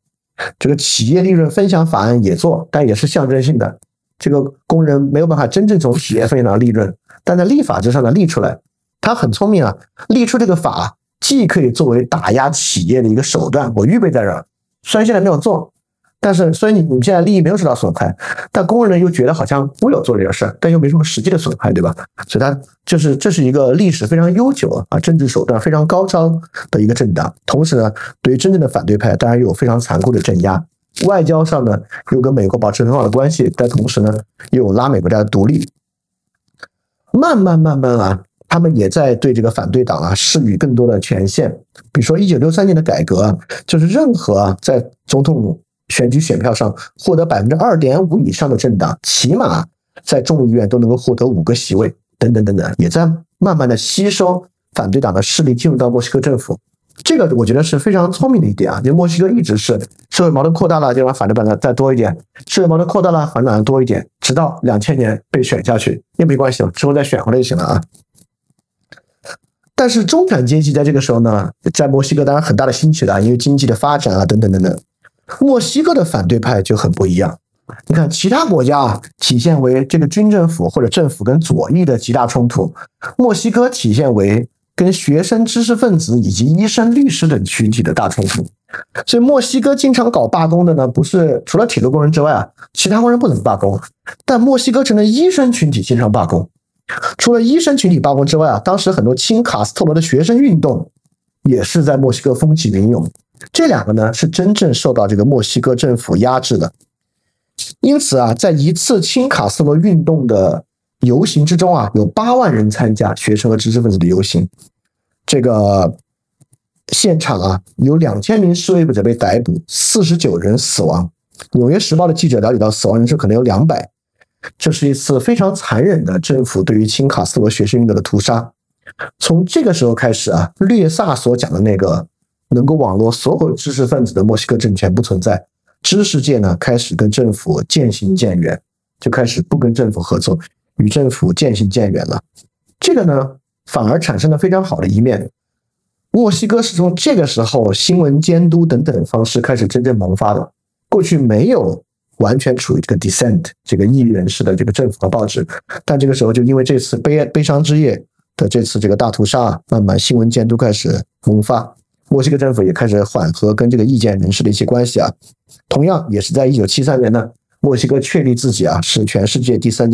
这个企业利润分享法案也做，但也是象征性的，这个工人没有办法真正从企业分享到利润，但在立法之上呢立出来。他很聪明啊，立出这个法既可以作为打压企业的一个手段，我预备在这儿，虽然现在没有做，但是虽然你们现在利益没有受到损害，但工人呢又觉得好像我有做这件事，但又没什么实际的损害，对吧？所以他就是这是一个历史非常悠久啊，政治手段非常高超的一个政党。同时呢，对于真正的反对派，当然有非常残酷的镇压。外交上呢，又跟美国保持很好的关系，但同时呢，又有拉美国家的独立。慢慢啊，他们也在对这个反对党啊施予更多的权限，比如说1963年的改革啊，就是任何啊在总统选举选票上获得 2.5% 以上的政党，起码在众议院都能够获得5个席位等等等等，也在慢慢的吸收反对党的势力进入到墨西哥政府。这个我觉得是非常聪明的一点啊，因为墨西哥一直是社会矛盾扩大了就让反对党再多一点，社会矛盾扩大了反对党多一点，直到2000年被选下去，也没关系了，之后再选回来就行了啊。但是中产阶级在这个时候呢，在墨西哥当然很大的兴起了，因为经济的发展啊等等等等。墨西哥的反对派就很不一样，你看其他国家啊，体现为这个军政府或者政府跟左翼的极大冲突，墨西哥体现为跟学生、知识分子以及医生、律师等群体的大冲突。所以墨西哥经常搞罢工的呢，不是除了铁路工人之外啊，其他工人不能罢工，但墨西哥成了医生群体经常罢工。除了医生群体罢工之外啊，当时很多亲卡斯特罗的学生运动也是在墨西哥风起云涌。这两个呢是真正受到这个墨西哥政府压制的。因此啊，在一次亲卡斯特罗运动的游行之中啊，有8万人参加，学生和知识分子的游行。这个现场啊，有2000名示威者被逮捕，49人死亡。纽约时报的记者了解到，死亡人数可能有200。这是一次非常残忍的政府对于亲卡斯特罗学生运动的屠杀。从这个时候开始啊，略萨所讲的那个能够网罗所有知识分子的墨西哥政权不存在。知识界呢开始跟政府渐行渐远，就开始不跟政府合作，与政府渐行渐远了。这个呢反而产生了非常好的一面。墨西哥是从这个时候新闻监督等等方式开始真正萌发的，过去没有完全处于这个 dissent 这个异议人士的这个政府和报纸，但这个时候就因为这次 悲伤之夜的这次这个大屠杀，慢慢新闻监督开始萌发，墨西哥政府也开始缓和跟这个意见人士的一些关系啊。同样也是在1973年呢，墨西哥确立自己啊是全世界第三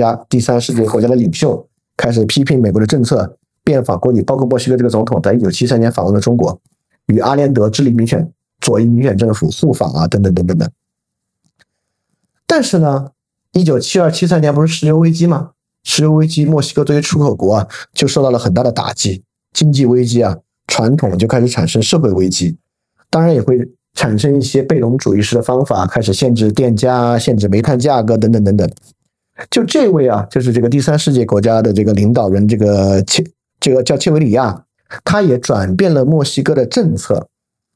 世界国家的领袖，开始批评美国的政策，遍访国际，包括墨西哥这个总统在1973年访问了中国，与阿连德致力民选左翼民选政府互访啊，等等等等等。但是呢 ,1972-73 年不是石油危机吗？石油危机，墨西哥对于出口国啊就受到了很大的打击，经济危机啊，传统就开始产生社会危机，当然也会产生一些贝隆主义式的方法，开始限制电价，限制煤炭价格等等等等。就这位啊，就是这个第三世界国家的这个领导人，这个叫切维里亚，他也转变了墨西哥的政策。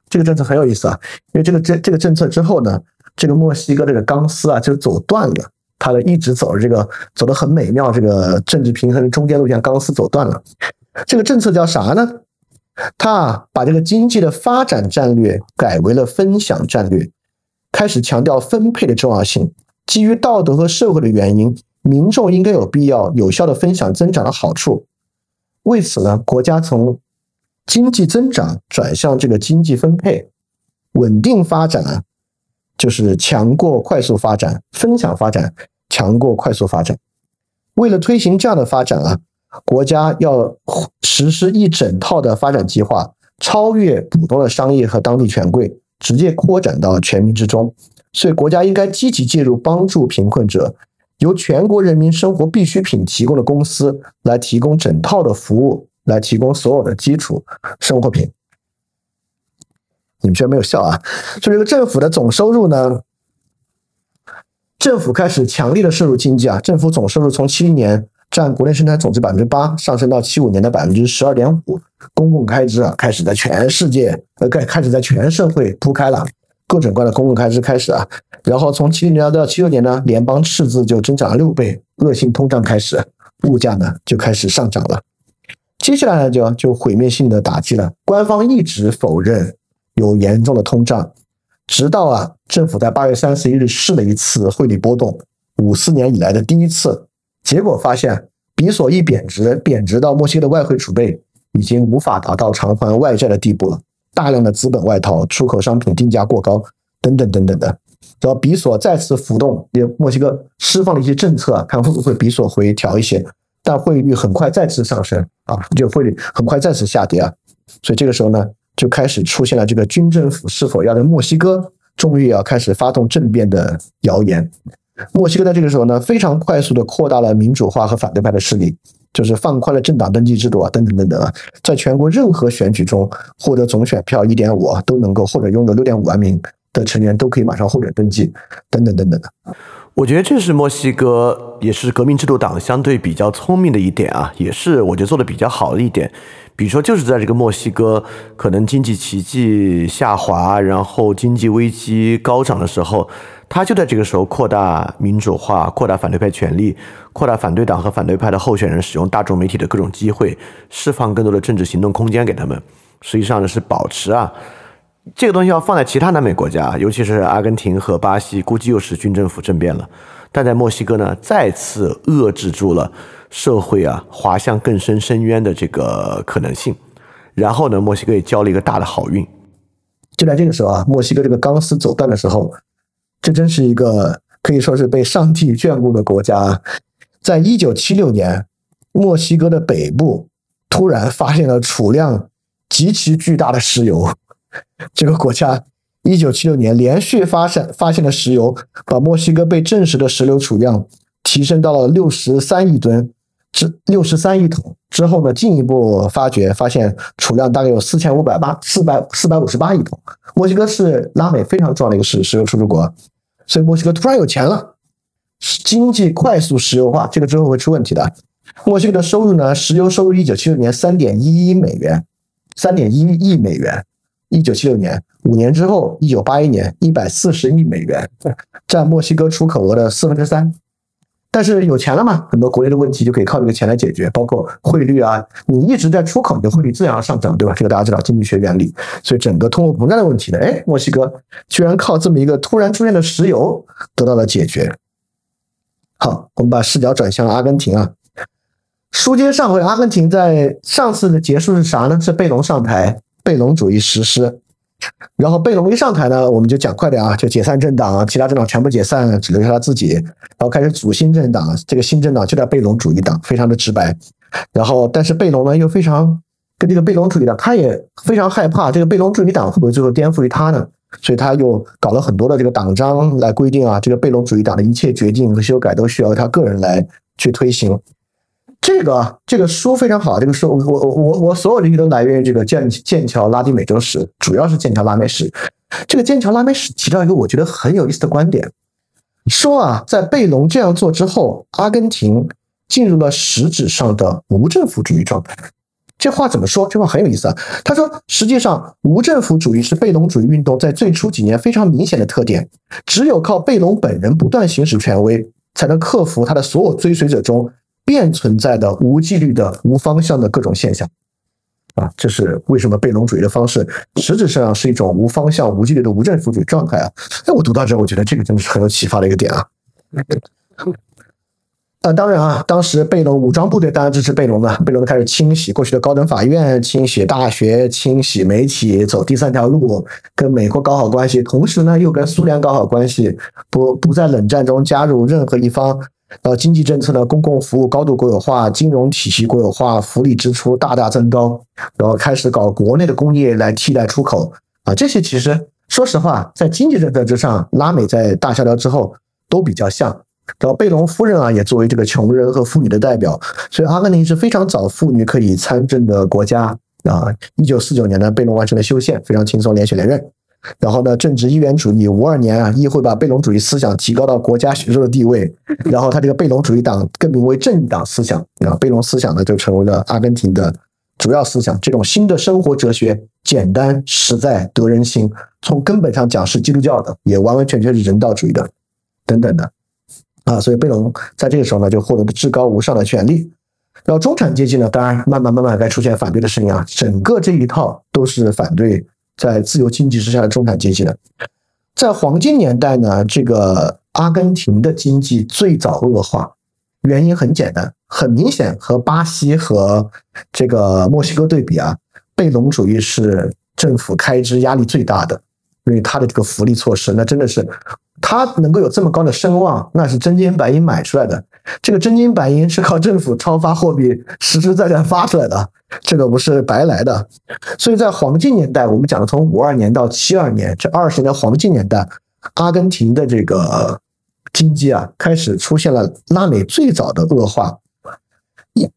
这个政策很有意思啊，因为这个政策之后呢，这个墨西哥这个钢丝啊就走断了，他的一直走得很美妙，这个政治平衡的中间路线钢丝走断了。这个政策叫啥呢？他把这个经济的发展战略改为了分享战略，开始强调分配的重要性。基于道德和社会的原因，民众应该有必要有效的分享增长的好处。为此呢，国家从经济增长转向这个经济分配，稳定发展就是强过快速发展，分享发展强过快速发展。为了推行这样的发展啊，国家要实施一整套的发展计划，超越普通的商业和当地权贵，直接扩展到全民之中。所以国家应该积极介入，帮助贫困者，由全国人民生活必需品提供的公司来提供整套的服务，来提供所有的基础生活品。你们居然没有笑啊。所以这个政府的总收入呢，政府开始强力的摄入经济啊，政府总收入从70年占国内生产总值 8% 上升到75年的 12.5%， 公共开支啊开始在全世界开始在全社会铺开了，各种各样的公共开支开始啊。然后从70年到76年呢，联邦赤字就增长了6倍，恶性通胀开始，物价呢就开始上涨了。接下来呢就毁灭性的打击了，官方一直否认有严重的通胀，直到啊政府在8月31日试了一次汇率波动，54年以来的第一次，结果发现比索一贬值到墨西哥的外汇储备已经无法达到偿还外债的地步了，大量的资本外逃，出口商品定价过高等等等等的。然后比索再次浮动，也墨西哥释放了一些政策啊，看会不会比索回调一些，但汇率很快再次上升啊，就汇率很快再次下跌啊。所以这个时候呢就开始出现了这个军政府是否要在墨西哥终于要开始发动政变的谣言。墨西哥在这个时候呢，非常快速的扩大了民主化和反对派的势力，就是放宽了政党登记制度啊，等等等等啊，在全国任何选举中获得总选票 1.5 啊，都能够或者拥有 6.5 万名的成员都可以马上获准登记，等等等等的。我觉得这是墨西哥也是革命制度党相对比较聪明的一点啊，也是我觉得做的比较好的一点。比如说就是在这个墨西哥可能经济奇迹下滑，然后经济危机高涨的时候，他就在这个时候扩大民主化，扩大反对派权力，扩大反对党和反对派的候选人使用大众媒体的各种机会，释放更多的政治行动空间给他们。实际上呢是保持啊这个东西要放在其他南美国家，尤其是阿根廷和巴西，估计又是军政府政变了。但在墨西哥呢，再次遏制住了社会啊滑向更深深渊的这个可能性。然后呢，墨西哥也交了一个大的好运。就在这个时候啊，墨西哥这个钢丝走断的时候，这真是一个可以说是被上帝眷顾的国家。在1976年，墨西哥的北部突然发现了储量极其巨大的石油。这个国家1976年连续发现了石油，把墨西哥被证实的石油储量提升到了63亿吨，63亿桶。之后呢，进一步发现储量大概有458亿桶。墨西哥是拉美非常重要的一个石油输出国，所以墨西哥突然有钱了，经济快速石油化，这个之后会出问题的。墨西哥的收入呢，石油收入1976年3.1亿美元， 1976年，5年之后1981年140亿美元，占墨西哥出口额的3/4。但是有钱了嘛，很多国内的问题就可以靠这个钱来解决，包括汇率啊，你一直在出口，你的汇率自然要上涨，对吧？这个大家知道经济学原理。所以整个通货膨胀的问题呢，墨西哥居然靠这么一个突然出现的石油得到了解决。好，我们把视角转向阿根廷啊。书接上回，阿根廷在上次的结束是啥呢？是贝隆上台，贝隆主义实施。然后贝隆一上台呢，我们就讲快点啊，就解散政党，其他政党全部解散，只留下他自己，然后开始组新政党，这个新政党就叫贝隆主义党，非常的直白。然后但是贝隆呢又非常跟这个贝隆主义党，他也非常害怕这个贝隆主义党会不会最后颠覆于他呢，所以他又搞了很多的这个党章来规定啊，这个贝隆主义党的一切决定和修改都需要他个人来去推行。这个书非常好，这个书我所有这些都来源于这个剑桥拉丁美洲史，主要是剑桥拉美史。这个剑桥拉美史提到一个我觉得很有意思的观点，说啊，在贝隆这样做之后，阿根廷进入了实质上的无政府主义状态。这话怎么说？这话很有意思啊。他说，实际上无政府主义是贝隆主义运动在最初几年非常明显的特点，只有靠贝隆本人不断行使权威，才能克服他的所有追随者中便存在的无纪律的无方向的各种现象啊，这是为什么贝隆主义的方式实质上是一种无方向无纪律的无政府主义状态啊。我读到这我觉得这个真的是很有启发的一个点啊。当然啊，当时贝隆武装部队当然支持贝隆了，贝隆开始清洗过去的高等法院，清洗大学，清洗媒体，走第三条路，跟美国搞好关系，同时呢又跟苏联搞好关系，不在冷战中加入任何一方。经济政策呢，公共服务高度国有化，金融体系国有化，福利支出大大增高，然后开始搞国内的工业来替代出口啊，这些其实说实话，在经济政策之上，拉美在大萧条之后都比较像。然后贝隆夫人啊，也作为这个穷人和妇女的代表，所以阿根廷是非常早妇女可以参政的国家啊。1949年呢，贝隆完成了修宪，非常轻松连选连任。然后呢，正值议员主义，52年啊，议会把贝隆主义思想提高到国家学术的地位，然后他这个贝隆主义党更名为正义党思想啊，贝隆思想呢就成为了阿根廷的主要思想。这种新的生活哲学简单实在得人心，从根本上讲是基督教的，也完完全全是人道主义的等等的啊，所以贝隆在这个时候呢就获得了至高无上的权利。然后中产阶级呢，当然慢慢该出现反对的声音啊，整个这一套都是反对在自由经济之下的中产阶级的。在黄金年代呢，这个阿根廷的经济最早恶化，原因很简单，很明显和巴西和这个墨西哥对比啊，贝隆主义是政府开支压力最大的，因为他的这个福利措施，那真的是他能够有这么高的声望，那是真金白银买出来的，这个真金白银是靠政府超发货币实实在在发出来的，这个不是白来的。所以在黄金年代，我们讲的从52年到72年这20年的黄金年代，阿根廷的这个经济啊开始出现了拉美最早的恶化。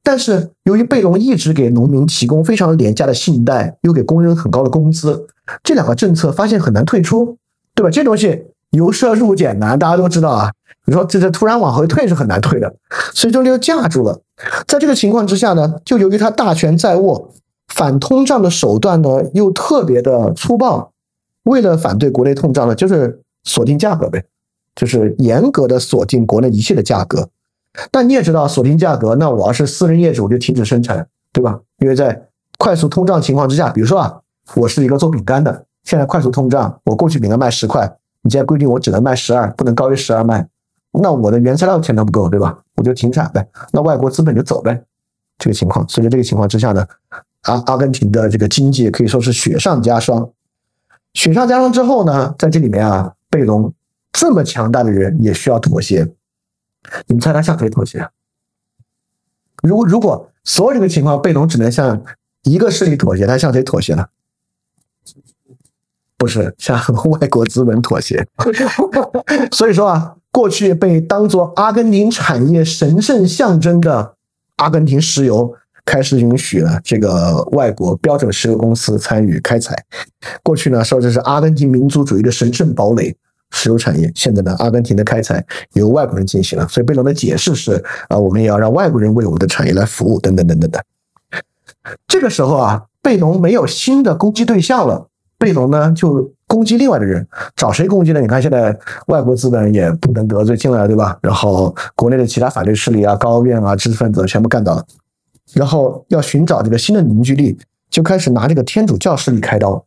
但是由于贝隆一直给农民提供非常廉价的信贷，又给工人很高的工资，这两个政策发现很难退出，对吧？这东西由奢入俭难，大家都知道啊。你说这突然往回退是很难退的，所以中间就架住了。在这个情况之下呢，就由于他大权在握，反通胀的手段呢又特别的粗暴。为了反对国内通胀呢，就是锁定价格呗，就是严格的锁定国内一切的价格。但你也知道，锁定价格，那我要是私人业主就停止生产，对吧？因为在快速通胀情况之下，比如说啊，我是一个做饼干的，现在快速通胀，我过去饼干卖10块。你现在规定我只能卖12，不能高于12卖，那我的原材料钱都不够，对吧？我就停产呗，那外国资本就走呗，这个情况。所以在这个情况之下呢，阿根廷的这个经济可以说是雪上加霜。雪上加霜之后呢，在这里面啊，贝隆这么强大的人也需要妥协。你们猜他向谁妥协？如果所有这个情况，贝隆只能向一个势力妥协，他向谁妥协呢？不是向外国资本妥协。所以说啊，过去被当作阿根廷产业神圣象征的阿根廷石油开始允许了这个外国标准石油公司参与开采。过去呢说这是阿根廷民族主义的神圣堡垒石油产业，现在呢阿根廷的开采由外国人进行了，所以贝隆的解释是啊，我们也要让外国人为我们的产业来服务等等等等的。这个时候啊，贝隆没有新的攻击对象了，被动呢就攻击另外的人，找谁攻击呢？你看现在外国资本也不能得罪进来，对吧？然后国内的其他法律势力啊、高院啊、知识分子全部干倒了，然后要寻找这个新的凝聚力，就开始拿这个天主教势力开刀，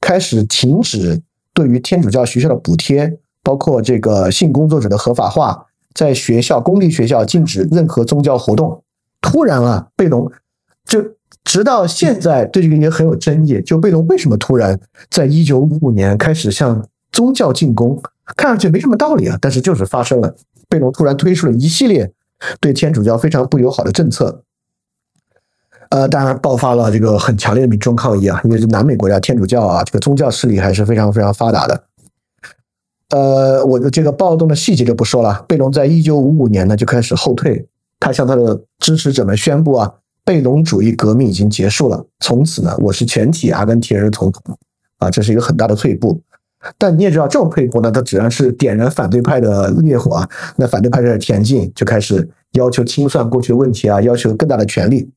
开始停止对于天主教学校的补贴，包括这个性工作者的合法化，在学校公立学校禁止任何宗教活动。突然啊，贝隆就直到现在对这个也很有争议，就贝隆为什么突然在1955年开始向宗教进攻，看上去没什么道理啊，但是就是发生了。贝隆突然推出了一系列对天主教非常不友好的政策，当然爆发了这个很强烈的民众抗议啊，因为南美国家天主教啊这个宗教势力还是非常非常发达的。我这个暴动的细节就不说了。贝隆在1955年呢就开始后退，他向他的支持者们宣布啊，贝隆主义革命已经结束了，从此呢我是全体阿根廷人总统啊，这是一个很大的退步。但你也知道这种退步呢，它只然是点燃反对派的烈火啊，那反对派在前进就开始要求清算过去的问题啊，要求更大的权利。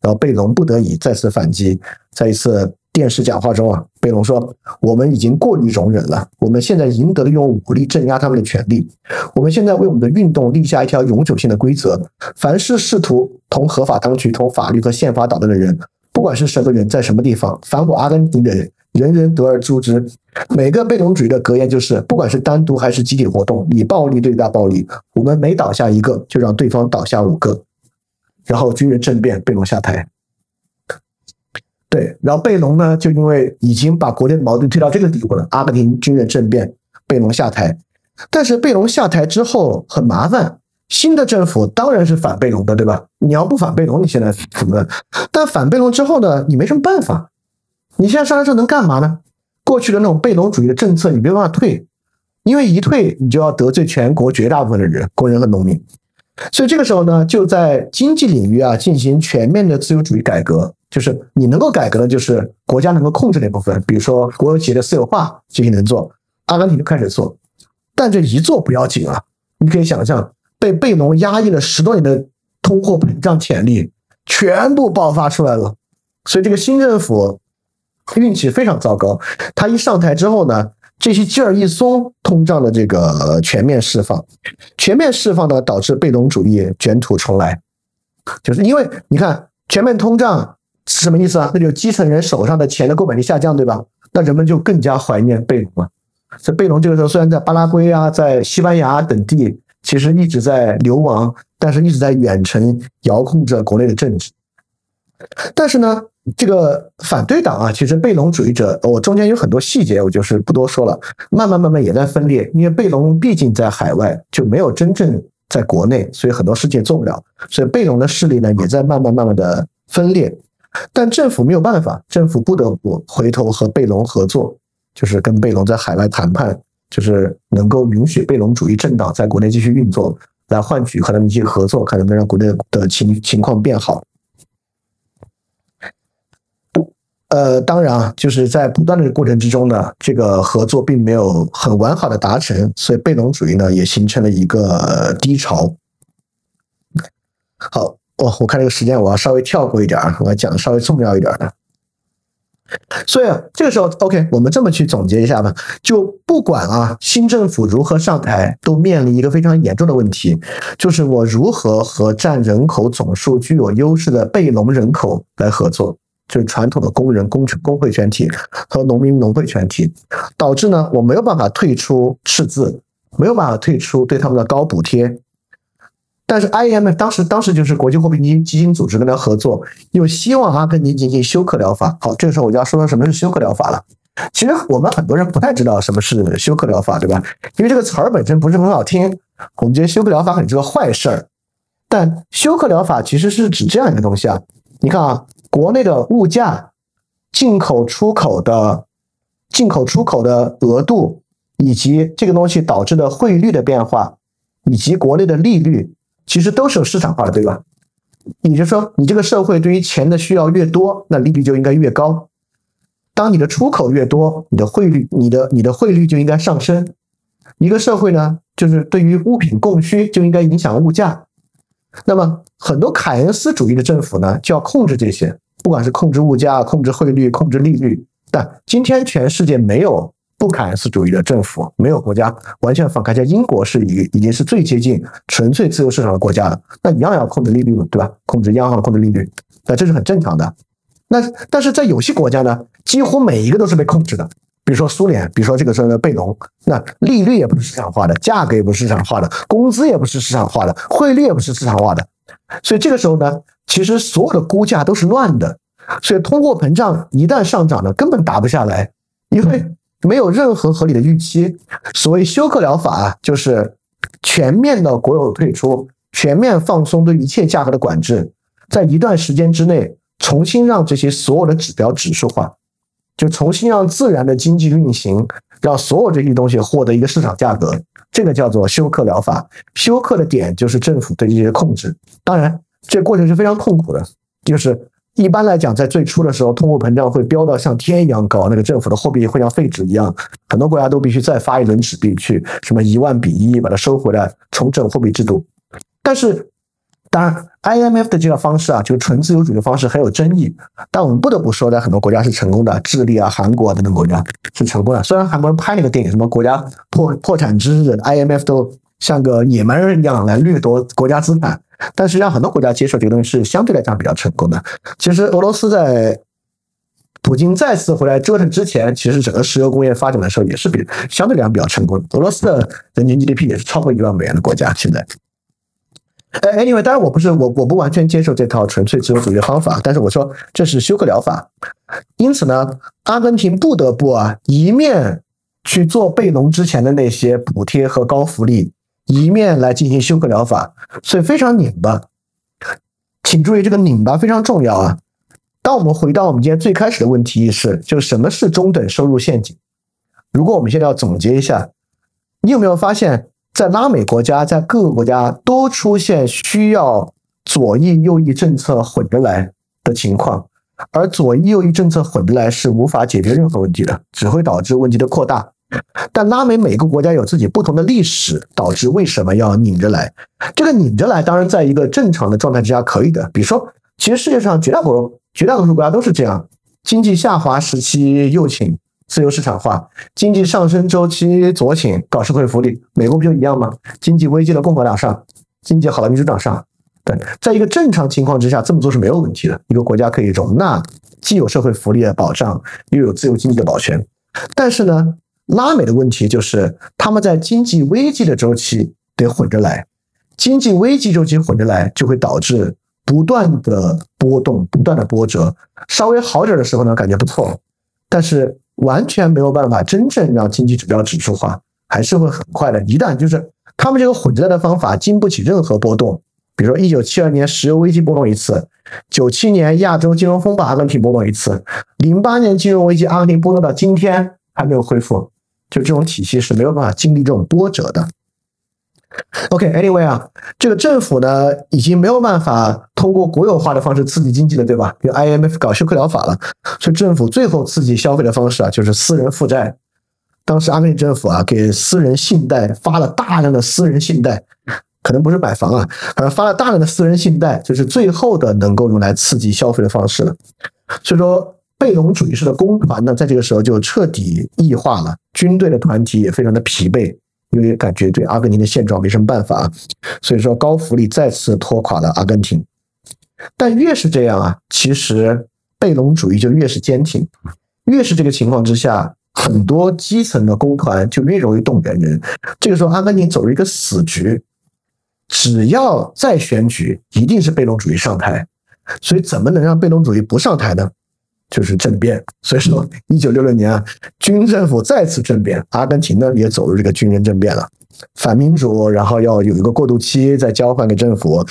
然后贝隆不得已再次反击，在一次电视讲话中啊，贝隆说我们已经过于容忍了，我们现在赢得了用武力镇压他们的权利，我们现在为我们的运动立下一条永久性的规则，凡是试图同合法当局同法律和宪法捣蛋的人，不管是什么人在什么地方，反我阿根廷的人人人得而诛之。每个贝隆主义的格言就是不管是单独还是集体活动，以暴力对待暴力，我们每倒下一个就让对方倒下5个。然后军人政变，贝隆下台。对，然后贝隆呢，就因为已经把国内的矛盾推到这个地步了，阿根廷军人政变，贝隆下台。但是贝隆下台之后很麻烦，新的政府当然是反贝隆的，对吧？你要不反贝隆，你现在怎么了？但反贝隆之后呢，你没什么办法。你现在上来之后能干嘛呢？过去的那种贝隆主义的政策，你没办法退，因为一退你就要得罪全国绝大部分的人，工人和农民。所以这个时候呢，就在经济领域啊进行全面的自由主义改革，就是你能够改革的就是国家能够控制那部分，比如说国有企业的私有化这些能做，阿根廷就开始做。但这一做不要紧啊，你可以想象被贝隆压抑了10多年的通货膨胀潜力全部爆发出来了。所以这个新政府运气非常糟糕，他一上台之后呢，这些劲儿一松，通胀的这个全面释放，全面释放呢，导致贝隆主义卷土重来。就是因为你看全面通胀是什么意思啊？那就基层人手上的钱的购买力下降，对吧？那人们就更加怀念贝隆了。所以贝隆这个时候虽然在巴拉圭啊、在西班牙等地其实一直在流亡，但是一直在远程遥控着国内的政治。但是呢，这个反对党啊，其实贝隆主义者，我中间有很多细节，我就是不多说了。慢慢也在分裂，因为贝隆毕竟在海外，就没有真正在国内，所以很多事情做不了。所以贝隆的势力呢，也在慢慢的分裂。但政府没有办法，政府不得不回头和贝隆合作，就是跟贝隆在海外谈判，就是能够允许贝隆主义政党在国内继续运作，来换取和他们一起合作，看能不能让国内的情况变好。当然啊，就是在不断的过程之中呢，这个合作并没有很完好的达成，所以贝隆主义呢也形成了一个低潮。好，我看这个时间我要稍微跳过一点，我要讲稍微重要一点的。所以这个时候 OK， 我们这么去总结一下吧，就不管啊新政府如何上台，都面临一个非常严重的问题，就是我如何和占人口总数具有优势的贝隆人口来合作，就是传统的工人工会全体和农民农会全体，导致呢我没有办法退出赤字，没有办法退出对他们的高补贴。但是 IMF 当时就是国际货币基金组织跟他合作，又希望阿根廷进行休克疗法。好，这个时候我就要说什么是休克疗法了。其实我们很多人不太知道什么是休克疗法，对吧？因为这个词儿本身不是很好听，我们觉得休克疗法可能是个坏事儿。但休克疗法其实是指这样一个东西啊，你看啊，国内的物价、进口出口的额度，以及这个东西导致的汇率的变化，以及国内的利率，其实都是有市场化的，对吧？也就是说，你这个社会对于钱的需要越多，那利率就应该越高。当你的出口越多，你的汇率就应该上升。一个社会呢，就是对于物品供需就应该影响物价。那么很多凯恩斯主义的政府呢，就要控制这些，不管是控制物价、控制汇率、控制利率，但今天全世界没有不凯恩斯主义的政府，没有国家完全放开。像英国是已经是最接近纯粹自由市场的国家了，那一样要控制利率，对吧？控制央行，控制利率，那这是很正常的。那但是在有些国家呢，几乎每一个都是被控制的。比如说苏联，比如说这个是贝农，那利率也不是市场化的，价格也不是市场化的，工资也不是市场化的，汇率也不是市场化的。所以这个时候呢，其实所有的估价都是乱的。所以通货膨胀一旦上涨呢，根本打不下来，因为没有任何合理的预期。所谓休克疗法就是全面的国有退出，全面放松对一切价格的管制，在一段时间之内重新让这些所有的指标指数化，就重新让自然的经济运行，让所有这些东西获得一个市场价格，这个叫做休克疗法。休克的点就是政府对这些控制，当然这过程是非常痛苦的，就是一般来讲在最初的时候通货膨胀会飙到像天一样高，那个政府的货币会像废纸一样，很多国家都必须再发一轮纸币去什么1万比1把它收回来，重整货币制度。但是当然 IMF 的这个方式啊，就是纯自由主义的方式很有争议，但我们不得不说在很多国家是成功的，智利啊、韩国啊等等国家是成功的。虽然韩国人拍那个电影什么国家 破产之日 IMF 都像个野蛮人一样来掠夺国家资产，但是让很多国家接受这个东西是相对来讲比较成功的。其实俄罗斯在普京再次回来折腾之前，其实整个石油工业发展的时候也是相对来讲比较成功的。俄罗斯的人均 GDP 也是超过1万美元的国家现在。Anyway， 当然我不完全接受这套纯粹自由主义的方法，但是我说这是休克疗法。因此呢，阿根廷不得不啊一面去做贝农之前的那些补贴和高福利，一面来进行休克疗法，所以非常拧巴。请注意这个拧巴非常重要啊。当我们回到我们今天最开始的问题意识，就是什么是中等收入陷阱？如果我们现在要总结一下，你有没有发现在拉美国家，在各个国家都出现需要左翼右翼政策混着来的情况，而左翼右翼政策混着来是无法解决任何问题的，只会导致问题的扩大。但拉美每个国家有自己不同的历史，导致为什么要拧着来？这个拧着来当然在一个正常的状态之下可以的，比如说其实世界上绝大多数国家都是这样，经济下滑时期右倾自由市场化，经济上升周期左倾搞社会福利，美国不就一样吗？经济危机的共和党上，经济好了民主党上。对，在一个正常情况之下这么做是没有问题的，一个国家可以容纳既有社会福利的保障又有自由经济的保全。但是呢，拉美的问题就是他们在经济危机的周期得混着来，经济危机周期混着来就会导致不断的波动，不断的波折，稍微好点的时候呢感觉不错，但是完全没有办法真正让经济指标指数化，还是会很快的。一旦就是他们这个混着来的方法经不起任何波动，比如说1972年石油危机波动一次，97年亚洲金融风暴阿根廷波动一次，08年金融危机阿根廷波动到今天还没有恢复，就这种体系是没有办法经历这种波折的。OK，anyway 啊，这个政府呢已经没有办法通过国有化的方式刺激经济了，对吧？因为 IMF 搞休克疗法了，所以政府最后刺激消费的方式啊，就是私人负债。当时阿根廷政府啊给私人信贷发了大量的私人信贷，可能不是买房啊，反正发了大量的私人信贷，就是最后的能够用来刺激消费的方式了。所以说，贝农主义式的工团呢，在这个时候就彻底异化了，军队的团体也非常的疲惫，因为感觉对阿根廷的现状没什么办法，所以说高福利再次拖垮了阿根廷。但越是这样啊，其实贝农主义就越是坚挺，越是这个情况之下，很多基层的工团就越容易动员人。这个时候阿根廷走入一个死局，只要再选举，一定是贝农主义上台，所以怎么能让贝农主义不上台呢？就是政变。所以说1966年啊，军政府再次政变，阿根廷呢也走入这个军人政变了，反民主，然后要有一个过渡期再交换给政府。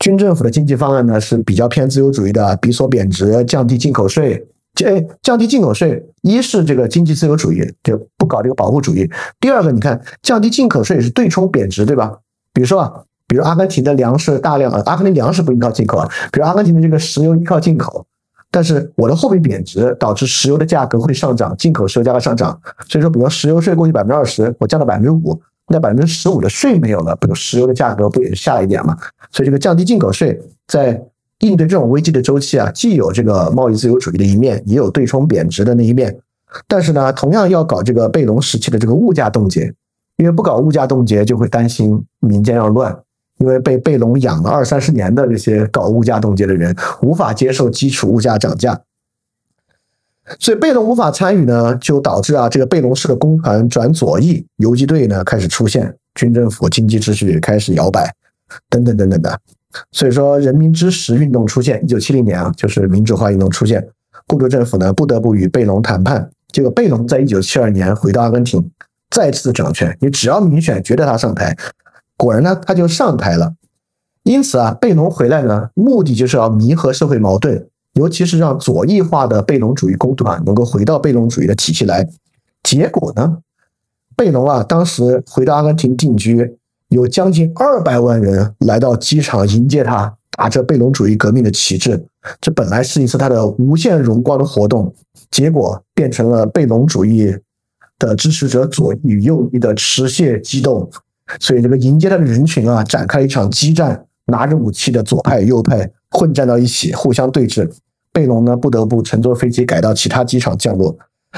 军政府的经济方案呢是比较偏自由主义的，比索贬值，降低进口税。降低进口税一是这个经济自由主义，就不搞这个保护主义，第二个你看降低进口税也是对冲贬值，对吧？比如阿根廷的粮食大量，阿根廷粮食不依靠进口啊，比如阿根廷的这个石油依靠进口，但是我的货币贬值导致石油的价格会上涨，进口石油价格上涨，所以说比如石油税过去 20%， 我降到 5%， 那 15% 的税没有了，比如石油的价格不也下一点嘛？所以这个降低进口税在应对这种危机的周期啊，既有这个贸易自由主义的一面，也有对冲贬值的那一面，但是呢，同样要搞这个贝隆时期的这个物价冻结，因为不搞物价冻结就会担心民间要乱，因为被贝隆养了20-30年的这些搞物价冻结的人无法接受基础物价涨价，所以贝隆无法参与呢，就导致啊这个贝隆式的公盘转左翼，游击队呢开始出现，军政府经济秩序开始摇摆等等等等的。所以说人民之石运动出现，1970年啊就是民主化运动出现，固特政府呢不得不与贝隆谈判，结果贝隆在1972年回到阿根廷再次掌权，你只要民选决定他上台，果然呢他就上台了。因此啊贝隆回来呢目的就是要弥合社会矛盾，尤其是让左翼化的贝隆主义公投啊能够回到贝隆主义的体系来。结果呢贝隆啊当时回到阿根廷定居，有将近200万人来到机场迎接他，打着贝隆主义革命的旗帜，这本来是一次他的无限荣光的活动，结果变成了贝隆主义的支持者左翼与右翼的持械激动，所以这个迎接他的人群啊展开一场激战，拿着武器的左派与右派混战到一起，互相对峙，贝隆呢不得不乘坐飞机改到其他机场降落。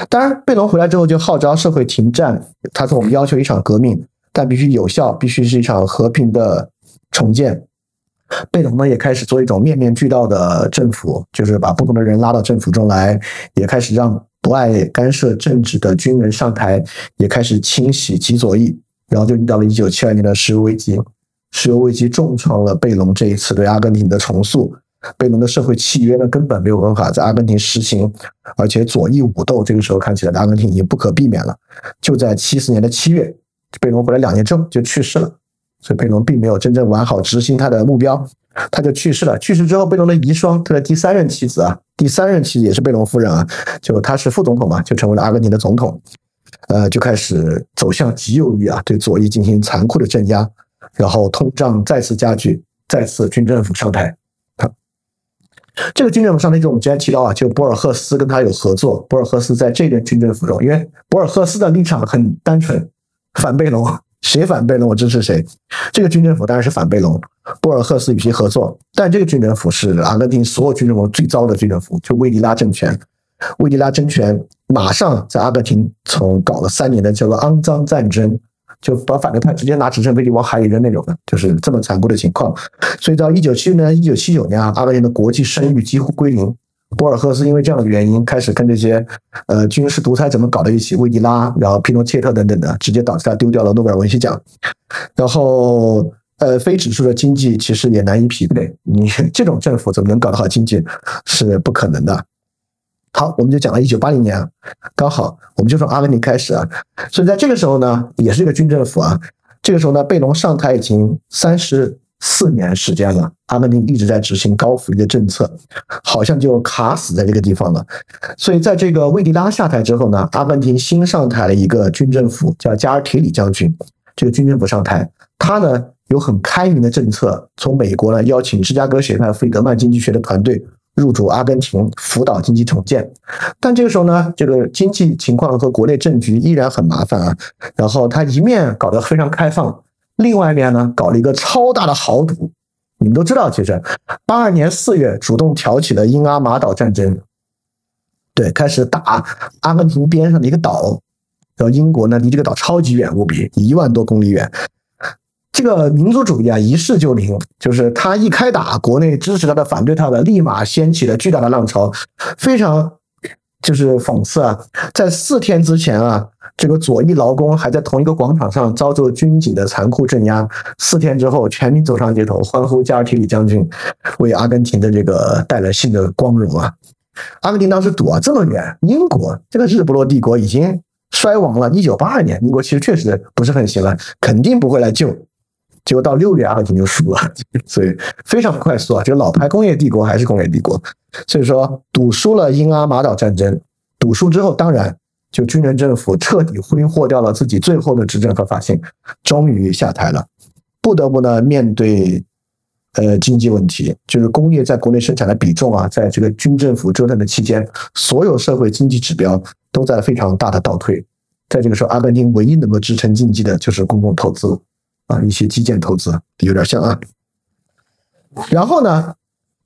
当然贝隆回来之后就号召社会停战，他说我们要求一场革命，但必须有效，必须是一场和平的重建。贝隆呢也开始做一种面面俱到的政府，就是把不同的人拉到政府中来，也开始让不爱干涉政治的军人上台，也开始清洗极左翼，然后就遇到了1972年的石油危机。石油危机重创了贝隆这一次对阿根廷的重塑，贝隆的社会契约呢根本没有办法在阿根廷实行，而且左翼武斗这个时候看起来的阿根廷已经不可避免了。就在74年7月，贝隆回来2年之后就去世了，所以贝隆并没有真正完好执行他的目标，他就去世了。去世之后贝隆的遗孀，他的第3任妻子啊，第3任妻子也是贝隆夫人啊，就他是副总统嘛，就成为了阿根廷的总统，就开始走向极右翼啊，对左翼进行残酷的镇压，然后通胀再次加剧，再次军政府上台。这个军政府上台中我们之前提到啊，就博尔赫斯跟他有合作，博尔赫斯在这个军政府中，因为博尔赫斯的立场很单纯，反贝隆，谁反贝隆我支持谁，这个军政府当然是反贝隆，博尔赫斯与其合作，但这个军政府是阿根廷所有军政府最糟的军政府，就维迪拉政权。维迪拉政权马上在阿根廷从搞了3年的叫做肮脏战争，就把反对派直接拿直升飞机往海里扔那种的，就是这么残酷的情况。所以到1970年1979年啊，阿根廷的国际声誉几乎归零，博尔赫斯因为这样的原因开始跟这些军事独裁者们搞到一起，维迪拉然后皮诺切特等等的，直接导致他丢掉了诺贝尔文学奖。然后非指数的经济其实也难以匹配，你这种政府怎么能搞得好经济，是不可能的。好，我们就讲到1980年，刚好我们就从阿根廷开始啊。所以在这个时候呢，也是一个军政府啊。这个时候呢，贝隆上台已经34年时间了，阿根廷一直在执行高福利的政策，好像就卡死在这个地方了。所以在这个维迪拉下台之后呢，阿根廷新上台了一个军政府，叫加尔铁里将军。这个军政府上台，他呢有很开明的政策，从美国呢邀请芝加哥学派费德曼经济学的团队入主阿根廷，辅导经济重建。但这个时候呢，这个经济情况和国内政局依然很麻烦啊。然后他一面搞得非常开放，另外一面呢搞了一个超大的豪赌。你们都知道，其实82年4月主动挑起了英阿马岛战争，对，开始打阿根廷边上的一个岛，然后英国呢离这个岛超级远无比，1万多公里远。这个民族主义啊一试就灵，就是他一开打，国内支持他的反对他的立马掀起了巨大的浪潮。非常就是讽刺啊，在4天之前啊，这个左翼劳工还在同一个广场上遭受军警的残酷镇压，4天之后全民走上街头欢呼加尔铁里将军为阿根廷的这个带来新的光荣啊。阿根廷当时躲啊这么远，英国这个日不落帝国已经衰亡了，1982年英国其实确实不是很行了，肯定不会来救，结果到6月阿根廷就输了，所以非常快速啊！这个老牌工业帝国还是工业帝国，所以说赌输了英阿马岛战争，赌输之后当然就军人政府彻底挥霍掉了自己最后的执政合法性，终于下台了，不得不呢面对经济问题，就是工业在国内生产的比重啊，在这个军政府折腾的期间，所有社会经济指标都在非常大的倒退。在这个时候，阿根廷唯一能够支撑经济的就是公共投资啊，一些基建投资有点像啊。然后呢，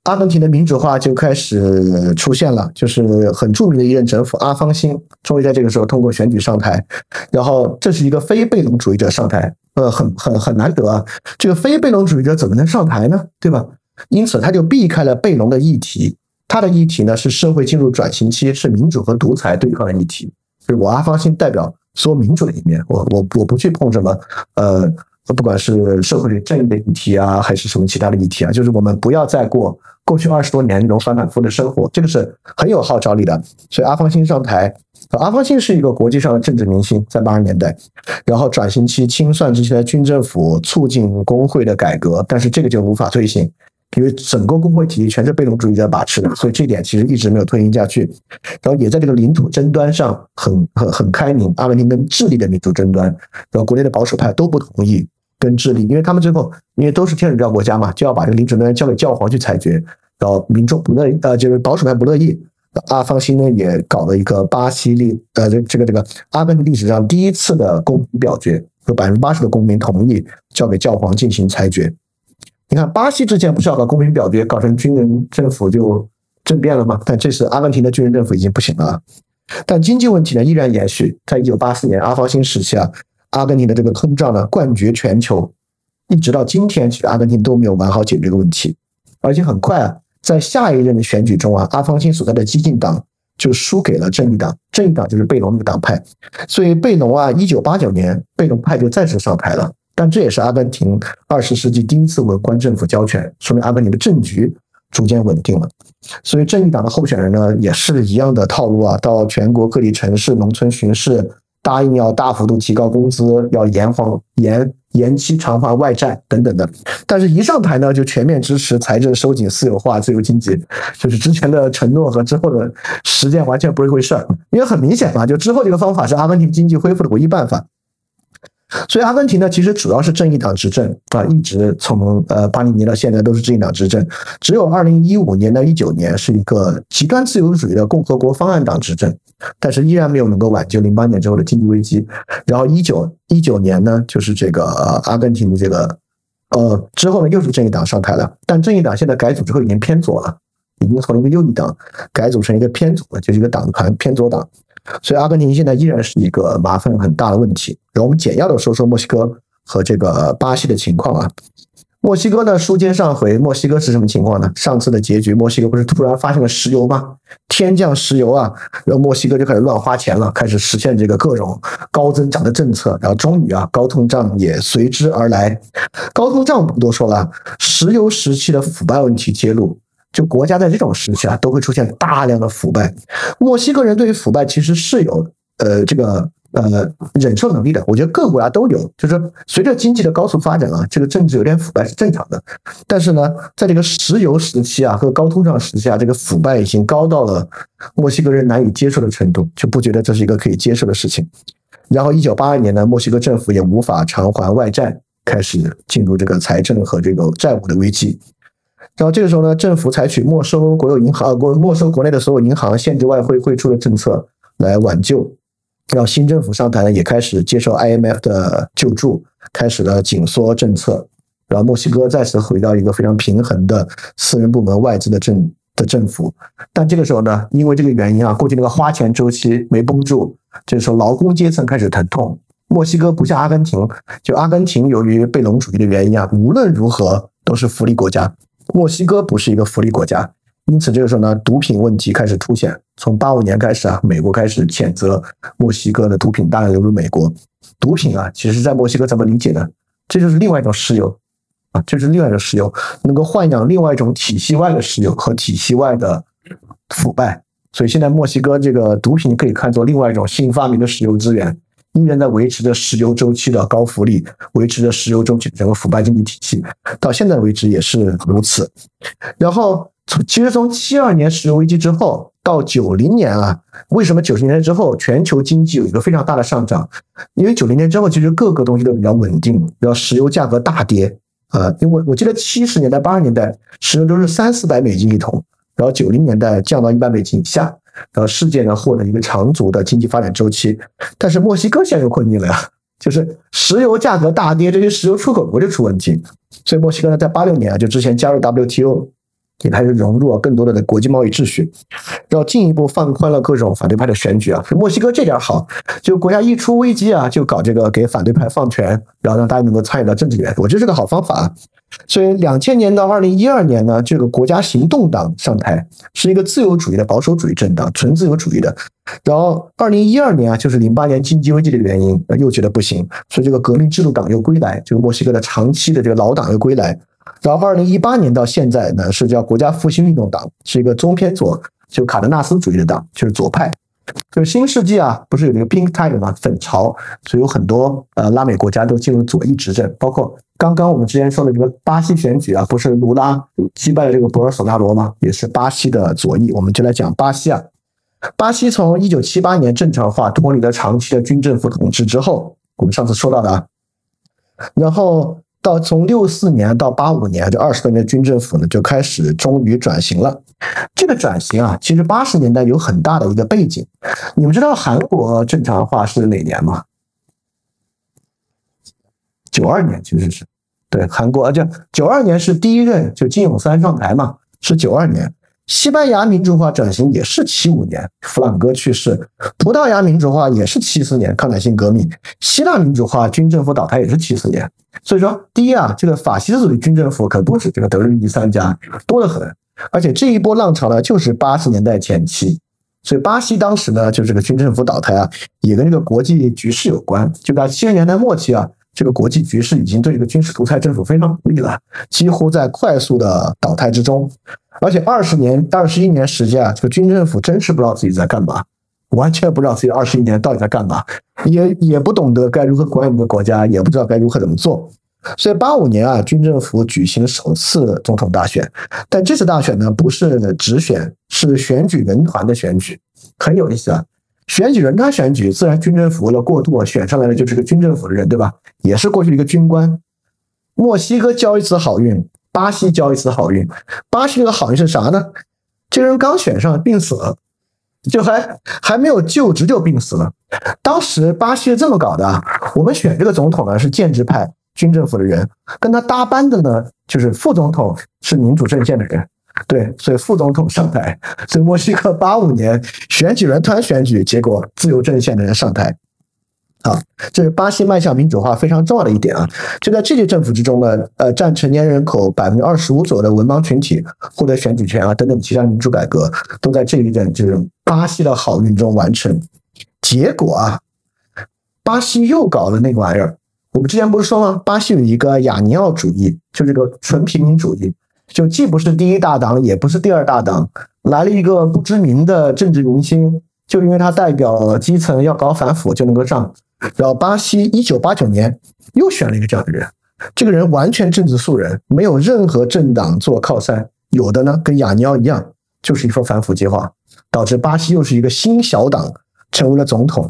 阿根廷的民主化就开始出现了，就是很著名的一任政府阿方辛终于在这个时候通过选举上台，然后这是一个非贝隆主义者上台，很难得啊，这个非贝隆主义者怎么能上台呢，对吧？因此他就避开了贝隆的议题，他的议题呢是社会进入转型期，是民主和独裁对抗的议题，就是我阿方辛代表说民主的一面，我不去碰什么不管是社会正义的议题啊，还是什么其他的议题啊，就是我们不要再过过去20多年那种反复的生活，这个是很有号召力的。所以阿方辛上台，阿方辛是一个国际上的政治明星，在80年代，然后转型期清算之前的军政府促进工会的改革，但是这个就无法推行，因为整个工会体系全是贝隆主义者把持的，所以这点其实一直没有推行下去。然后也在这个领土争端上很开明，阿根廷跟智利的民主争端，然后国内的保守派都不同意跟智利，因为他们最后因为都是天主教国家嘛，就要把这个领主呢交给教皇去裁决，然后民众不乐意，就是保守派不乐意。阿方辛呢也搞了一个巴西阿根廷历史上第一次的公民表决，有 80% 的公民同意交给教皇进行裁决。你看巴西之前不是要搞公民表决搞成军人政府就政变了吗？但这次阿根廷的军人政府已经不行了。但经济问题呢依然延续，在1984年阿方辛时期啊，阿根廷的这个通胀呢冠绝全球，一直到今天其实阿根廷都没有完好解决这个问题。而且很快啊，在下一任的选举中啊，阿方辛所在的激进党就输给了正义党，正义党就是贝隆那个党派，所以贝隆啊1989年贝隆派就暂时上台了。但这也是阿根廷20世纪第一次文官政府交权，说明阿根廷的政局逐渐稳定了。所以正义党的候选人呢也是一样的套路啊，到全国各地城市农村巡视，答应要大幅度提高工资，要延期偿还外债等等的。但是一上台呢就全面支持财政收紧、私有化、自由经济，就是之前的承诺和之后的实践完全不是一回事儿。因为很明显嘛，就之后这个方法是阿根廷经济恢复的唯一办法。所以阿根廷呢，其实主要是正义党执政啊，一直从80年到现在都是正义党执政，只有2015年到19年是一个极端自由主义的共和国方案党执政，但是依然没有能够挽救08年之后的经济危机。然后19年呢，就是这个阿根廷的这个之后呢，又是正义党上台了，但正义党现在改组之后已经偏左了，已经从一个右翼党改组成一个偏左，就是一个党团偏左党。所以阿根廷现在依然是一个麻烦很大的问题。然后我们简要的说说墨西哥和这个巴西的情况啊。墨西哥呢，书接上回，墨西哥是什么情况呢？上次的结局，墨西哥不是突然发现了石油吗？天降石油啊，然后墨西哥就开始乱花钱了，开始实现这个各种高增长的政策，然后终于啊，高通胀也随之而来。高通胀不多说了，石油时期的腐败问题揭露。就国家在这种时期啊，都会出现大量的腐败。墨西哥人对于腐败其实是有忍受能力的，我觉得各国家都有。就是随着经济的高速发展啊，这个政治有点腐败是正常的。但是呢，在这个石油时期啊和高通胀时期啊，这个腐败已经高到了墨西哥人难以接受的程度，就不觉得这是一个可以接受的事情。然后1982年呢，墨西哥政府也无法偿还外债，开始进入这个财政和这个债务的危机。然后这个时候呢，政府采取没收国内的所有银行，限制外汇汇出的政策来挽救。然后新政府上台呢，也开始接受 IMF 的救助，开始了紧缩政策。然后墨西哥再次回到一个非常平衡的私人部门外资的政府。但这个时候呢，因为这个原因啊，过去那个花钱周期没绷住，这时候劳工阶层开始疼痛。墨西哥不像阿根廷，就阿根廷由于贝隆主义的原因啊，无论如何都是福利国家。墨西哥不是一个福利国家，因此这个时候呢，毒品问题开始凸显。从85年开始啊，美国开始谴责墨西哥的毒品大量流入美国。毒品啊，其实在墨西哥怎么理解呢？这就是另外一种石油啊，这就是另外一种石油，能够豢养另外一种体系外的石油和体系外的腐败。所以现在墨西哥这个毒品可以看作另外一种新发明的石油资源，依然在维持着石油周期的高福利，维持着石油周期整个腐败经济体系，到现在为止也是如此。然后其实从72年石油危机之后到90年啊，为什么90年之后全球经济有一个非常大的上涨？因为90年之后其实各个东西都比较稳定，然后石油价格大跌因为我记得70年代80年代石油都是300-400美金一桶，然后90年代降到100美金以下，然后世界呢获得一个长足的经济发展周期。但是墨西哥陷入困境了呀，就是石油价格大跌，这些石油出口国就出问题。所以墨西哥呢在86年啊，就之前加入 WTO，给它融入更多的国际贸易秩序，然后进一步放宽了各种反对派的选举啊。墨西哥这点好，就国家一出危机啊，就搞这个给反对派放权，然后让大家能够参与到政治里面，我觉得是个好方法啊。所以2000年到2012年呢，这个国家行动党上台，是一个自由主义的保守主义政党，纯自由主义的。然后2012年啊，就是08年经济危机的原因，又觉得不行，所以这个革命制度党又归来，这个墨西哥的长期的这个老党又归来。然后2018年到现在呢，是叫国家复兴运动党，是一个中偏左，就卡德纳斯主义的党，就是左派。就是新世纪啊，不是有这个 pink tide 嘛，粉潮，所以有很多拉美国家都进入左翼执政，包括刚刚我们之前说的这个巴西选举啊，不是卢拉击败了这个博尔索纳罗吗？也是巴西的左翼。我们就来讲巴西啊。巴西从1978年正常化，脱离了长期的军政府统治之后，我们上次说到的啊，然后到从64年到85年这20多年的军政府呢，就开始终于转型了。这个转型啊，其实80年代有很大的一个背景。你们知道韩国正常化是哪年吗？92年其实是。对，韩国就92年是第一任就金泳三上台嘛，是92年。西班牙民主化转型也是75年，弗朗哥去世。葡萄牙民主化也是74年，抗战性革命。希腊民主化军政府倒台也是74年。所以说第一啊，这个法西斯主义军政府可不止这个德日意三家，多得很。而且这一波浪潮呢，就是80年代前期。所以巴西当时呢，就是这个军政府倒台啊，也跟这个国际局势有关。就在70年代末期啊，这个国际局势已经对这个军事独裁政府非常不利了，几乎在快速的倒台之中。而且20年21年时间啊，这个军政府真是不知道自己在干嘛，完全不知道自己21年到底在干嘛，也不懂得该如何管理一个国家，也不知道该如何怎么做。所以85年啊，军政府举行首次总统大选，但这次大选呢，不是直选，是选举人团的选举，很有意思啊。选举人团选举，自然军政府为了过渡，选上来的就是个军政府的人，对吧？也是过去的一个军官。墨西哥交一次好运，巴西交一次好运。巴西这个好运是啥呢？这个人刚选上病死了，就还没有就职就病死了。当时巴西是这么搞的啊，我们选这个总统呢是建制派军政府的人，跟他搭班的呢就是副总统是民主阵线的人，对，所以副总统上台。所以墨西哥85年选举人团选举，结果自由阵线的人上台。好，这是巴西迈向民主化非常重要的一点啊。就在这届政府之中呢，占成年人口 25% 左右的文盲群体获得选举权啊，等等其他民主改革都在这一任这种巴西的好运中完成。结果啊，巴西又搞了那个玩意儿。我们之前不是说吗？巴西有一个亚尼奥主义，就这个纯平民主义，就既不是第一大党，也不是第二大党，来了一个不知名的政治明星，就因为他代表基层要搞反腐就能够上。然后巴西1989年又选了一个这样的人，这个人完全政治素人，没有任何政党做靠山，有的呢跟亚尼奥一样，就是一份反腐计划，导致巴西又是一个新小党成为了总统。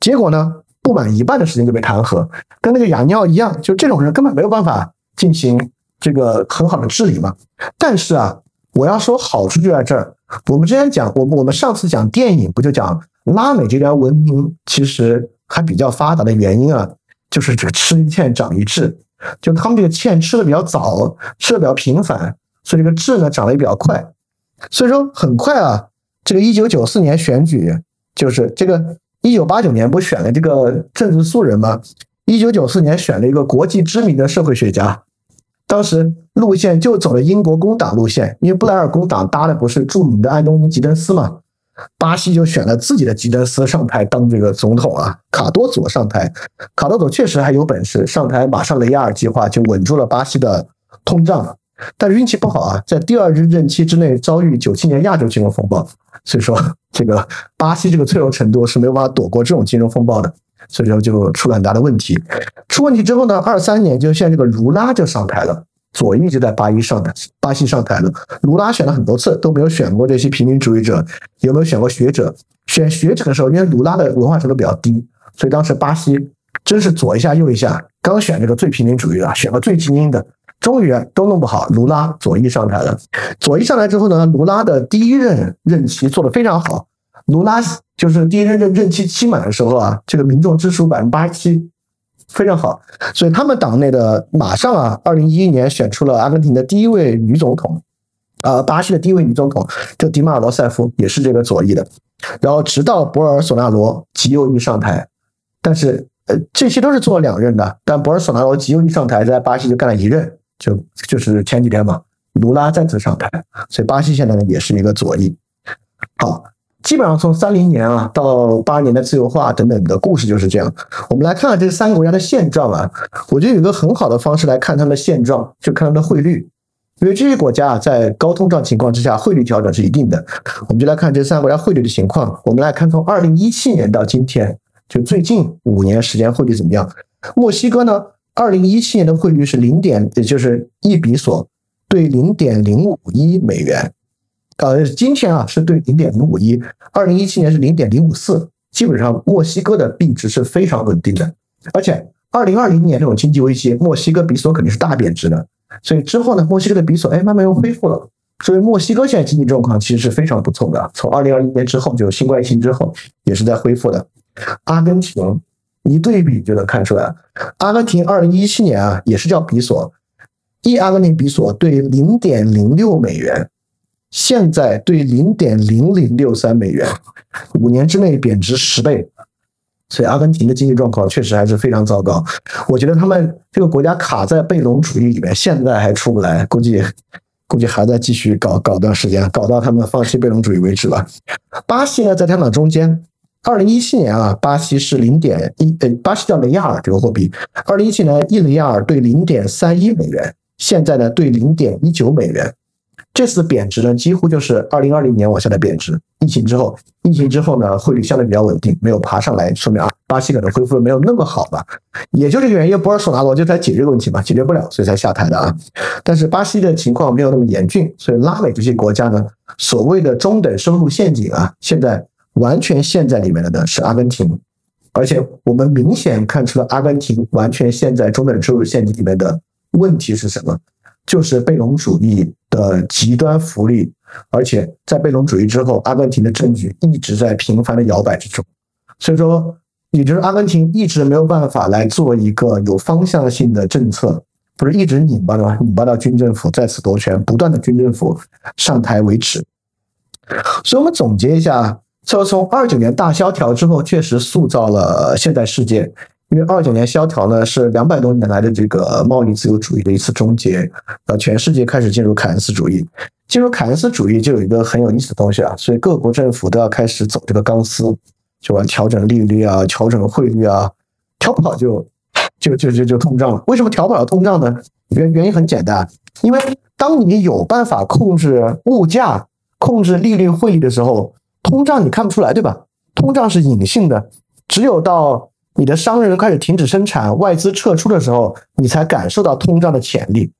结果呢，不满一半的时间就被弹劾，跟那个亚尼奥一样，就这种人根本没有办法进行这个很好的治理嘛。但是啊，我要说好处就在这儿。我们之前讲，我们上次讲电影，不就讲拉美这条文明其实还比较发达的原因啊，就是这个吃一堑长一智，就他们这个堑吃的比较早，吃的比较频繁，所以这个智呢长得也比较快。所以说很快啊，这个1994年选举，就是这个1989年不选了这个政治素人吗？1994年选了一个国际知名的社会学家，当时路线就走了英国工党路线，因为布莱尔工党搭的不是著名的安东尼吉登斯嘛，巴西就选了自己的吉登斯上台当这个总统啊，卡多佐上台。卡多佐确实还有本事，上台马上雷亚尔计划就稳住了巴西的通胀，但运气不好啊，在第二任期之内遭遇97年亚洲金融风暴，所以说这个巴西这个脆弱程度是没有办法躲过这种金融风暴的，所以说就出了很大的问题。出问题之后呢，23年就现在这个卢拉就上台了，左翼就在巴西上台了。卢拉选了很多次都没有选过这些平民主义者，也没有选过学者。选学者的时候，因为卢拉的文化程度比较低，所以当时巴西真是左一下右一下，刚选这个最平民主义的，选个最精英的，终于都弄不好，卢拉左翼上台了。左翼上台之后呢，卢拉的第一任任期做得非常好。卢拉就是第一任任期期满的时候啊，这个民众支出 87%， 非常好。所以他们党内的马上啊，2011年选出了阿根廷的第一位女总统，巴西的第一位女总统就迪马尔罗塞夫也是这个左翼的，然后直到博尔索纳罗极右翼上台，但是这些都是做两任的，但博尔索纳罗极右翼上台在巴西就干了一任，就是前几天嘛，卢拉再次上台，所以巴西现在呢也是一个左翼。好，基本上从30年啊到8年的自由化等等的故事就是这样。我们来看看这三个国家的现状啊，我觉得有一个很好的方式来看他们的现状，就看他们的汇率，因为这些国家啊在高通胀情况之下汇率调整是一定的。我们就来看这三个国家汇率的情况，我们来看从2017年到今天，就最近5年时间汇率怎么样。墨西哥呢2017年的汇率是1比索对 0.051 美元，今天啊是对 0.051， 2017年是 0.054， 基本上墨西哥的币值是非常稳定的，而且2020年这种经济危机，墨西哥比索肯定是大贬值的，所以之后呢墨西哥的比索慢慢又恢复了，所以墨西哥现在经济状况其实是非常不错的，从2021年之后就新冠疫情之后也是在恢复的。阿根廷一对比就能看出来，阿根廷2017年啊也是叫比索，一阿根廷比索对 0.06 美元，现在对 0.0063 美元，5年之内贬值10倍，所以阿根廷的经济状况确实还是非常糟糕。我觉得他们这个国家卡在贝隆主义里面，现在还出不来，估计还在继续搞段时间，搞到他们放弃贝隆主义为止吧。巴西呢在他们中间，2017年啊巴西是 0.1， 巴西叫雷亚尔这个货币，2017年一雷亚尔对 0.31 美元，现在呢对 0.19 美元，这次贬值呢几乎就是2020年往下的贬值，疫情之后呢汇率相对比较稳定，没有爬上来，说明啊巴西可能恢复的没有那么好吧，也就这个原因，博尔索纳罗就才解决这个问题嘛，解决不了所以才下台的啊。但是巴西的情况没有那么严峻，所以拉美这些国家呢所谓的中等收入陷阱啊，现在完全陷在里面的呢是阿根廷，而且我们明显看出了阿根廷完全陷在中等收入陷阱里面的问题是什么，就是贝隆主义的极端福利，而且在贝隆主义之后阿根廷的政局一直在频繁的摇摆之中，所以说也就是阿根廷一直没有办法来做一个有方向性的政策，不是一直引爆到军政府再次夺权，不断的军政府上台为止。所以我们总结一下，从29年大萧条之后确实塑造了现代世界，因为29年萧条呢是200多年来的这个贸易自由主义的一次终结，全世界开始进入凯恩斯主义，进入凯恩斯主义就有一个很有意思的东西啊，所以各国政府都要开始走这个钢丝，就要调整利率啊，调整汇率啊，调不好就通胀了。为什么调不好通胀呢？原因很简单，因为当你有办法控制物价、控制利率、汇率的时候，通胀你看不出来，对吧？通胀是隐性的，只有到你的商人开始停止生产，外资撤出的时候，你才感受到通胀的潜力。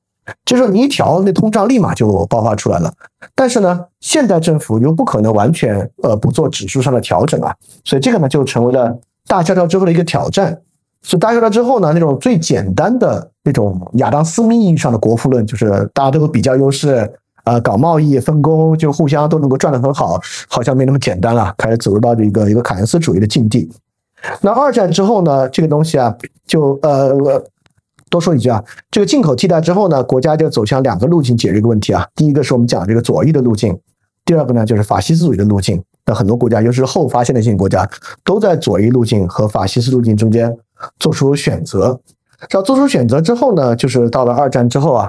这时候你一调，那通胀立马就爆发出来了。但是呢，现代政府又不可能完全不做指数上的调整啊，所以这个呢就成为了大萧条之后的一个挑战。所以大萧条之后呢，那种最简单的那种亚当斯密意义上的国富论，就是大家都有比较优势。搞贸易分工就互相都能够赚得很好，好像没那么简单了，开始走入到一个凯恩斯主义的境地。那二战之后呢，这个东西啊，就多说一句啊，这个进口替代之后呢，国家就走向两个路径解决这个问题啊。第一个是我们讲这个左翼的路径，第二个呢就是法西斯主义的路径。那很多国家，尤其是后发现代性国家，都在左翼路径和法西斯路径中间做出选择。要做出选择之后呢，就是到了二战之后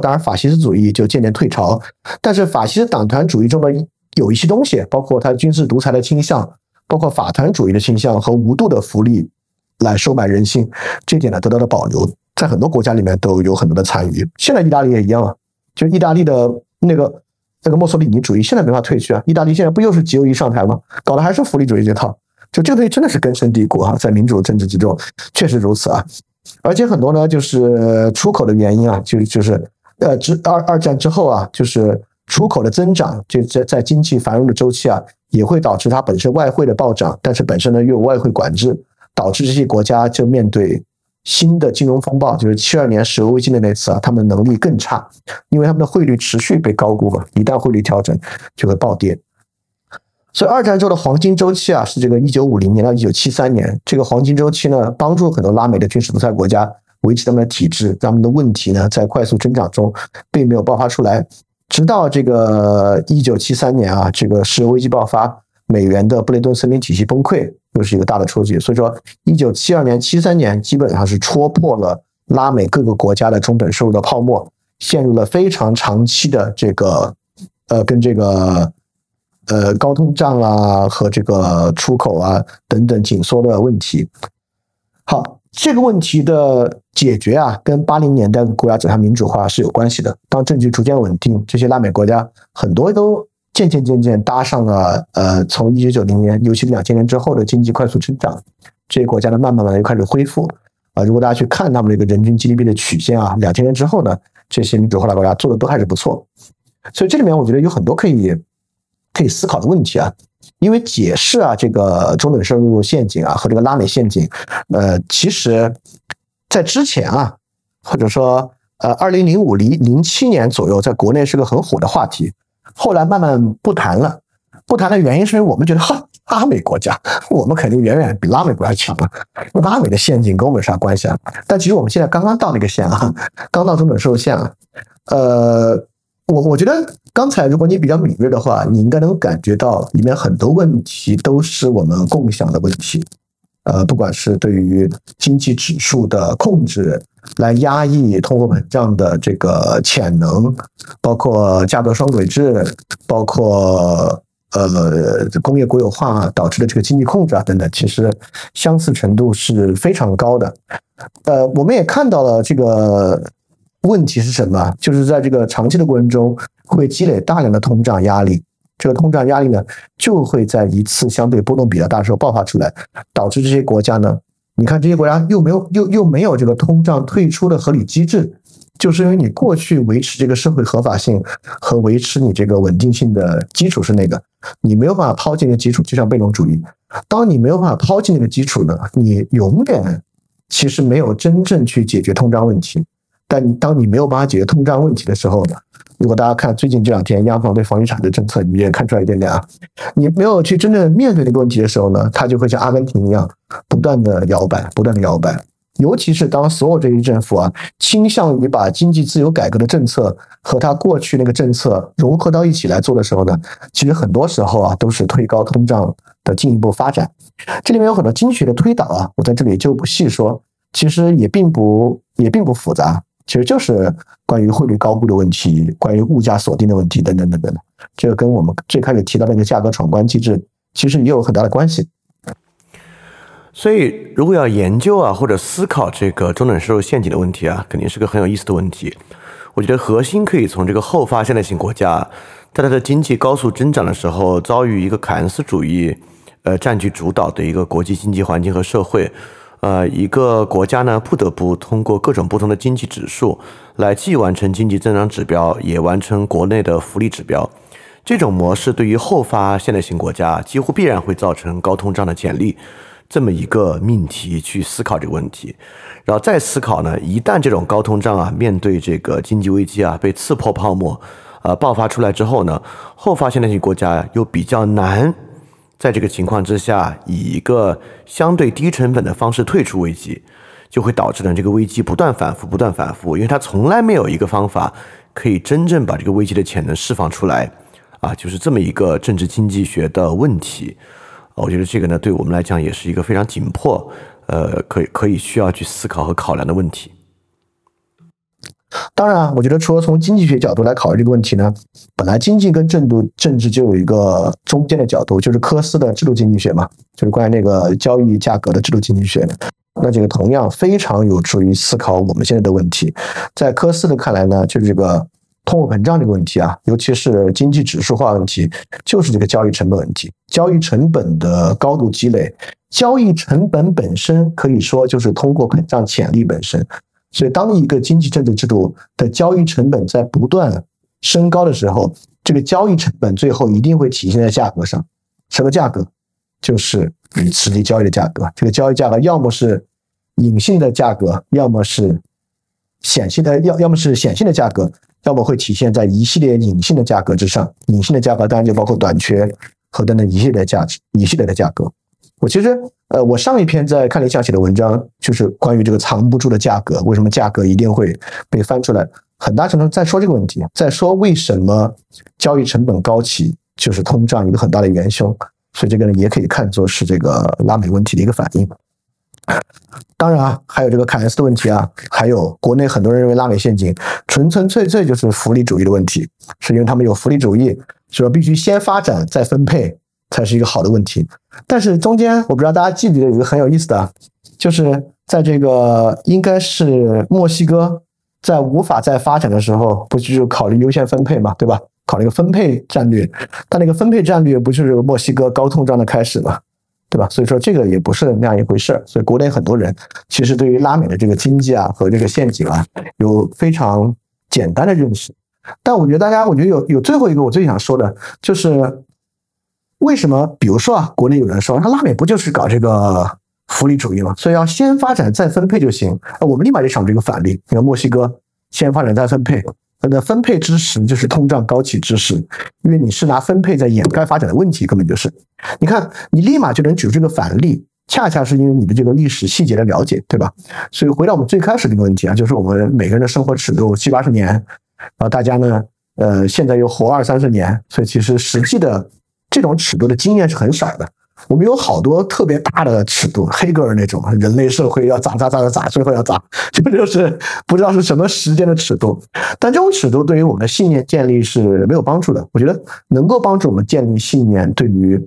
当然法西斯主义就渐渐退潮，但是法西斯党团主义中的有一些东西，包括它军事独裁的倾向，包括法团主义的倾向和无度的福利来收买人心，这点呢得到了保留，在很多国家里面都有很多的参与。现在意大利也一样啊，就意大利的那个墨索里尼主义现在没法退去啊，意大利现在不又是极右翼上台吗？搞的还是福利主义这套，就这个东西真的是根深蒂固啊，在民主政治之中确实如此啊。而且很多呢，就是出口的原因啊，就是二战之后啊，就是出口的增长，就在经济繁荣的周期啊，也会导致它本身外汇的暴涨，但是本身呢又有外汇管制，导致这些国家就面对新的金融风暴，就是72年石油危机的那次啊，他们能力更差，因为他们的汇率持续被高估嘛，一旦汇率调整就会暴跌。所以二战之后的黄金周期啊，是这个1950年到1973年，这个黄金周期呢，帮助很多拉美的军事独裁国家维持他们的体制，他们的问题呢，在快速增长中并没有爆发出来。直到这个1973年啊，这个石油危机爆发，美元的布雷顿森林体系崩溃，又是一个大的冲击。所以说1972年73年基本上是戳破了拉美各个国家的中等收入的泡沫，陷入了非常长期的这个跟这个高通胀啊和这个出口啊等等紧缩的问题。好，这个问题的解决啊，跟80年代国家走向民主化是有关系的。当政局逐渐稳定，这些拉美国家很多都渐渐搭上了从1990年尤其是2000年之后的经济快速增长，这些国家呢慢慢就开始恢复。如果大家去看他们这个人均 GDP 的曲线啊，2000年之后呢，这些民主化的国家做的都还是不错。所以这里面我觉得有很多可以思考的问题啊，因为解释啊这个中等收入陷阱啊和这个拉美陷阱，其实在之前啊，或者说2005-07年左右，在国内是个很火的话题，后来慢慢不谈了，原因是因为我们觉得拉美国家我们肯定远远比拉美国家强了，拉美的陷阱跟我们有啥关系啊？但其实我们现在刚刚到那个线啊，刚到中等收入线啊，我觉得刚才如果你比较敏锐的话，你应该能感觉到里面很多问题都是我们共享的问题。不管是对于经济指数的控制来压抑通货膨胀的这个潜能，包括价格双轨制，包括工业国有化导致的这个经济控制啊等等，其实相似程度是非常高的。我们也看到了这个问题是什么？就是在这个长期的过程中会积累大量的通胀压力，这个通胀压力呢就会在一次相对波动比较大的时候爆发出来，导致这些国家呢，你看这些国家又没有这个通胀退出的合理机制，就是因为你过去维持这个社会合法性和维持你这个稳定性的基础是那个，你没有办法抛弃那个基础，就像贝隆主义，当你没有办法抛弃那个基础呢，你永远其实没有真正去解决通胀问题。但当你没有办法解决通胀问题的时候呢，如果大家看最近这两天央行对房地产的政策，你们也看出来一点点啊，你没有去真正面对那个问题的时候呢，它就会像阿根廷一样不断的摇摆。尤其是当所有这一政府啊倾向于把经济自由改革的政策和它过去那个政策融合到一起来做的时候呢，其实很多时候啊都是推高通胀的进一步发展。这里面有很多经济学的推导啊，我在这里就不细说，其实也并不复杂。其实就是关于汇率高估的问题，关于物价锁定的问题等等等等，这个跟我们最开始提到那个价格闯关机制其实也有很大的关系。所以如果要研究啊或者思考这个中等收入陷阱的问题啊，肯定是个很有意思的问题。我觉得核心可以从这个后发现代性国家在它的经济高速增长的时候遭遇一个凯恩斯主义占据主导的一个国际经济环境和社会，一个国家呢不得不通过各种不同的经济指数来既完成经济增长指标也完成国内的福利指标，这种模式对于后发现代型国家几乎必然会造成高通胀的潜力这么一个命题去思考这个问题。然后再思考呢，一旦这种高通胀啊面对这个经济危机啊被刺破泡沫爆发出来之后呢，后发现代型国家又比较难在这个情况之下以一个相对低成本的方式退出危机，就会导致呢这个危机不断反复，因为它从来没有一个方法可以真正把这个危机的潜能释放出来啊，就是这么一个政治经济学的问题。我觉得这个呢对我们来讲也是一个非常紧迫可以需要去思考和考量的问题。当然我觉得除了从经济学角度来考虑这个问题呢，本来经济跟政治就有一个中间的角度，就是科斯的制度经济学嘛，就是关于那个交易价格的制度经济学，那这个同样非常有助于思考我们现在的问题。在科斯的看来呢，就是这个通货膨胀这个问题啊，尤其是经济指数化问题，就是这个交易成本问题，交易成本的高度积累，交易成本本身可以说就是通货膨胀潜力本身。所以当一个经济政治制度的交易成本在不断升高的时候，这个交易成本最后一定会体现在价格上。什么价格？就是你实际交易的价格。这个交易价格要么是隐性的价格，要么是显性的价格，要么会体现在一系列隐性的价格之上。隐性的价格当然就包括短缺和等等一系列的价格。我其实我上一篇在看理想写的文章就是关于这个藏不住的价格，为什么价格一定会被翻出来。很大程度在说这个问题，在说为什么交易成本高企就是通胀一个很大的元凶，所以这个呢也可以看作是这个拉美问题的一个反应。当然啊，还有这个凯恩斯的问题啊，还有国内很多人认为拉美陷阱纯粹就是福利主义的问题，是因为他们有福利主义，所以必须先发展再分配才是一个好的问题。但是中间我不知道大家记不记得有一个很有意思的，就是在这个应该是墨西哥在无法再发展的时候，不就是考虑优先分配嘛，对吧？考虑一个分配战略，但那个分配战略不就是墨西哥高通胀的开始嘛，对吧？所以说这个也不是那样一回事。所以国内很多人其实对于拉美的这个经济啊和这个陷阱啊有非常简单的认识。但我觉得大家，我觉得有最后一个我最想说的就是，为什么比如说啊，国内有人说那拉美不就是搞这个福利主义嘛，所以要先发展再分配就行。我们立马就想这个反例，你看墨西哥先发展再分配，那分配之时就是通胀高企之时，因为你是拿分配在掩盖发展的问题，根本就是。你看，你立马就能举出这个反例，恰恰是因为你的这个历史细节的了解，对吧？所以回到我们最开始这个问题啊，就是我们每个人的生活尺度70-80年，然后大家呢，现在又活20-30年，所以其实实际的这种尺度的经验是很少的。我们有好多特别大的尺度，黑格尔那种人类社会要砸，最后要砸，就是不知道是什么时间的尺度。但这种尺度对于我们的信念建立是没有帮助的。我觉得能够帮助我们建立信念，对于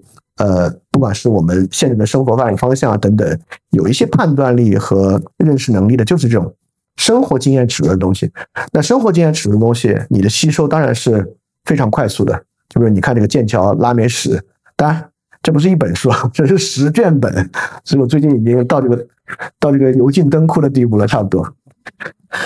不管是我们现在的生活发展方向啊等等，有一些判断力和认识能力的，就是这种生活经验尺度的东西。那生活经验尺度的东西，你的吸收当然是非常快速的。就是你看这个剑桥拉美史，当然。这不是一本书，这是10卷本，所以我最近已经到这个油尽灯枯的地步了，差不多。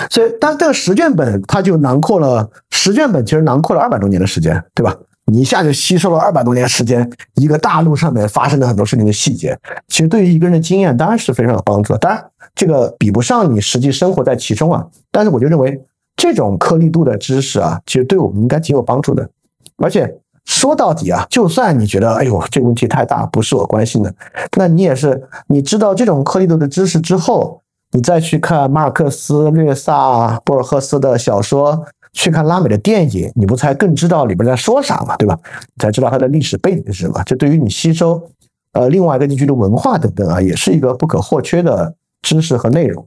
所以，但这个10卷本它就囊括了，10卷本其实囊括了200多年的时间，对吧？你一下就吸收了200多年时间，一个大陆上面发生的很多事情的细节，其实对于一个人的经验当然是非常有帮助的。当然，这个比不上你实际生活在其中啊，但是我就认为这种颗粒度的知识啊，其实对我们应该挺有帮助的，而且。说到底啊，就算你觉得哎呦这个问题太大，不是我关心的，那你也是你知道这种颗粒度的知识之后，你再去看马尔克斯、略萨、博尔赫斯的小说，去看拉美的电影，你不才更知道里边在说啥嘛，对吧？你才知道它的历史背景是什么。这对于你吸收另外一个地区的文化等等啊，也是一个不可或缺的知识和内容。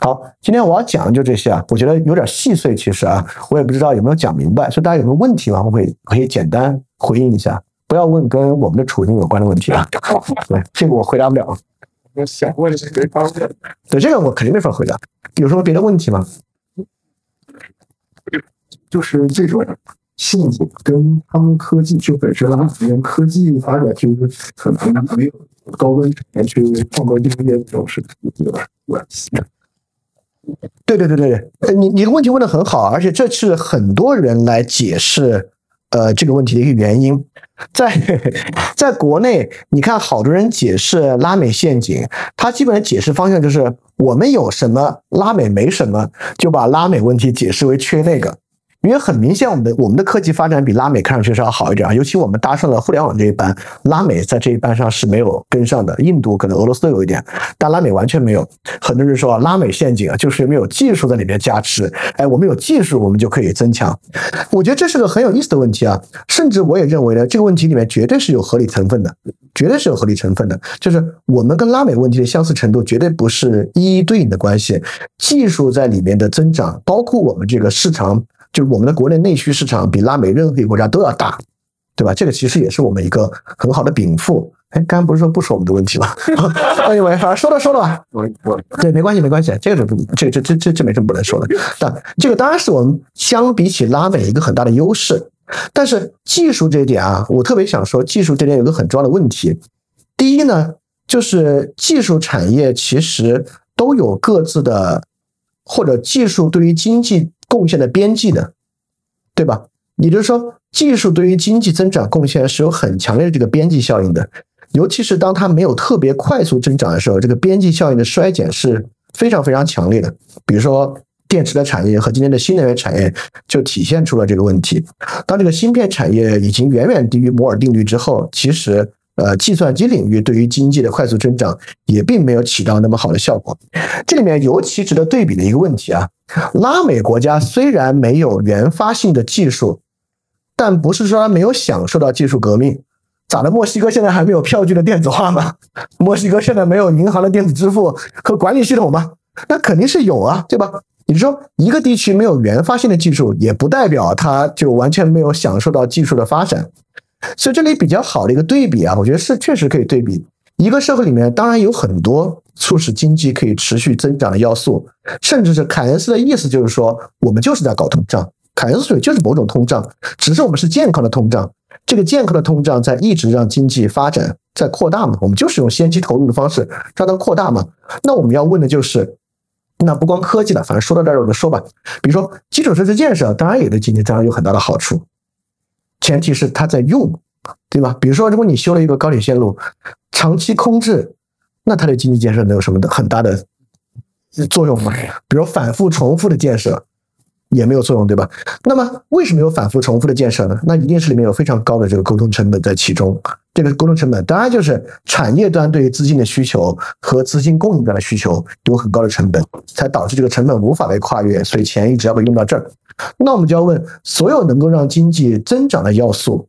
好，今天我要讲的就这些啊，我觉得有点细碎，其实啊，我也不知道有没有讲明白，所以大家有没有问题吗？我可以简单回应一下，不要问跟我们的处境有关的问题啊。对，这个我回答不了。我想问是没法问。对，这个我肯定没法回答。有什么别的问题吗？就是最重要的信仰跟他们科技，就本身拉美跟科技发展就是可能没有高温产业去创造就业这种事情有关系。对，你的问题问得很好，而且这是很多人来解释这个问题的一个原因。在国内，你看好多人解释拉美陷阱，他基本的解释方向就是我们有什么，拉美没什么，就把拉美问题解释为缺那个。因为很明显，我们的科技发展比拉美看上去是要好一点，尤其我们搭上了互联网这一班，拉美在这一班上是没有跟上的。印度可能俄罗斯都有一点，但拉美完全没有。很多人说啊，拉美陷阱啊，就是因为有技术在里面加持，哎，我们有技术，我们就可以增强。我觉得这是个很有意思的问题啊，甚至我也认为呢，这个问题里面绝对是有合理成分的，绝对是有合理成分的。就是我们跟拉美问题的相似程度，绝对不是一一对应的关系。技术在里面的增长，包括我们这个市场。就是我们的国内内需市场比拉美任何一个国家都要大，对吧？这个其实也是我们一个很好的禀赋。哎，刚刚不是说不说我们的问题吗？因为反正说了吧。对，没关系，这没什么不能说的。但这个当然是我们相比起拉美一个很大的优势。但是技术这一点啊，我特别想说，技术这点有个很重要的问题。第一呢，就是技术产业其实都有各自的，或者技术对于经济贡献的边际的，对吧？也就是说，技术对于经济增长贡献是有很强烈的这个边际效应的，尤其是当它没有特别快速增长的时候，这个边际效应的衰减是非常非常强烈的。比如说电池的产业和今天的新能源产业就体现出了这个问题。当这个芯片产业已经远远低于摩尔定律之后，其实计算机领域对于经济的快速增长也并没有起到那么好的效果。这里面尤其值得对比的一个问题啊，拉美国家虽然没有原发性的技术，但不是说它没有享受到技术革命。咋的？墨西哥现在还没有票据的电子化吗？墨西哥现在没有银行的电子支付和管理系统吗？那肯定是有啊，对吧？你说一个地区没有原发性的技术，也不代表它就完全没有享受到技术的发展。所以这里比较好的一个对比啊，我觉得是确实可以对比。一个社会里面当然有很多促使经济可以持续增长的要素，甚至是凯恩斯的意思就是说，我们就是在搞通胀，凯恩斯水就是某种通胀，只是我们是健康的通胀。这个健康的通胀在一直让经济发展在扩大嘛，我们就是用先期投入的方式让它扩大嘛。那我们要问的就是，那不光科技了，反正说到这儿我们说吧，比如说基础设施建设，当然也对经济增长有很大的好处，前提是它在用，对吧？比如说如果你修了一个高铁线路，长期空置，那它对经济建设能有什么很大的作用吗？比如反复重复的建设。也没有作用，对吧？那么为什么有反复重复的建设呢？那一定是里面有非常高的这个沟通成本在其中。这个沟通成本当然就是产业端对于资金的需求和资金供应端的需求有很高的成本，才导致这个成本无法被跨越，所以钱一直要被用到这儿。那我们就要问，所有能够让经济增长的要素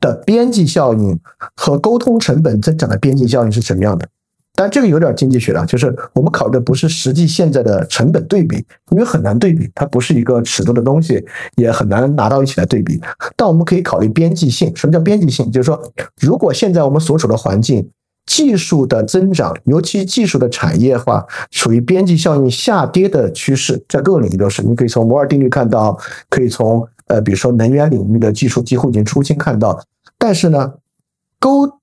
的边际效应和沟通成本增长的边际效应是什么样的？但这个有点经济学了，就是我们考虑的不是实际现在的成本对比，因为很难对比，它不是一个尺度的东西，也很难拿到一起来对比。但我们可以考虑边际性。什么叫边际性？就是说，如果现在我们所处的环境，技术的增长，尤其技术的产业化，属于边际效应下跌的趋势，在各个领域都是。你可以从摩尔定律看到，可以从比如说能源领域的技术几乎已经出清看到。但是呢，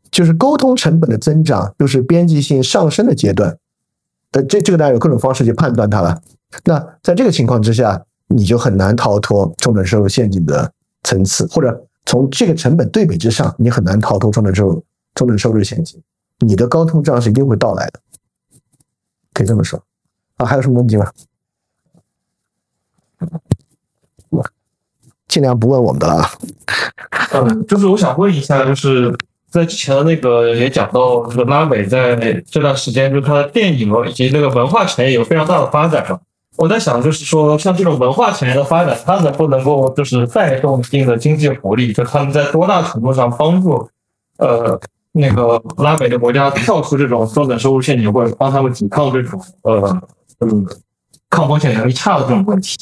就是沟通成本的增长就是边际性上升的阶段，这个大家有各种方式去判断它了。那在这个情况之下，你就很难逃脱中等收入陷阱的层次，或者从这个成本对比之上，你很难逃脱中等收入陷阱，你的高通胀是一定会到来的，可以这么说啊。还有什么问题吗？尽量不问我们的了啊。就是我想问一下，就是。在之前的那个也讲到，这个拉美在这段时间，就是它的电影以及那个文化产业有非常大的发展嘛。我在想，就是说像这种文化产业的发展，它能不能就是带动一定的经济活力？就他们在多大程度上帮助那个拉美的国家跳出这种中等收入陷阱，或者帮他们抵抗这种抗风险能力差的这种问题？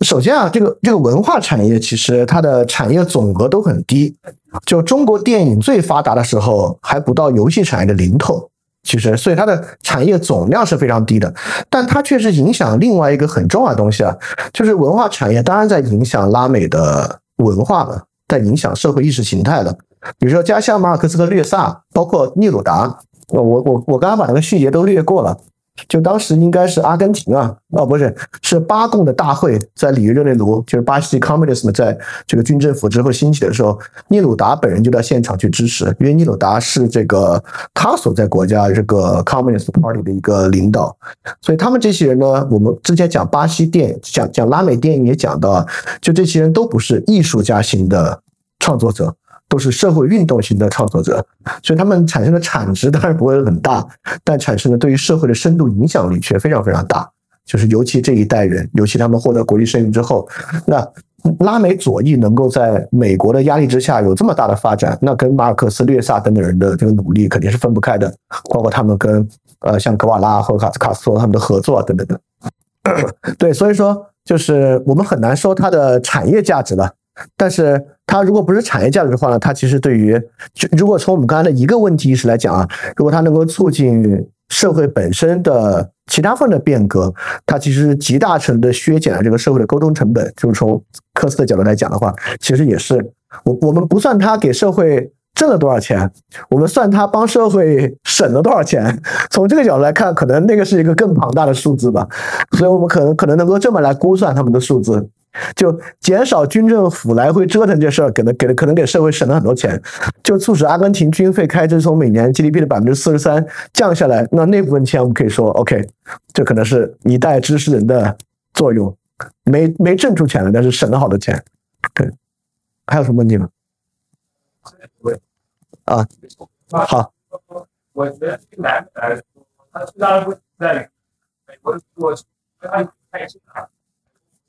首先啊，这个文化产业其实它的产业总额都很低，就中国电影最发达的时候还不到游戏产业的零头，其实所以它的产业总量是非常低的，但它确实影响另外一个很重要的东西啊，就是文化产业当然在影响拉美的文化了，在影响社会意识形态了。比如说家乡马尔克斯和略萨，包括聂鲁达，我刚刚把那个细节都略过了。就当时应该是阿根廷啊，不是巴共的大会在里约热内卢，就是巴西 communism 在这个军政府之后兴起的时候，聂鲁达本人就到现场去支持，因为聂鲁达是这个他所在国家这个 communist party 的一个领导，所以他们这些人呢，我们之前讲巴西电影，讲拉美电影也讲到，就这些人都不是艺术家型的创作者。都是社会运动型的创作者，所以他们产生的产值当然不会很大，但产生的对于社会的深度影响力却非常非常大，就是尤其这一代人，尤其他们获得国际声誉之后，那拉美左翼能够在美国的压力之下有这么大的发展，那跟马尔克斯、略萨等等人的这个努力肯定是分不开的，包括他们跟像格瓦拉和卡斯托他们的合作等等的。对，所以说就是我们很难说它的产业价值了，但是它如果不是产业价值的话呢，它其实对于，如果从我们刚才的一个问题意识来讲啊，如果它能够促进社会本身的其他方面的变革，它其实极大程度的削减了这个社会的沟通成本，就是从科斯的角度来讲的话，其实也是我们不算它给社会挣了多少钱，我们算它帮社会省了多少钱，从这个角度来看，可能那个是一个更庞大的数字吧，所以我们可能能够这么来估算他们的数字。就减少军政府来回折腾这事儿，可能给社会省了很多钱，就促使阿根廷军费开支从每年 GDP 的 43% 降下来，那部分钱我们可以说 OK， 这可能是一代知识人的作用，没挣出钱了，但是省了好多钱。对，还有什么问题吗？啊，好。我觉得对男的来说，他虽然不在美国的做，但他也开心啊。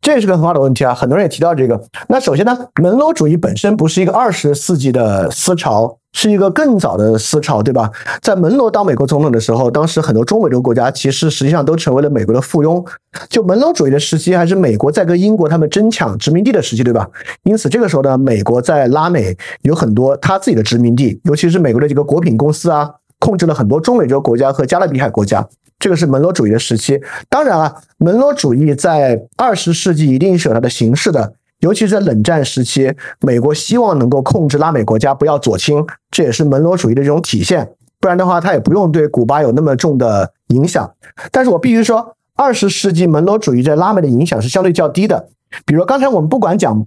这是个很好的问题啊，很多人也提到这个。那首先呢，门罗主义本身不是一个20世纪的思潮，是一个更早的思潮，对吧？在门罗当美国总统的时候，当时很多中美洲国家其实实际上都成为了美国的附庸。就门罗主义的时期还是美国在跟英国他们争抢殖民地的时期，对吧？因此这个时候呢，美国在拉美有很多他自己的殖民地，尤其是美国的这个果品公司啊，控制了很多中美洲国家和加勒比海国家。这个是门罗主义的时期。当然啊，门罗主义在20世纪一定是有它的形式的，尤其是在冷战时期，美国希望能够控制拉美国家不要左倾，这也是门罗主义的这种体现，不然的话它也不用对古巴有那么重的影响。但是我必须说，20世纪门罗主义在拉美的影响是相对较低的。比如刚才我们不管讲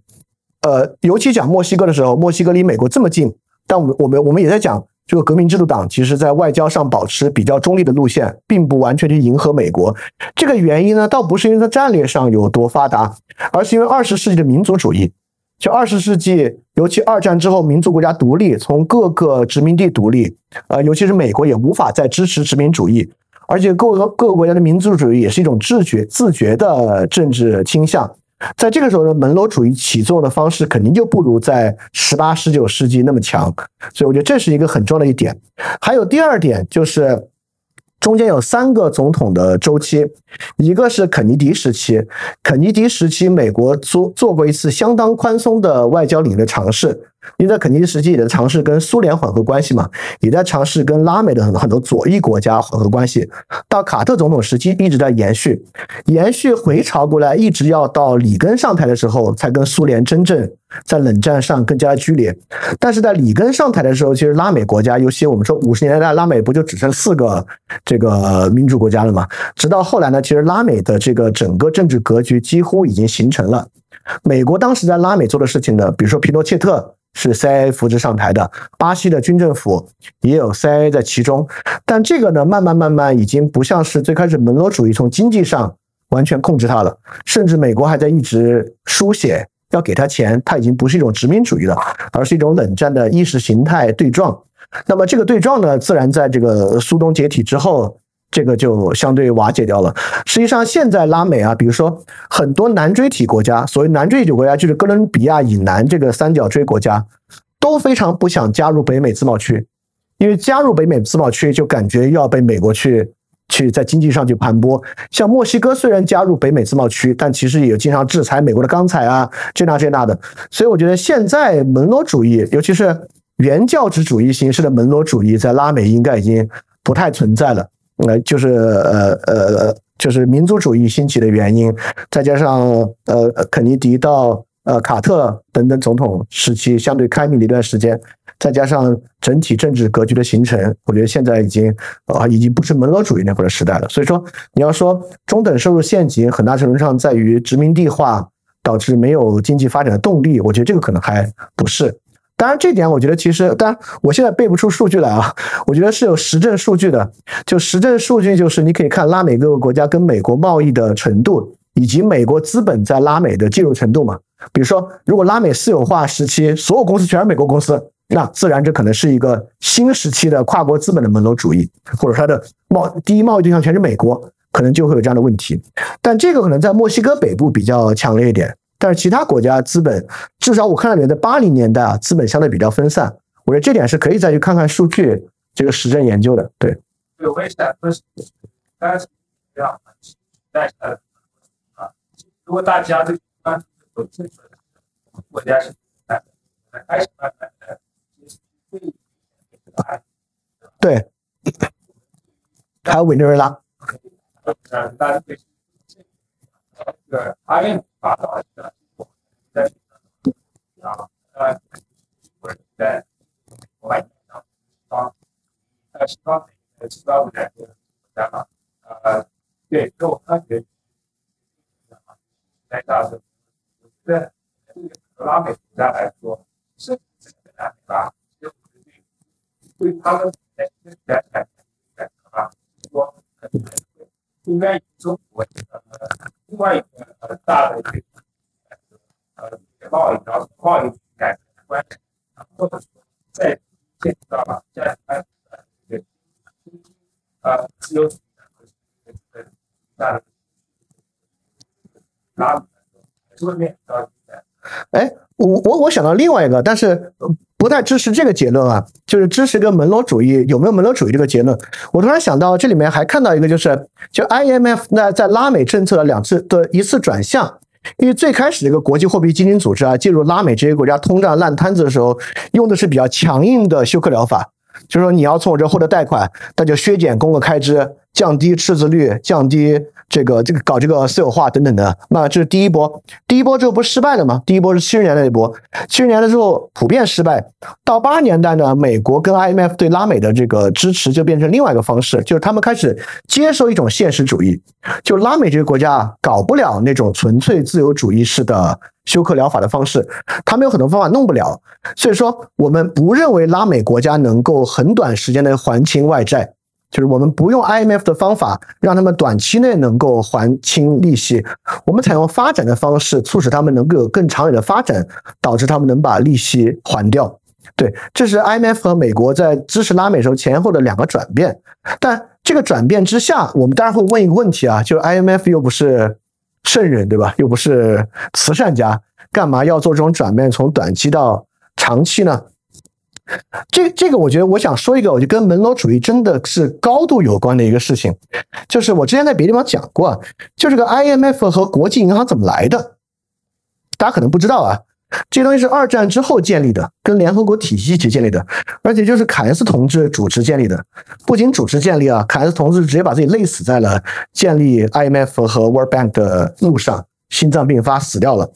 尤其讲墨西哥的时候，墨西哥离美国这么近，但我们也在讲这个革命制度党其实在外交上保持比较中立的路线，并不完全去迎合美国。这个原因呢，倒不是因为它战略上有多发达，而是因为20世纪的民族主义。就20世纪，尤其二战之后，民族国家独立，从各个殖民地独立，尤其是美国也无法再支持殖民主义，而且各个国家的民族主义也是一种自觉的政治倾向。在这个时候呢，门罗主义起作用的方式肯定就不如在18、19世纪那么强，所以我觉得这是一个很重要的一点。还有第二点，就是中间有3个总统的周期，一个是肯尼迪时期。肯尼迪时期美国做过一次相当宽松的外交领域的尝试，因为在肯尼迪时期也在尝试跟苏联缓和关系嘛，也在尝试跟拉美的很多左翼国家缓和关系。到卡特总统时期一直在延续回潮过来，一直要到里根上台的时候才跟苏联真正在冷战上更加剧烈。但是在里根上台的时候，其实拉美国家，尤其我们说50年代拉美不就只剩4个这个民主国家了嘛？直到后来呢，其实拉美的这个整个政治格局几乎已经形成了。美国当时在拉美做的事情呢，比如说皮诺切特是 CIA 扶植上台的，巴西的军政府也有 CIA 在其中。但这个呢，慢慢已经不像是最开始门罗主义从经济上完全控制它了，甚至美国还在一直输血要给他钱，他已经不是一种殖民主义了，而是一种冷战的意识形态对撞。那么这个对撞呢，自然在这个苏东解体之后，这个就相对瓦解掉了。实际上现在拉美啊，比如说很多南锥体国家，所谓南锥体国家就是哥伦比亚以南这个三角锥国家，都非常不想加入北美自贸区，因为加入北美自贸区就感觉要被美国去在经济上去盘剥。像墨西哥虽然加入北美自贸区，但其实也经常制裁美国的钢材啊，这那的。所以我觉得现在门罗主义，尤其是原教旨主义形式的门罗主义，在拉美应该已经不太存在了。就是民族主义兴起的原因，再加上肯尼迪到卡特等等总统时期相对开明的一段时间，再加上整体政治格局的形成，我觉得现在已经不是门罗主义那会儿的时代了。所以说，你要说中等收入陷阱，很大程度上在于殖民地化导致没有经济发展的动力，我觉得这个可能还不是。当然这点我觉得其实，当然我现在背不出数据来啊，我觉得是有实证数据的。就实证数据就是你可以看拉美各个国家跟美国贸易的程度，以及美国资本在拉美的介入程度嘛。比如说，如果拉美私有化时期所有公司全是美国公司，那自然这可能是一个新时期的跨国资本的门罗主义，或者它的第一贸易对象全是美国，可能就会有这样的问题。但这个可能在墨西哥北部比较强烈一点，但是其他国家资本，至少我看到里面在80年代啊，资本相对比较分散。我觉得这点是可以再去看看数据这个实证研究的。对，我也想分析，但是这样带来啊，如果大家对关注清楚的国家是开始慢慢的。对，还有委内瑞拉，对，跟我上学在大学，我觉得格拉美国家来说是这个南美吧，对他们在现在产生的话，说应该以中国另外一个大的这个贸易，然后贸易改革的关系，或者说在建立到了现在这个自由主义的这个大的拉美来说，面到现在。哎，我想到另外一个，但是不太支持这个结论啊，就是支持跟门罗主义有没有门罗主义这个结论。我突然想到这里面还看到一个，就 IMF 呢在拉美政策的一次转向，因为最开始这个国际货币基金组织啊进入拉美这些国家通胀烂摊子的时候，用的是比较强硬的休克疗法，就是说你要从我这获得贷款，那就削减公共开支，降低赤字率，降低这个搞这个私有化等等的。那这是第一波，第一波之后不是失败了吗？第一波是70年代那一波，70年代之后普遍失败。到80年代呢，美国跟 IMF 对拉美的这个支持就变成另外一个方式，就是他们开始接受一种现实主义，就拉美这个国家搞不了那种纯粹自由主义式的休克疗法的方式，他们有很多方法弄不了。所以说我们不认为拉美国家能够很短时间内还清外债，就是我们不用 IMF 的方法让他们短期内能够还清利息，我们采用发展的方式促使他们能够有更长远的发展，导致他们能把利息还掉。对，这是 IMF 和美国在支持拉美时候前后的两个转变。但这个转变之下，我们当然会问一个问题啊，就是 IMF 又不是圣人，对吧？又不是慈善家，干嘛要做这种转变，从短期到长期呢？这个我觉得我想说一个，我就跟门罗主义真的是高度有关的一个事情，就是我之前在别的地方讲过啊，就这个 IMF 和国际银行怎么来的，大家可能不知道啊，这东西是二战之后建立的，跟联合国体系一起建立的，而且就是凯恩斯同志主持建立的。不仅主持建立啊，凯恩斯同志直接把自己累死在了建立 IMF 和 World Bank 的路上，心脏病发死掉了。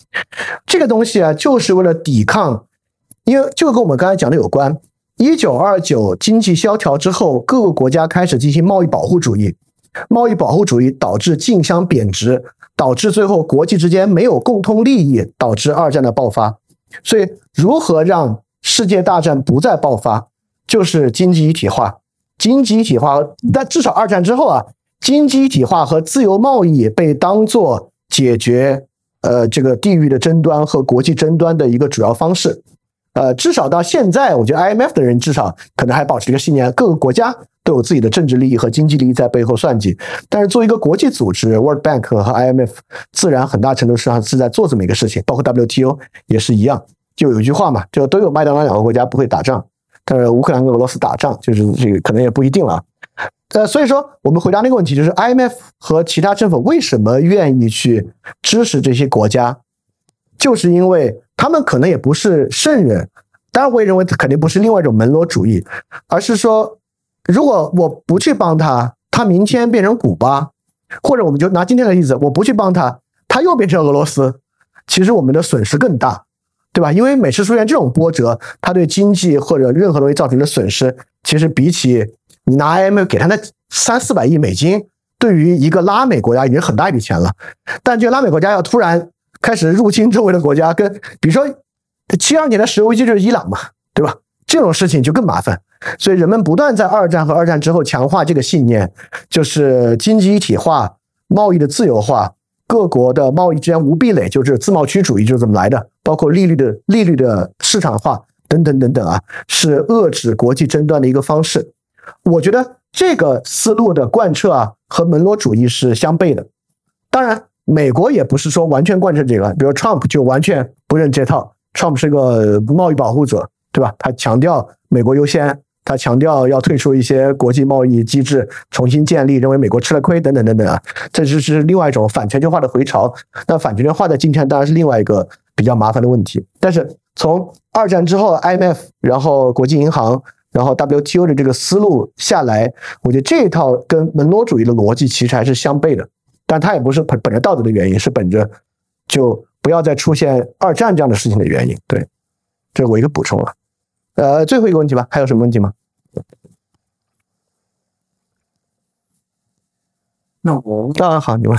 这个东西啊，就是为了抵抗，因为就跟我们刚才讲的有关，1929经济萧条之后，各个国家开始进行贸易保护主义，贸易保护主义导致竞相贬值，导致最后国际之间没有共同利益，导致二战的爆发。所以如何让世界大战不再爆发，就是经济一体化。经济一体化，但至少二战之后啊，经济一体化和自由贸易被当作解决这个地域的争端和国际争端的一个主要方式。至少到现在，我觉得 IMF 的人至少可能还保持一个信念，各个国家都有自己的政治利益和经济利益在背后算计。但是作为一个国际组织 ，World Bank 和 IMF 自然很大程度上是在做这么一个事情，包括 WTO 也是一样。就有一句话嘛，就都有麦当劳两个国家不会打仗，但是乌克兰跟俄罗斯打仗，就是这个可能也不一定了。所以说我们回答那个问题，就是 IMF 和其他政府为什么愿意去支持这些国家，就是因为他们可能也不是圣人，当然我也认为肯定不是另外一种门罗主义，而是说如果我不去帮他，他明天变成古巴，或者我们就拿今天的例子，我不去帮他，他又变成俄罗斯，其实我们的损失更大，对吧？因为每次出现这种波折，他对经济或者任何东西造成的损失，其实比起你拿 IMF 给他那300-400亿美金，对于一个拉美国家已经很大一笔钱了。但这个拉美国家要突然开始入侵周围的国家，跟比如说72年的石油危机就是伊朗嘛，对吧？这种事情就更麻烦。所以人们不断在二战和二战之后强化这个信念，就是经济一体化、贸易的自由化，各国的贸易之间无壁垒，就是自贸区主义就是怎么来的，包括利率的市场化等等等等啊，是遏制国际争端的一个方式。我觉得这个思路的贯彻啊，和门罗主义是相悖的。当然美国也不是说完全贯彻这个，比如 Trump 就完全不认这套， Trump 是个贸易保护者，对吧？他强调美国优先，他强调要退出一些国际贸易机制，重新建立，认为美国吃了亏等等等等啊，这就是另外一种反全球化的回潮。那反全球化在今天当然是另外一个比较麻烦的问题，但是从二战之后 IMF 然后国际银行然后 WTO 的这个思路下来，我觉得这一套跟门罗主义的逻辑其实还是相悖的。但它也不是本着道德的原因，是本着就不要再出现二战这样的事情的原因。对，这是我一个补充了。最后一个问题吧，还有什么问题吗？那我当然好，你问。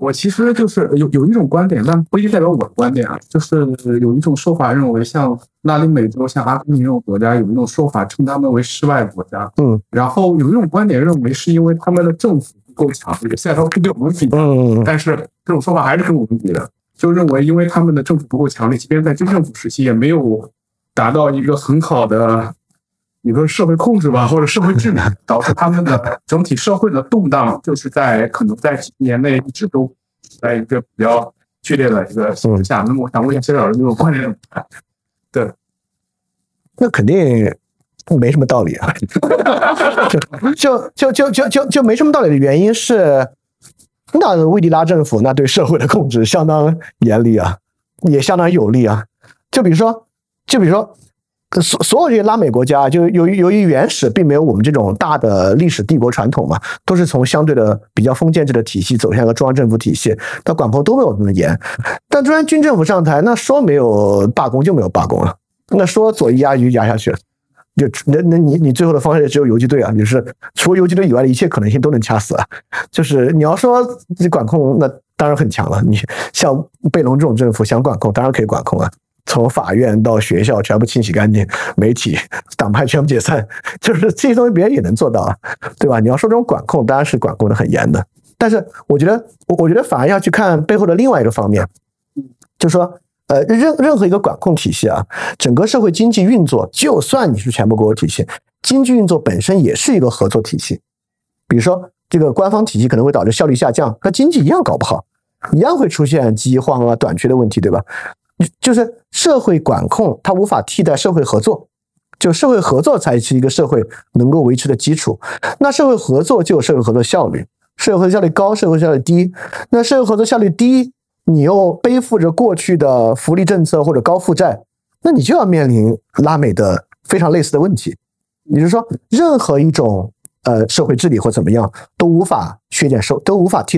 我其实就是有一种观点，但不一定代表我的观点啊。就是有一种说法认为，像拉丁美洲、像阿根廷这种国家，有一种说法称他们为世外国家。嗯。然后有一种观点认为，是因为他们的政府不够强，虽然说不跟我们比，但是这种说法还是跟我们比的。就认为，因为他们的政府不够强力，即便在军政府时期，也没有达到一个很好的。你说社会控制吧，或者社会治理，导致他们的整体社会的动荡，就是可能在几年内一直都在一个比较剧烈的一个形势下。那么我想问一下薛老师，这种观点怎么看？对，那肯定没什么道理啊。就没什么道理的原因是，那魏迪拉政府那对社会的控制相当严厉啊，也相当有力啊。就比如说。所有这些拉美国家，就由于原始并没有我们这种大的历史帝国传统嘛，都是从相对的比较封建制的体系走向一个中央政府体系，它管控都没有那么严。但突然军政府上台，那说没有罢工就没有罢工了，那说左一压右压下去，就那你最后的方式只有游击队啊，就是除了游击队以外的一切可能性都能掐死啊。就是你要说管控，那当然很强了。你像贝隆这种政府想管控，当然可以管控啊。从法院到学校全部清洗干净，媒体党派全部解散，就是这些东西别人也能做到啊，对吧？你要说这种管控，当然是管控的很严的，但是我觉得反而要去看背后的另外一个方面，就是说任何一个管控体系啊，整个社会经济运作，就算你是全部国有体系，经济运作本身也是一个合作体系。比如说这个官方体系可能会导致效率下降，和经济一样搞不好，一样会出现饥荒啊、短缺的问题，对吧？就是社会管控它无法替代社会合作，就社会合作才是一个社会能够维持的基础。那社会合作就有社会合作效率，社会合作效率高，社会合作效率低。那社会合作效率低，你又背负着过去的福利政策或者高负债，那你就要面临拉美的非常类似的问题。也就是说，任何一种社会治理或怎么样都无法替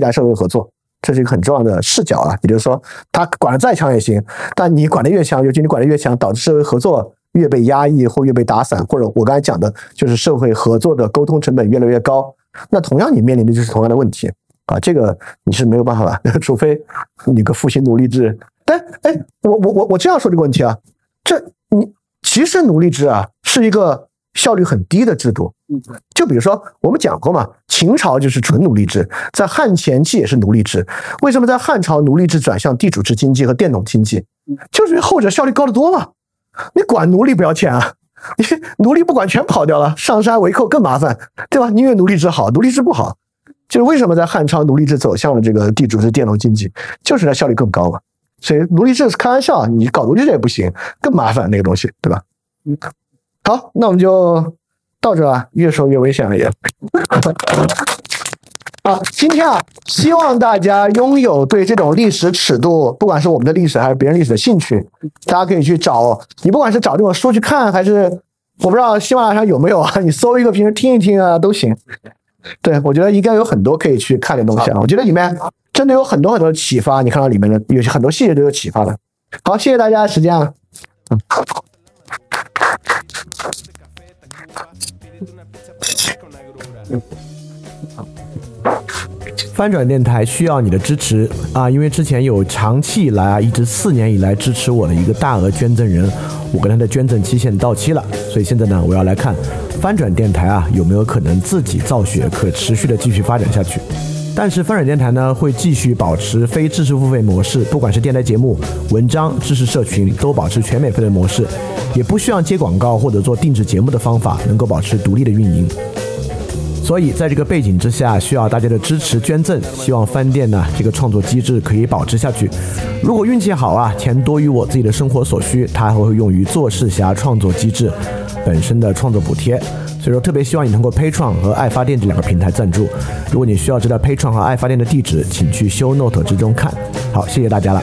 代社会合作。这是一个很重要的视角啊，也就是说，他管得再强也行，但你管得越强，尤其你管得越强，导致社会合作越被压抑或越被打散，或者我刚才讲的就是社会合作的沟通成本越来越高。那同样你面临的就是同样的问题啊，这个你是没有办法吧，除非你个复兴奴隶制。但我这样说这个问题啊，其实奴隶制啊是一个效率很低的制度。就比如说我们讲过嘛，秦朝就是纯奴隶制，在汉前期也是奴隶制。为什么在汉朝奴隶制转向地主制经济和佃农经济？就是后者效率高得多嘛。你管奴隶不要钱啊，你奴隶不管全跑掉了，上山围寇更麻烦，对吧？你以为奴隶制好，奴隶制不好。就是为什么在汉朝奴隶制走向了这个地主制佃农经济，就是它效率更高嘛。所以奴隶制是开玩笑，你搞奴隶制也不行，更麻烦那个东西，对吧？好，那我们就到这了，越说越危险了也。啊，今天啊，希望大家拥有对这种历史尺度，不管是我们的历史还是别人历史的兴趣，大家可以去找，你不管是找这种书去看，还是我不知道喜马拉雅上有没有啊，你搜一个平时听一听啊都行。对，我觉得应该有很多可以去看的东西啊，我觉得里面真的有很多很多的启发，你看到里面的有些很多细节都有启发的。好，谢谢大家的时间啊。翻转电台需要你的支持啊！因为之前有长期以来啊，一直4年以来支持我的一个大额捐赠人，我跟他的捐赠期限到期了，所以现在呢，我要来看翻转电台啊有没有可能自己造血，可持续的继续发展下去。但是翻转电台呢会继续保持非知识付费模式，不管是电台节目、文章、知识社群都保持全免费的模式，也不需要接广告或者做定制节目的方法，能够保持独立的运营。所以在这个背景之下，需要大家的支持捐赠，希望翻电呢这个创作机制可以保持下去。如果运气好啊，钱多于我自己的生活所需，它还会用于做事侠创作机制本身的创作补贴。所以说特别希望你通过 Patreon 和爱发电这2个平台赞助。如果你需要知道 Patreon 和爱发电的地址，请去 show note 之中看。好，谢谢大家了。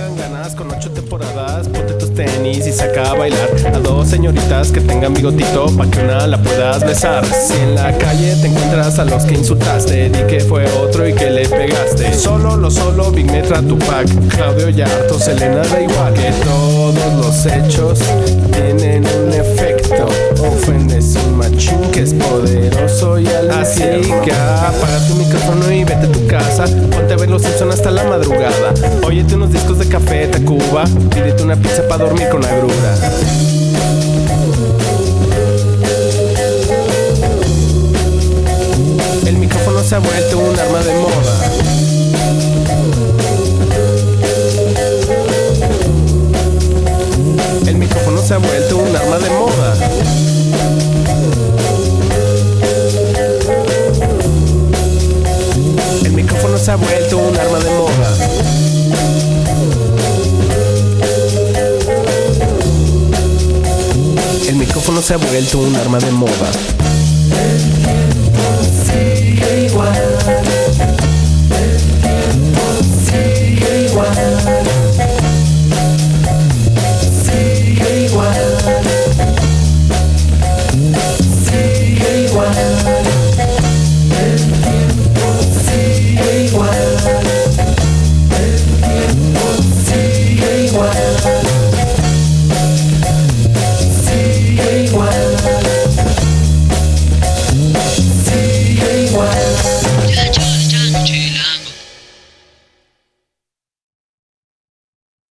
ofendes. Un machín que es poderoso y al así que apaga tu micrófono y vete a tu casa. Ponte a ver los Simpson hasta la madrugada. Óyete unos discos de Café Tacuba. Pídete una pizza para dormir con agrura. Se ha vuelto un arma de moda. El micrófono se ha vuelto un arma de moda. El micrófono se ha vuelto un arma de moda. El micrófono se ha vuelto un arma de moda.